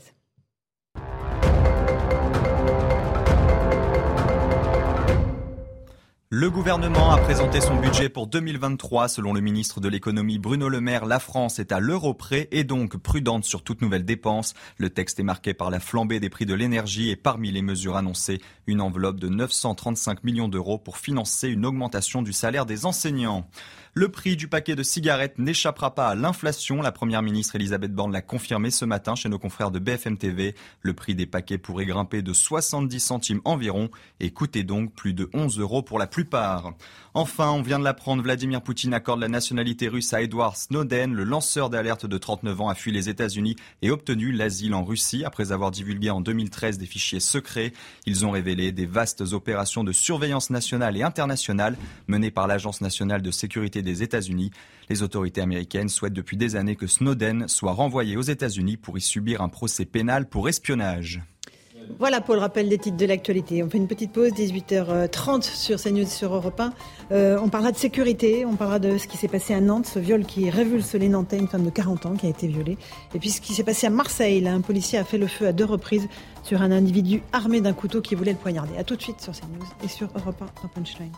Le gouvernement a présenté son budget pour deux mille vingt-trois. Selon le ministre de l'économie Bruno Le Maire, la France est à l'euro près et donc prudente sur toute nouvelle dépense. Le texte est marqué par la flambée des prix de l'énergie et parmi les mesures annoncées, une enveloppe de neuf cent trente-cinq millions d'euros pour financer une augmentation du salaire des enseignants. Le prix du paquet de cigarettes n'échappera pas à l'inflation. La première ministre Elisabeth Borne l'a confirmé ce matin chez nos confrères de B F M T V. Le prix des paquets pourrait grimper de soixante-dix centimes environ et coûter donc plus de onze euros pour la plupart. Enfin, on vient de l'apprendre, Vladimir Poutine accorde la nationalité russe à Edward Snowden. Le lanceur d'alerte de trente-neuf ans a fui les États-Unis et obtenu l'asile en Russie après avoir divulgué en deux mille treize des fichiers secrets. Ils ont révélé des vastes opérations de surveillance nationale et internationale menées par l'Agence nationale de sécurité des États-Unis. Les autorités américaines souhaitent depuis des années que Snowden soit renvoyé aux États-Unis pour y subir un procès pénal pour espionnage. Voilà pour le rappel des titres de l'actualité. On fait une petite pause, dix-huit heures trente sur CNews sur Europe un. Euh, on parlera de sécurité, on parlera de ce qui s'est passé à Nantes, ce viol qui révulse les Nantais, une femme de quarante ans qui a été violée. Et puis ce qui s'est passé à Marseille, là, un policier a fait le feu à deux reprises sur un individu armé d'un couteau qui voulait le poignarder. A tout de suite sur CNews et sur Europe un dans Punchline.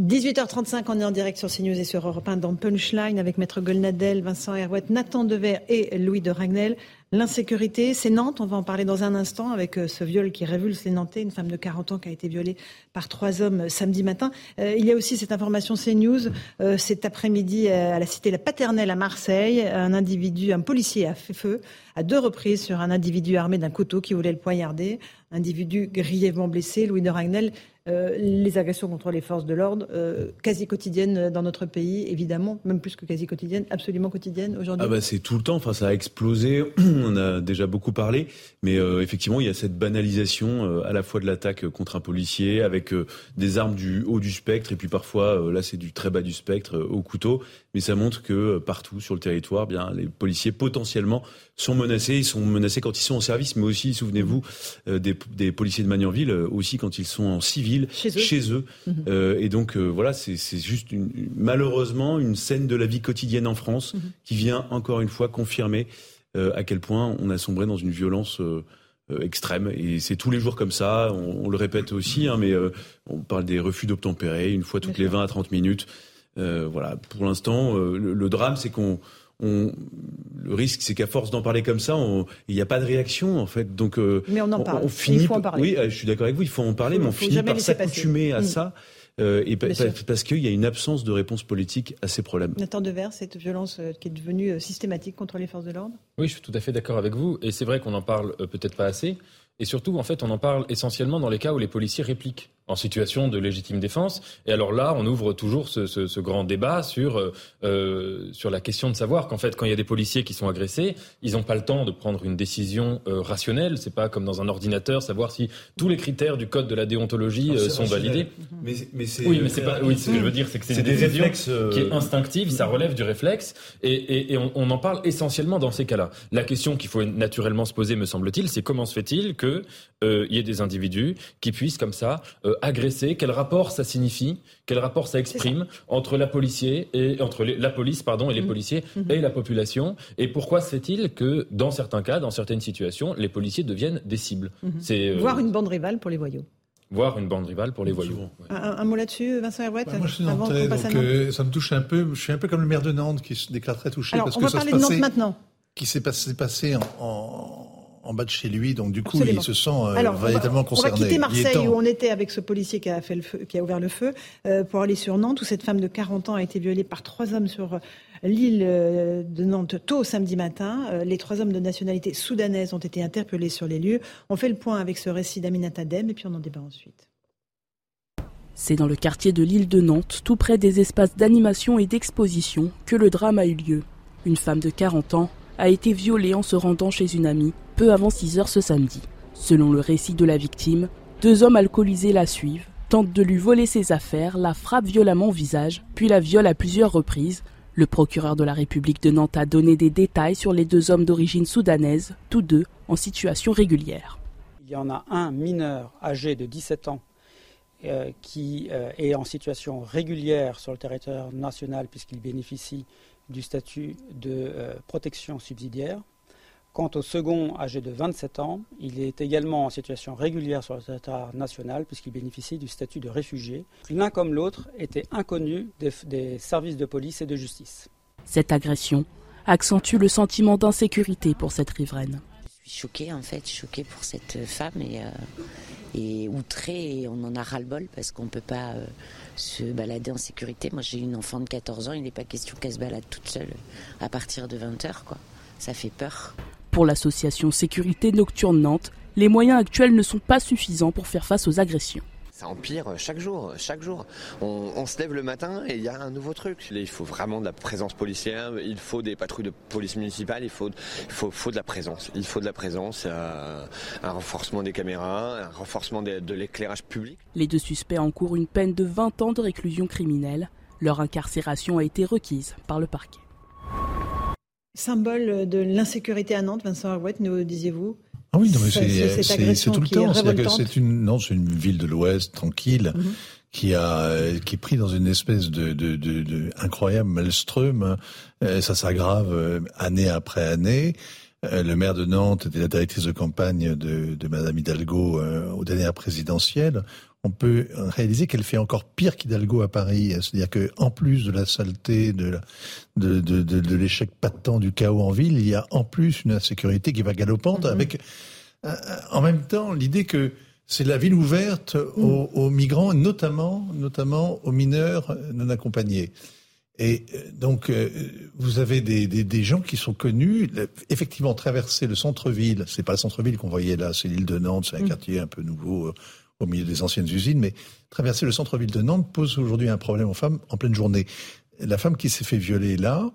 dix-huit heures trente-cinq, on est en direct sur CNews et sur Europe un dans Punchline avec Maître Goldnadel, Vincent Hervouet, Nathan Devers et Louis de Raynal. L'insécurité, c'est Nantes, on va en parler dans un instant avec ce viol qui révulse les Nantais, une femme de quarante ans qui a été violée par trois hommes samedi matin. Euh, il y a aussi cette information CNews, euh, cet après-midi à la cité La Paternelle à Marseille, un individu, un policier a fait feu à deux reprises sur un individu armé d'un couteau qui voulait le poignarder, individu grièvement blessé, Louis de Raynal. Euh, les agressions contre les forces de l'ordre, euh, quasi quotidiennes dans notre pays, évidemment, même plus que quasi quotidiennes, absolument quotidiennes aujourd'hui. Ah bah c'est tout le temps, enfin, ça a explosé, on a déjà beaucoup parlé, mais euh, effectivement il y a cette banalisation euh, à la fois de l'attaque contre un policier, avec euh, des armes du haut du spectre, et puis parfois, euh, là c'est du très bas du spectre, euh, au couteau, mais ça montre que euh, partout sur le territoire, bien, les policiers potentiellement sont menacés, ils sont menacés quand ils sont en service, mais aussi, souvenez-vous, euh, des, des policiers de Magnanville, euh, aussi quand ils sont en civil, chez eux. Chez eux. Mmh. Euh, et donc euh, voilà, c'est, c'est juste une, malheureusement une scène de la vie quotidienne en France mmh. qui vient encore une fois confirmer euh, à quel point on a sombré dans une violence euh, euh, extrême. Et c'est tous les jours comme ça, on, on le répète aussi, hein, mais euh, on parle des refus d'obtempérer une fois toutes Bien les vingt à trente minutes. Euh, voilà, pour l'instant, euh, le, le drame, c'est qu'on... On, le risque, c'est qu'à force d'en parler comme ça, il n'y a pas de réaction en fait. Donc, euh, mais on en parle. On, on finit, il faut en parler. Oui, je suis d'accord avec vous. Il faut en parler, faut, mais on finit par s'accoutumer à mmh. ça, euh, et pa- pa- parce qu'il y a une absence de réponse politique à ces problèmes. Nathan Devers, cette violence qui est devenue systématique contre les forces de l'ordre. Oui, je suis tout à fait d'accord avec vous. Et c'est vrai qu'on en parle peut-être pas assez. Et surtout, en fait, on en parle essentiellement dans les cas où les policiers répliquent en situation de légitime défense. Et alors là, on ouvre toujours ce, ce, ce grand débat sur euh, sur la question de savoir qu'en fait, quand il y a des policiers qui sont agressés, ils n'ont pas le temps de prendre une décision euh, rationnelle. C'est pas comme dans un ordinateur, savoir si tous les critères du code de la déontologie euh, sont rationnel. validés. Mais, mais c'est oui, mais c'est pas. Oui, ce que je veux dire, c'est que c'est, c'est une des décision réflexes, euh... qui est instinctive, ça relève du réflexe, et, et, et on, on en parle essentiellement dans ces cas-là. La question qu'il faut naturellement se poser, me semble-t-il, c'est comment se fait-il que il euh, y ait des individus qui puissent comme ça euh, agresser. Quel rapport ça signifie, quel rapport ça exprime ça. entre la policier et entre les, la police pardon et les mmh. policiers mmh. et la population. Et pourquoi se fait-il que dans certains cas, dans certaines situations, les policiers deviennent des cibles, mmh. c'est euh... voire une bande rivale pour les voyous. voire une bande rivale pour les voyous. Ouais. Un, un mot là-dessus, Vincent Hervouet. Bah, moi, je suis nantais, donc euh, ça me touche un peu. Je suis un peu comme le maire de Nantes qui se déclare très touché. Alors, parce on que va ça parler se passait, de Nantes maintenant. Qui s'est passé, passé en, en, en bas de chez lui, donc du coup, absolument. Il se sent euh, Alors, véritablement on va, concerné. On va quitter Marseille, où on était avec ce policier qui a, fait le feu, qui a ouvert le feu, euh, pour aller sur Nantes, où cette femme de quarante ans a été violée par trois hommes sur l'île de Nantes tôt samedi matin. Les trois hommes de nationalité soudanaise ont été interpellés sur les lieux. On fait le point avec ce récit d'Aminata Dem et puis on en débat ensuite. C'est dans le quartier de l'île de Nantes, tout près des espaces d'animation et d'exposition, que le drame a eu lieu. Une femme de quarante ans a été violée en se rendant chez une amie peu avant six heures ce samedi. Selon le récit de la victime, deux hommes alcoolisés la suivent, tentent de lui voler ses affaires, la frappent violemment au visage, puis la violent à plusieurs reprises. Le procureur de la République de Nantes a donné des détails sur les deux hommes d'origine soudanaise, tous deux en situation régulière. Il y en a un mineur âgé de dix-sept ans euh, qui euh, est en situation régulière sur le territoire national puisqu'il bénéficie du statut de euh, protection subsidiaire. Quant au second âgé de vingt-sept ans, il est également en situation régulière sur le territoire national puisqu'il bénéficie du statut de réfugié. L'un comme l'autre était inconnu des, des services de police et de justice. Cette agression accentue le sentiment d'insécurité pour cette riveraine. Je suis choquée en fait, choquée pour cette femme et, euh, et outrée, et on en a ras-le-bol parce qu'on ne peut pas euh, se balader en sécurité. Moi j'ai une enfant de quatorze ans, il n'est pas question qu'elle se balade toute seule à partir de vingt heures, quoi. Ça fait peur. Pour l'association Sécurité Nocturne Nantes, les moyens actuels ne sont pas suffisants pour faire face aux agressions. Ça empire chaque jour, chaque jour. On, on se lève le matin et il y a un nouveau truc. Il faut vraiment de la présence policière, il faut des patrouilles de police municipale, il faut, il faut, faut de la présence. Il faut de la présence, euh, un renforcement des caméras, un renforcement de, de l'éclairage public. Les deux suspects encourent une peine de vingt ans de réclusion criminelle. Leur incarcération a été requise par le parquet. Symbole de l'insécurité à Nantes, Vincent Hervouet, nous disiez-vous? Ah oui, non, mais c'est, c'est, c'est, c'est tout le temps. C'est, que c'est une non, c'est une ville de l'Ouest tranquille mm-hmm. qui a qui est pris dans une espèce de de de, de incroyable maelstrom. Euh, ça s'aggrave année après année. Euh, le maire de Nantes était la directrice de campagne de de Madame Hidalgo euh, aux dernières présidentielles. On peut réaliser qu'elle fait encore pire qu'Hidalgo à Paris. C'est-à-dire que, en plus de la saleté, de, la, de, de, de, de l'échec patent, du chaos en ville, il y a en plus une insécurité qui va galopante mmh. avec, euh, en même temps, l'idée que c'est la ville ouverte aux, aux migrants, notamment, notamment aux mineurs non accompagnés. Et donc, euh, vous avez des, des, des gens qui sont connus, effectivement, traverser le centre-ville. C'est pas le centre-ville qu'on voyait là, c'est l'île de Nantes, c'est un mmh. quartier un peu nouveau. Au milieu des anciennes usines, mais traverser le centre-ville de Nantes pose aujourd'hui un problème aux femmes en pleine journée. La femme qui s'est fait violer là,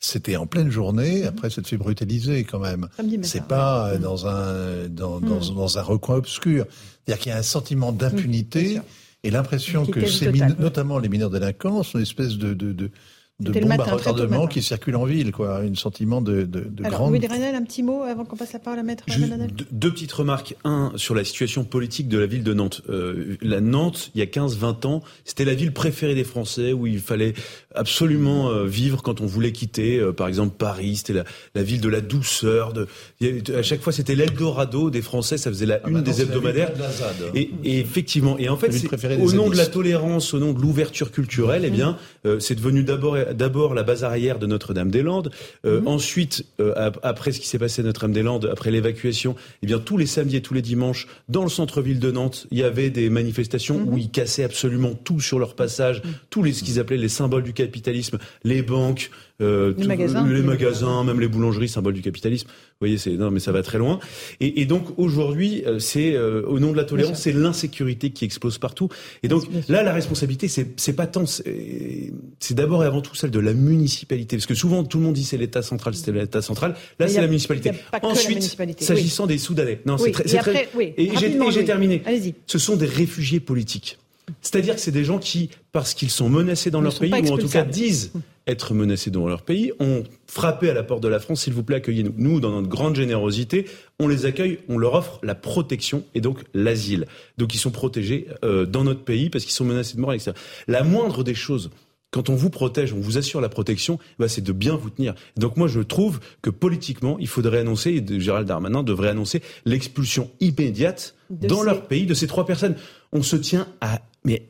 c'était en pleine journée, mmh. après s'être fait brutaliser quand même. C'est matin, pas ouais. dans un dans, mmh. dans, dans un recoin obscur. C'est-à-dire qu'il y a un sentiment d'impunité mmh. et l'impression que ces min- ouais. notamment les mineurs délinquants sont une espèce de de, de de c'était bombes matin, à retardement qui circulent en ville, quoi. Un sentiment de, de, de Alors, grande... Louis de Raynal, un petit mot avant qu'on passe la parole à Maître Raynal. Deux, deux petites remarques. Un, sur la situation politique de la ville de Nantes. Euh, la Nantes, il y a quinze vingt ans, c'était la ville préférée des Français où il fallait absolument euh, vivre quand on voulait quitter. Euh, par exemple, Paris, c'était la, la ville de la douceur. De... A, à chaque fois, c'était l'Eldorado des Français. Ça faisait la ah, une des hebdomadaires. De ZAD, hein. et, et effectivement, et en fait, c'est, au nom de la tolérance, au nom de l'ouverture culturelle, mmh. eh bien, euh, c'est devenu d'abord D'abord la base arrière de Notre-Dame-des-Landes, euh, mmh. ensuite euh, après ce qui s'est passé à Notre-Dame-des-Landes, après l'évacuation, eh bien tous les samedis et tous les dimanches, dans le centre-ville de Nantes, il y avait des manifestations mmh. où ils cassaient absolument tout sur leur passage, mmh. tous les, ce qu'ils appelaient les symboles du capitalisme, les banques, euh, les, tout, magasins, les, les magasins, magasins, même les boulangeries, symboles du capitalisme. Vous voyez, c'est non, mais ça va très loin. Et, et donc aujourd'hui, c'est euh, au nom de la tolérance, c'est l'insécurité qui explose partout. Et donc là, la responsabilité, c'est, c'est pas tant, c'est, c'est d'abord et avant tout celle de la municipalité, parce que souvent tout le monde dit c'est l'État central, c'est l'État central. Là, c'est la municipalité. Ensuite, la municipalité. S'agissant oui. des Soudanais, non, oui. c'est très. Et, c'est après, très... Oui. et j'ai, et j'ai oui. terminé. Allez-y. Ce sont des réfugiés politiques. C'est-à-dire que c'est des gens qui, parce qu'ils sont menacés dans Ils leur pays, ou en tout cas disent être menacés dans leur pays, ont frappé à la porte de la France, s'il vous plaît, accueillez-nous. Nous, dans notre grande générosité, on les accueille, on leur offre la protection et donc l'asile. Donc ils sont protégés euh, dans notre pays parce qu'ils sont menacés de mort à l'extérieur. La moindre des choses Quand on vous protège, on vous assure la protection, bah c'est de bien vous tenir. Donc moi, je trouve que politiquement, il faudrait annoncer, et Gérald Darmanin devrait annoncer l'expulsion immédiate de dans ces... leur pays de ces trois personnes. On se tient à... mais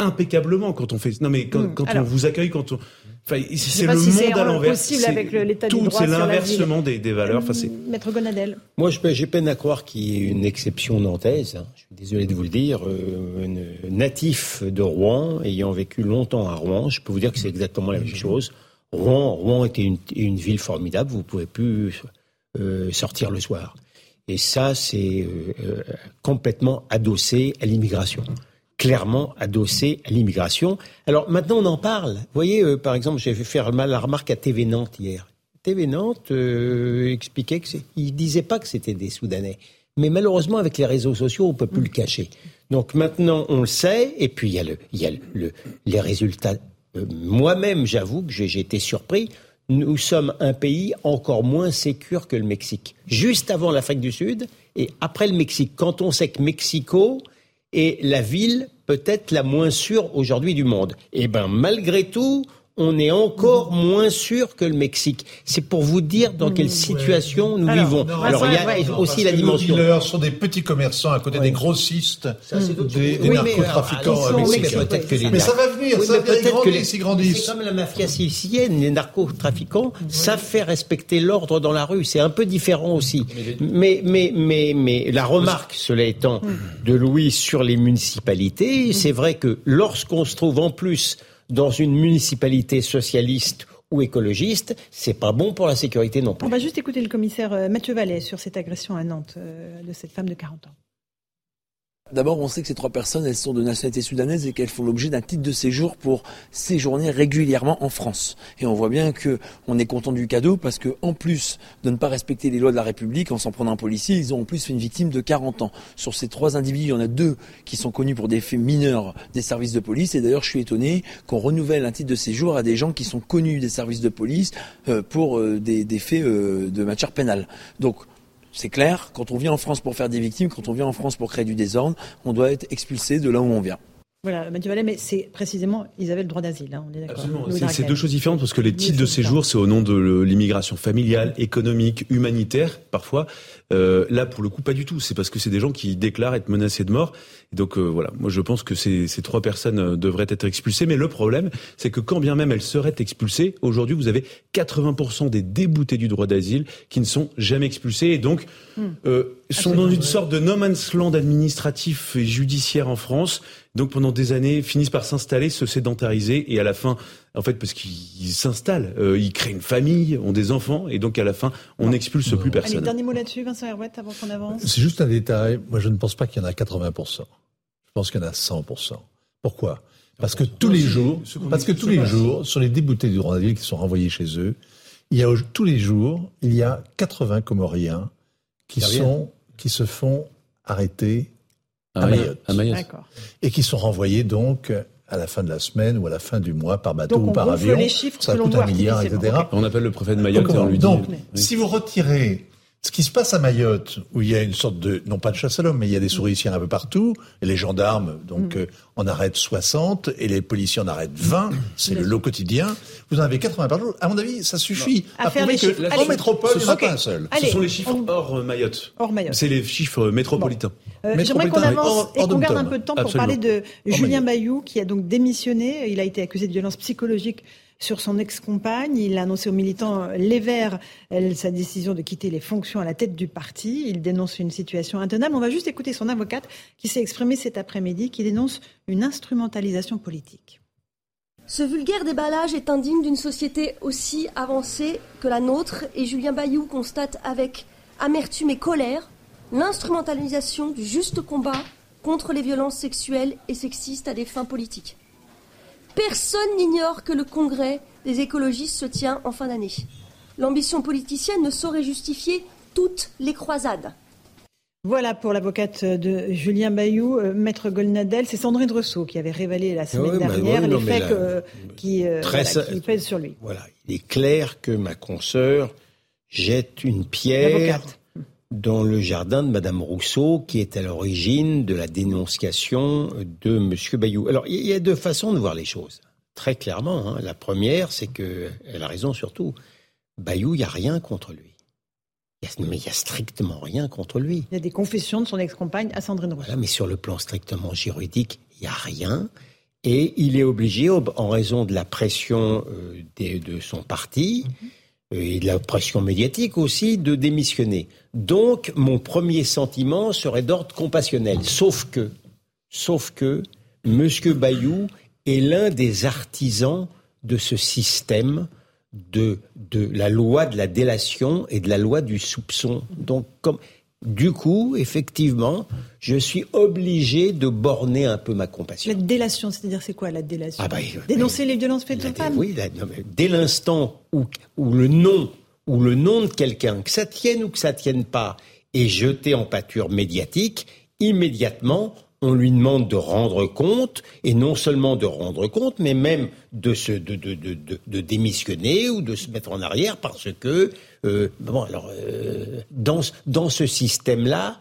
impeccablement quand on fait... Non mais quand, mmh. quand Alors... on vous accueille, quand on... Enfin, c'est le si monde c'est à l'envers. C'est avec l'état tout, du droit, c'est l'inversement des, des valeurs. Enfin, c'est... Maître Goldnadel. Moi, j'ai peine à croire qu'il y ait une exception nantaise. Hein. Je suis désolé de vous le dire. Euh, une, natif de Rouen, ayant vécu longtemps à Rouen, je peux vous dire que c'est exactement la même chose. Rouen, Rouen était une, une ville formidable. Vous ne pouvez plus euh, sortir le soir. Et ça, c'est euh, complètement adossé à l'immigration. Clairement adossé à l'immigration. Alors maintenant, on en parle. Vous voyez, euh, par exemple, j'ai fait faire la remarque à T V Nantes hier. T V Nantes euh, expliquait que c'est... il disait pas que c'était des Soudanais, mais malheureusement, avec les réseaux sociaux, on peut plus le cacher. Donc maintenant, on le sait. Et puis il y a le, il y a le, le les résultats. Euh, moi-même, j'avoue que j'ai, j'ai été surpris. Nous sommes un pays encore moins sécure que le Mexique. Juste avant l'Afrique du Sud et après le Mexique. Quand on sait que Mexico et la ville peut-être la moins sûre aujourd'hui du monde. Eh bien, malgré tout, on est encore moins sûr que le Mexique. C'est pour vous dire dans quelle situation ouais. nous Alors, vivons. Non, Alors, il y a vrai, aussi la dimension... Les dealers sont des petits commerçants à côté ouais. des grossistes, ça, c'est des, des oui, narcotrafiquants mexicains. Mais, mais ça va venir, oui, ça va venir, ils grandissent, ils grandissent. C'est comme la mafia sicilienne, les narcotrafiquants, oui. ça fait respecter l'ordre dans la rue. C'est un peu différent aussi. Mais, mais, mais, mais la remarque, cela étant, de Louis sur les municipalités, c'est vrai que lorsqu'on se trouve en plus... dans une municipalité socialiste ou écologiste, c'est pas bon pour la sécurité non plus. On va juste écouter le commissaire Mathieu Vallet sur cette agression à Nantes de cette femme de quarante ans. D'abord, on sait que ces trois personnes, elles sont de nationalité soudanaise et qu'elles font l'objet d'un titre de séjour pour séjourner régulièrement en France. Et on voit bien que on est content du cadeau parce que, en plus de ne pas respecter les lois de la République, en s'en prenant un policier, ils ont en plus fait une victime de quarante ans. Sur ces trois individus, il y en a deux qui sont connus pour des faits mineurs des services de police. Et d'ailleurs, je suis étonné qu'on renouvelle un titre de séjour à des gens qui sont connus des services de police pour des, des faits de matière pénale. Donc, c'est clair, quand on vient en France pour faire des victimes, quand on vient en France pour créer du désordre, on doit être expulsé de là où on vient. Voilà, Mathieu Vallet, mais c'est précisément, ils avaient le droit d'asile, hein, on est d'accord. Absolument, c'est, c'est deux choses différentes parce que les titres de séjour, c'est au nom de l'immigration familiale, économique, humanitaire, parfois. Euh, là, pour le coup, pas du tout. C'est parce que c'est des gens qui déclarent être menacés de mort. Et donc euh, voilà, moi je pense que ces, ces trois personnes devraient être expulsées. Mais le problème, c'est que quand bien même elles seraient expulsées, aujourd'hui, vous avez quatre-vingts pour cent des déboutés du droit d'asile qui ne sont jamais expulsés. Et donc, euh, sont dans une sorte de no man's land administratif et judiciaire en France. Donc pendant des années, finissent par s'installer, se sédentariser et à la fin, en fait, parce qu'ils s'installent, euh, ils créent une famille, ont des enfants et donc à la fin, on n'expulse plus personne. Allez, dernier mot là-dessus, Vincent Hervouet, avant qu'on avance. C'est juste un détail. Moi, je ne pense pas qu'il y en a quatre-vingts pour cent. Je pense qu'il y en a cent pour cent. Pourquoi ? Parce que tous les jours, parce que tous les jours, sur les déboutés du droit d'asile qui sont renvoyés chez eux, il y a tous les jours, il y a quatre-vingts Comoriens qui sont, qui se font arrêter. À Mayotte. À Mayotte. Et qui sont renvoyés donc à la fin de la semaine ou à la fin du mois par bateau donc ou par avion. Les chiffres ça coûte un milliard, et cetera. On appelle le préfet de Mayotte donc, et on lui dit... Donc, oui. si vous retirez ce qui se passe à Mayotte, où il y a une sorte de... Non pas de chasse à l'homme, mais il y a des souricières un peu partout, et les gendarmes donc mm. euh, en arrêtent soixante, et les policiers en arrêtent vingt, c'est le lot quotidien. Vous en avez quatre-vingts par jour. À mon avis, ça suffit non. à, à faire prouver que allez, en métropole, il n'y en a pas un seul. Allez, ce sont les chiffres on... hors Mayotte. Hors Mayotte. C'est les chiffres métropolitains. Bon. Euh, j'aimerais qu'on avance hors, et qu'on garde un peu de temps pour Absolument. parler de Julien Bayou qui a donc démissionné. Il a été accusé de violence psychologique sur son ex-compagne. Il a annoncé aux militants Les Verts sa décision de quitter les fonctions à la tête du parti. Il dénonce une situation intenable. On va juste écouter son avocate qui s'est exprimée cet après-midi, qui dénonce une instrumentalisation politique. Ce vulgaire déballage est indigne d'une société aussi avancée que la nôtre et Julien Bayou constate avec amertume et colère l'instrumentalisation du juste combat contre les violences sexuelles et sexistes à des fins politiques. Personne n'ignore que le congrès des écologistes se tient en fin d'année. L'ambition politicienne ne saurait justifier toutes les croisades. Voilà pour l'avocate de Julien Bayou, euh, Maître Goldnadel. C'est Sandrine Rousseau qui avait révélé la semaine oui, dernière oui, non, les faits la, que, qui, euh, voilà, sa... qui pèsent sur lui. Voilà, il est clair que ma consoeur jette une pierre... L'avocate. Dans le jardin de Madame Rousseau, qui est à l'origine de la dénonciation de Monsieur Bayou. Alors, il y a deux façons de voir les choses. très clairement. Hein. La première, c'est qu'elle a raison surtout. Bayou, il n'y a rien contre lui. Y a, mais il n'y a strictement rien contre lui. Il y a des confessions de son ex-compagne à Sandrine Rousseau. Voilà, mais sur le plan strictement juridique, il n'y a rien. Et il est obligé, en raison de la pression euh, de, de son parti, mm-hmm. et de la pression médiatique aussi, de démissionner. Donc, mon premier sentiment serait d'ordre compassionnel. Sauf que, sauf que, M. Bayou est l'un des artisans de ce système de, de la loi de la délation et de la loi du soupçon. Donc, comme... Du coup, effectivement, je suis obligé de borner un peu ma compassion. La délation, c'est-à-dire c'est quoi la délation ? ah bah, Dénoncer bah, les violences faites aux femmes ? Oui, la, non, dès l'instant où, où, le nom, où le nom de quelqu'un, que ça tienne ou que ça tienne pas, est jeté en pâture médiatique, immédiatement, on lui demande de rendre compte, et non seulement de rendre compte, mais même de, se, de, de, de, de, de démissionner ou de se mettre en arrière parce que... Euh, bon, alors, euh, dans, dans ce système-là,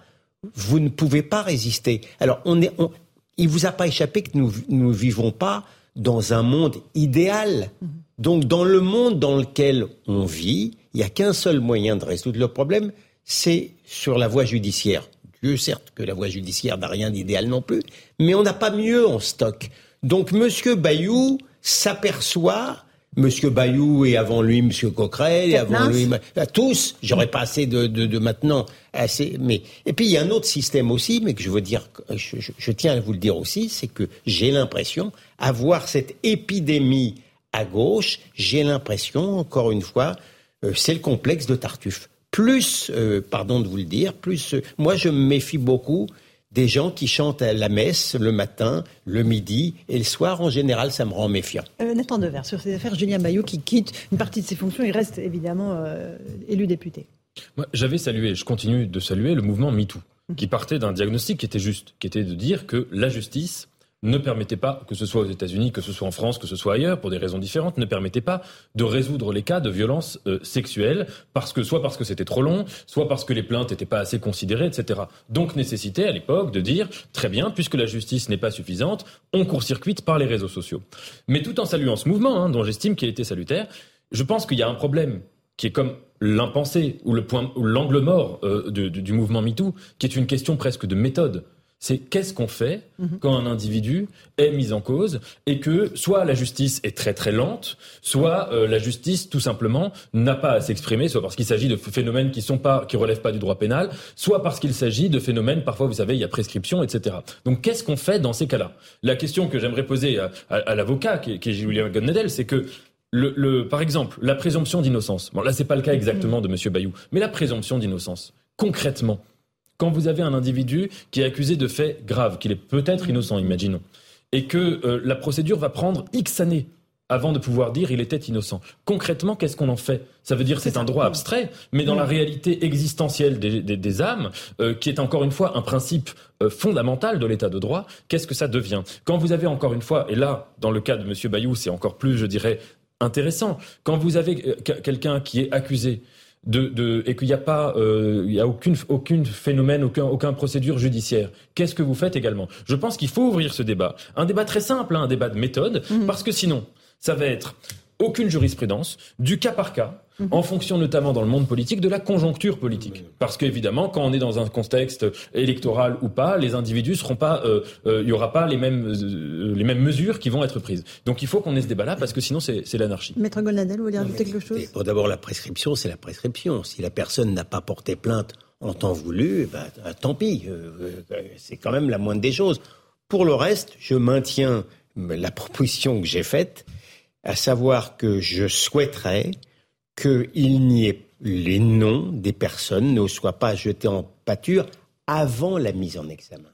vous ne pouvez pas résister. Alors, on est, on, il ne vous a pas échappé que nous ne vivons pas dans un monde idéal. Donc, dans le monde dans lequel on vit, il n'y a qu'un seul moyen de résoudre le problème, c'est sur la voie judiciaire. Dieu, certes, que la voie judiciaire n'a rien d'idéal non plus, mais on n'a pas mieux en stock. Donc, M. Bayou s'aperçoit... Monsieur Bayou et avant lui Monsieur Coquerel et avant lui tous, j'aurais pas assez de, de, de maintenant assez. Mais et puis il y a un autre système aussi, mais que je veux dire, je, je, je tiens à vous le dire aussi, c'est que j'ai l'impression avoir cette épidémie à gauche, j'ai l'impression encore une fois, euh, c'est le complexe de Tartuffe. Plus, euh, pardon de vous le dire, plus euh, moi je me méfie beaucoup des gens qui chantent à la messe le matin, le midi et le soir. En général, ça me rend méfiant. Euh, Nathan Devers, sur ces affaires, Julien Bayou qui quitte une partie de ses fonctions, il reste évidemment euh, élu député. Moi, j'avais salué, je continue de saluer, le mouvement MeToo, mmh. qui partait d'un diagnostic qui était juste, qui était de dire que la justice ne permettait pas, que ce soit aux États-Unis, que ce soit en France, que ce soit ailleurs, pour des raisons différentes, ne permettait pas de résoudre les cas de violences euh, sexuelles, parce que, soit parce que c'était trop long, soit parce que les plaintes n'étaient pas assez considérées, et cetera. Donc nécessité à l'époque de dire, très bien, puisque la justice n'est pas suffisante, on court-circuite par les réseaux sociaux. Mais tout en saluant ce mouvement, hein, dont j'estime qu'il était salutaire, je pense qu'il y a un problème qui est comme l'impensé, ou, le point, ou l'angle mort euh, de, de, du mouvement MeToo, qui est une question presque de méthode. C'est qu'est-ce qu'on fait quand un individu est mis en cause et que soit la justice est très très lente, soit euh, la justice tout simplement n'a pas à s'exprimer, soit parce qu'il s'agit de phénomènes qui sont pas, qui relèvent pas du droit pénal, soit parce qu'il s'agit de phénomènes, parfois vous savez, il y a prescription, et cetera. Donc qu'est-ce qu'on fait dans ces cas-là ? La question que j'aimerais poser à, à, à l'avocat, qui est, qui est Julien Goldnadel, c'est que le, le, par exemple, la présomption d'innocence. Bon là c'est pas le cas exactement de Monsieur Bayou, mais la présomption d'innocence, concrètement. Quand vous avez un individu qui est accusé de faits graves, qu'il est peut-être innocent, imaginons, et que euh, la procédure va prendre X années avant de pouvoir dire il était innocent. Concrètement, qu'est-ce qu'on en fait ? Ça veut dire que c'est, c'est un droit abstrait, mais dans oui. la réalité existentielle des, des, des âmes, euh, qui est encore une fois un principe euh, fondamental de l'état de droit, qu'est-ce que ça devient ? Quand vous avez encore une fois, et là, dans le cas de M. Bayou, c'est encore plus, je dirais, intéressant, quand vous avez euh, quelqu'un qui est accusé, De, de, et qu'il n'y a pas, euh, il n'y a aucune, aucune phénomène, aucun, aucun procédure judiciaire. Qu'est-ce que vous faites également ? Je pense qu'il faut ouvrir ce débat. Un débat très simple, hein, un débat de méthode, mmh. parce que sinon, ça va être aucune jurisprudence, du cas par cas, mmh. en fonction notamment dans le monde politique, de la conjoncture politique. Parce qu'évidemment, quand on est dans un contexte électoral ou pas, les individus seront pas, euh, euh, il y aura pas les mêmes, euh, les mêmes mesures qui vont être prises. Donc il faut qu'on ait ce débat-là, parce que sinon c'est, c'est l'anarchie. Maître Goldnadel, vous voulez ajouter quelque chose ? Bon, d'abord, la prescription, c'est la prescription. Si la personne n'a pas porté plainte en temps voulu, ben, tant pis. Euh, c'est quand même la moindre des choses. Pour le reste, je maintiens la proposition que j'ai faite, à savoir que je souhaiterais que il n'y ait, les noms des personnes ne soient pas jetés en pâture avant la mise en examen.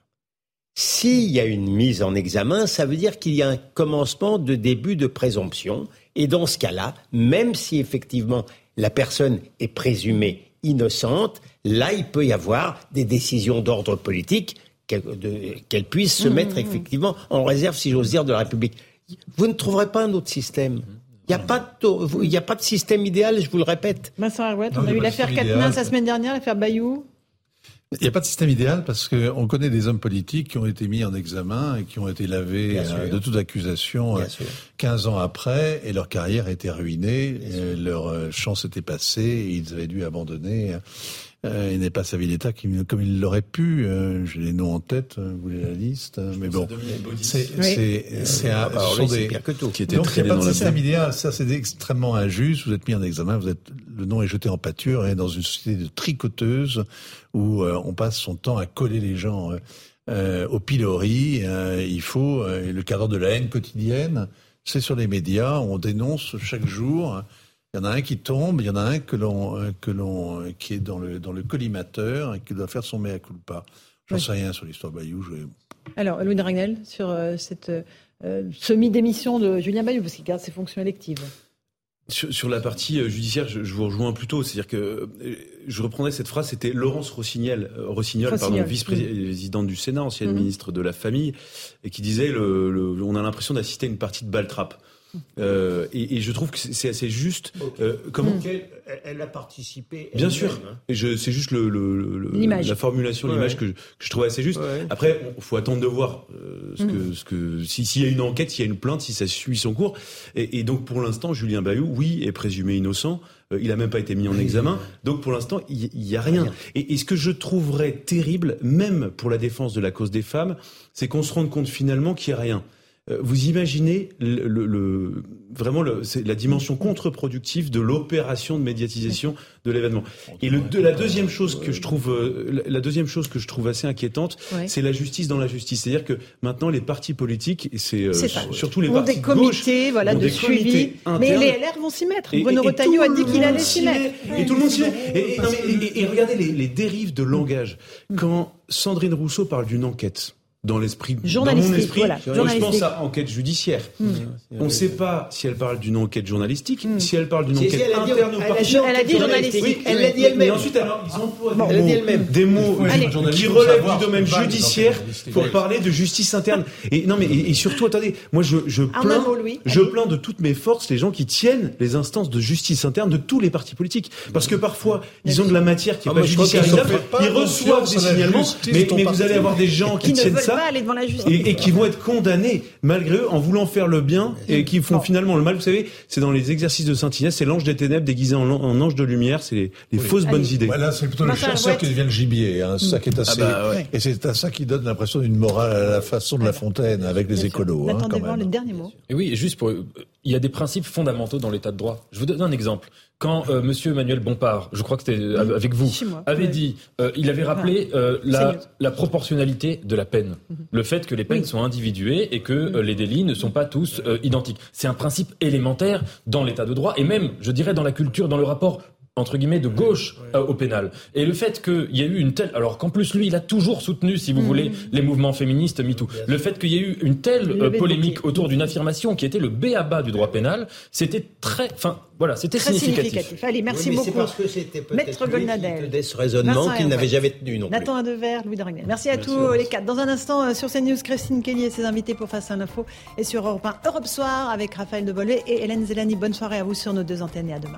S'il y a une mise en examen, ça veut dire qu'il y a un commencement de début de présomption. Et dans ce cas-là, même si effectivement la personne est présumée innocente, là il peut y avoir des décisions d'ordre politique qu'elle puisse se mmh, mettre mmh. effectivement en réserve, si j'ose dire, de la République. Vous ne trouverez pas un autre système. Il n'y a, a pas de système idéal, je vous le répète. Vincent Hervouet, on a eu l'affaire Katnins la semaine dernière, l'affaire Bayou. Il n'y a pas de système idéal parce qu'on connaît des hommes politiques qui ont été mis en examen et qui ont été lavés euh, de toute accusation euh, quinze ans après et leur carrière était ruinée, euh, leur euh, chance était passée et ils avaient dû abandonner euh, et n'est pas servi l'État comme ils l'auraient pu. Euh, j'ai les noms en tête, vous voulez la liste, euh, mais bon. C'est, c'est, oui. c'est, c'est, c'est un, alors, ce sont des... pire que tout. Qui Donc il n'y a pas de système idéal, ça c'est extrêmement injuste, vous êtes mis en examen, vous êtes... le nom est jeté en pâture et dans une société de tricoteuses où euh, on passe son temps à coller les gens euh, euh, au pilori. Euh, il faut euh, le cadre de la haine quotidienne. C'est sur les médias. On dénonce chaque jour. Il y en a un qui tombe. Il y en a un que l'on euh, que l'on euh, qui est dans le dans le collimateur et qui doit faire son mea culpa. J'en oui. sais rien sur l'histoire Bayou. Je... Alors Louis de Raynal sur euh, cette euh, semi-démission de Julien Bayou parce qu'il garde ses fonctions électives. Sur, sur la partie judiciaire, je, je vous rejoins plutôt, c'est-à-dire que je reprendrai cette phrase, c'était Laurence Rossignol, Rossignol, Rossignol. Pardon, vice-présidente mmh. du Sénat, ancienne mmh. ministre de la Famille, et qui disait le, le, on a l'impression d'assister à une partie de baltrap. Euh, et, et je trouve que c'est assez juste. Okay. Euh, comment mmh. elle, elle a participé. Bien sûr. Hein. Je, c'est juste le, le, le l'image. La formulation, ouais, l'image ouais. que, je, que je trouve assez juste. Ouais. Après, il faut attendre de voir euh, ce mmh. que, ce que, si, s'il y a une enquête, s'il y a une plainte, si ça suit son cours. Et, et donc, pour l'instant, Julien Bayou, oui, est présumé innocent. Il n'a même pas été mis en examen. Donc, pour l'instant, il n'y a rien. Et, et ce que je trouverais terrible, même pour la défense de la cause des femmes, c'est qu'on se rende compte finalement qu'il n'y a rien. Vous imaginez le, le, le, vraiment le, c'est la dimension contre-productive de l'opération de médiatisation de l'événement. Et le, de, la deuxième chose que je trouve, la deuxième chose que je trouve assez inquiétante, ouais. c'est la justice dans la justice. C'est-à-dire que maintenant les partis politiques, et c'est, c'est euh, surtout les partis de gauche, voilà, ont des suivi. comités internes. Mais les L R vont s'y mettre. Et, Bruno et, et Retailleau a dit qu'il allait s'y mettre. Et, ouais, et tout le monde s'y met. Et, et, et, et regardez les, les dérives de langage. Mmh. Quand Sandrine Rousseau parle d'une enquête. Dans l'esprit, dans mon esprit, voilà, je pense à enquête judiciaire. Mmh. On ne sait pas si elle parle d'une enquête journalistique, mmh. si elle parle d'une si, enquête si elle interne ou partie. Elle a dit journalistique. Oui, elle l'a dit elle-même. Mais ensuite, alors, ils ont elle elle des mots oui. qui relèvent du domaine judiciaire pour parler de justice interne. Et non, mais et, et surtout, attendez, moi, je, je plains, je plains de toutes mes forces les gens qui tiennent les instances de justice interne de tous les partis politiques, parce que parfois, ils ont de la matière qui n'est pas judiciarisable. Ils reçoivent des signalements, mais vous allez avoir des gens qui tiennent ça. Aller devant la justice. Et, et qui vont être condamnés malgré eux en voulant faire le bien et qui font non. finalement le mal. Vous savez, c'est dans les exercices de Saint-Ignace, c'est l'ange des ténèbres déguisé en, en ange de lumière, c'est les, les oui. fausses Allez. bonnes idées. Voilà, c'est plutôt Martin le chasseur qui devient le gibier, hein, c'est ça qui est assez. Ah bah, ouais. Et c'est à ça qui donne l'impression d'une morale à la façon de La Fontaine avec bien les écolos. Hein, quand même. Les derniers mots. Et oui, juste pour, il y a des principes fondamentaux dans l'état de droit. Je vous donne un exemple. Quand euh, Monsieur Emmanuel Bompard, je crois que c'était euh, avec vous, moi, avait ouais. dit, euh, il avait rappelé euh, la, la proportionnalité de la peine, mm-hmm. le fait que les peines oui. sont individuées et que euh, les délits ne sont pas tous euh, identiques. C'est un principe élémentaire dans l'état de droit et même, je dirais, dans la culture, dans le rapport entre guillemets, de gauche oui, oui. Euh, au pénal. Et le fait qu'il y a eu une telle... Alors qu'en plus, lui, il a toujours soutenu, si vous mmh. voulez, les mouvements féministes MeToo. Le fait qu'il y ait eu une telle euh, polémique autour d'une affirmation qui était le b a-ba du droit pénal, c'était très... Enfin, voilà, c'était très significatif. significatif. Allez, merci oui, beaucoup. C'est parce que c'était peut-être lui qui tenait ce raisonnement qu'il n'avait jamais tenu non plus. Nathan Devers, Louis de Raynal. Merci à merci tous merci. les quatre. Dans un instant, sur CNews, Christine Kelly et ses invités pour Face à l'info. Et sur Europe un, Europe Soir, avec Raphaël Debolé et Hélène Zellani. Bonne soirée à vous sur nos deux antennes et à demain.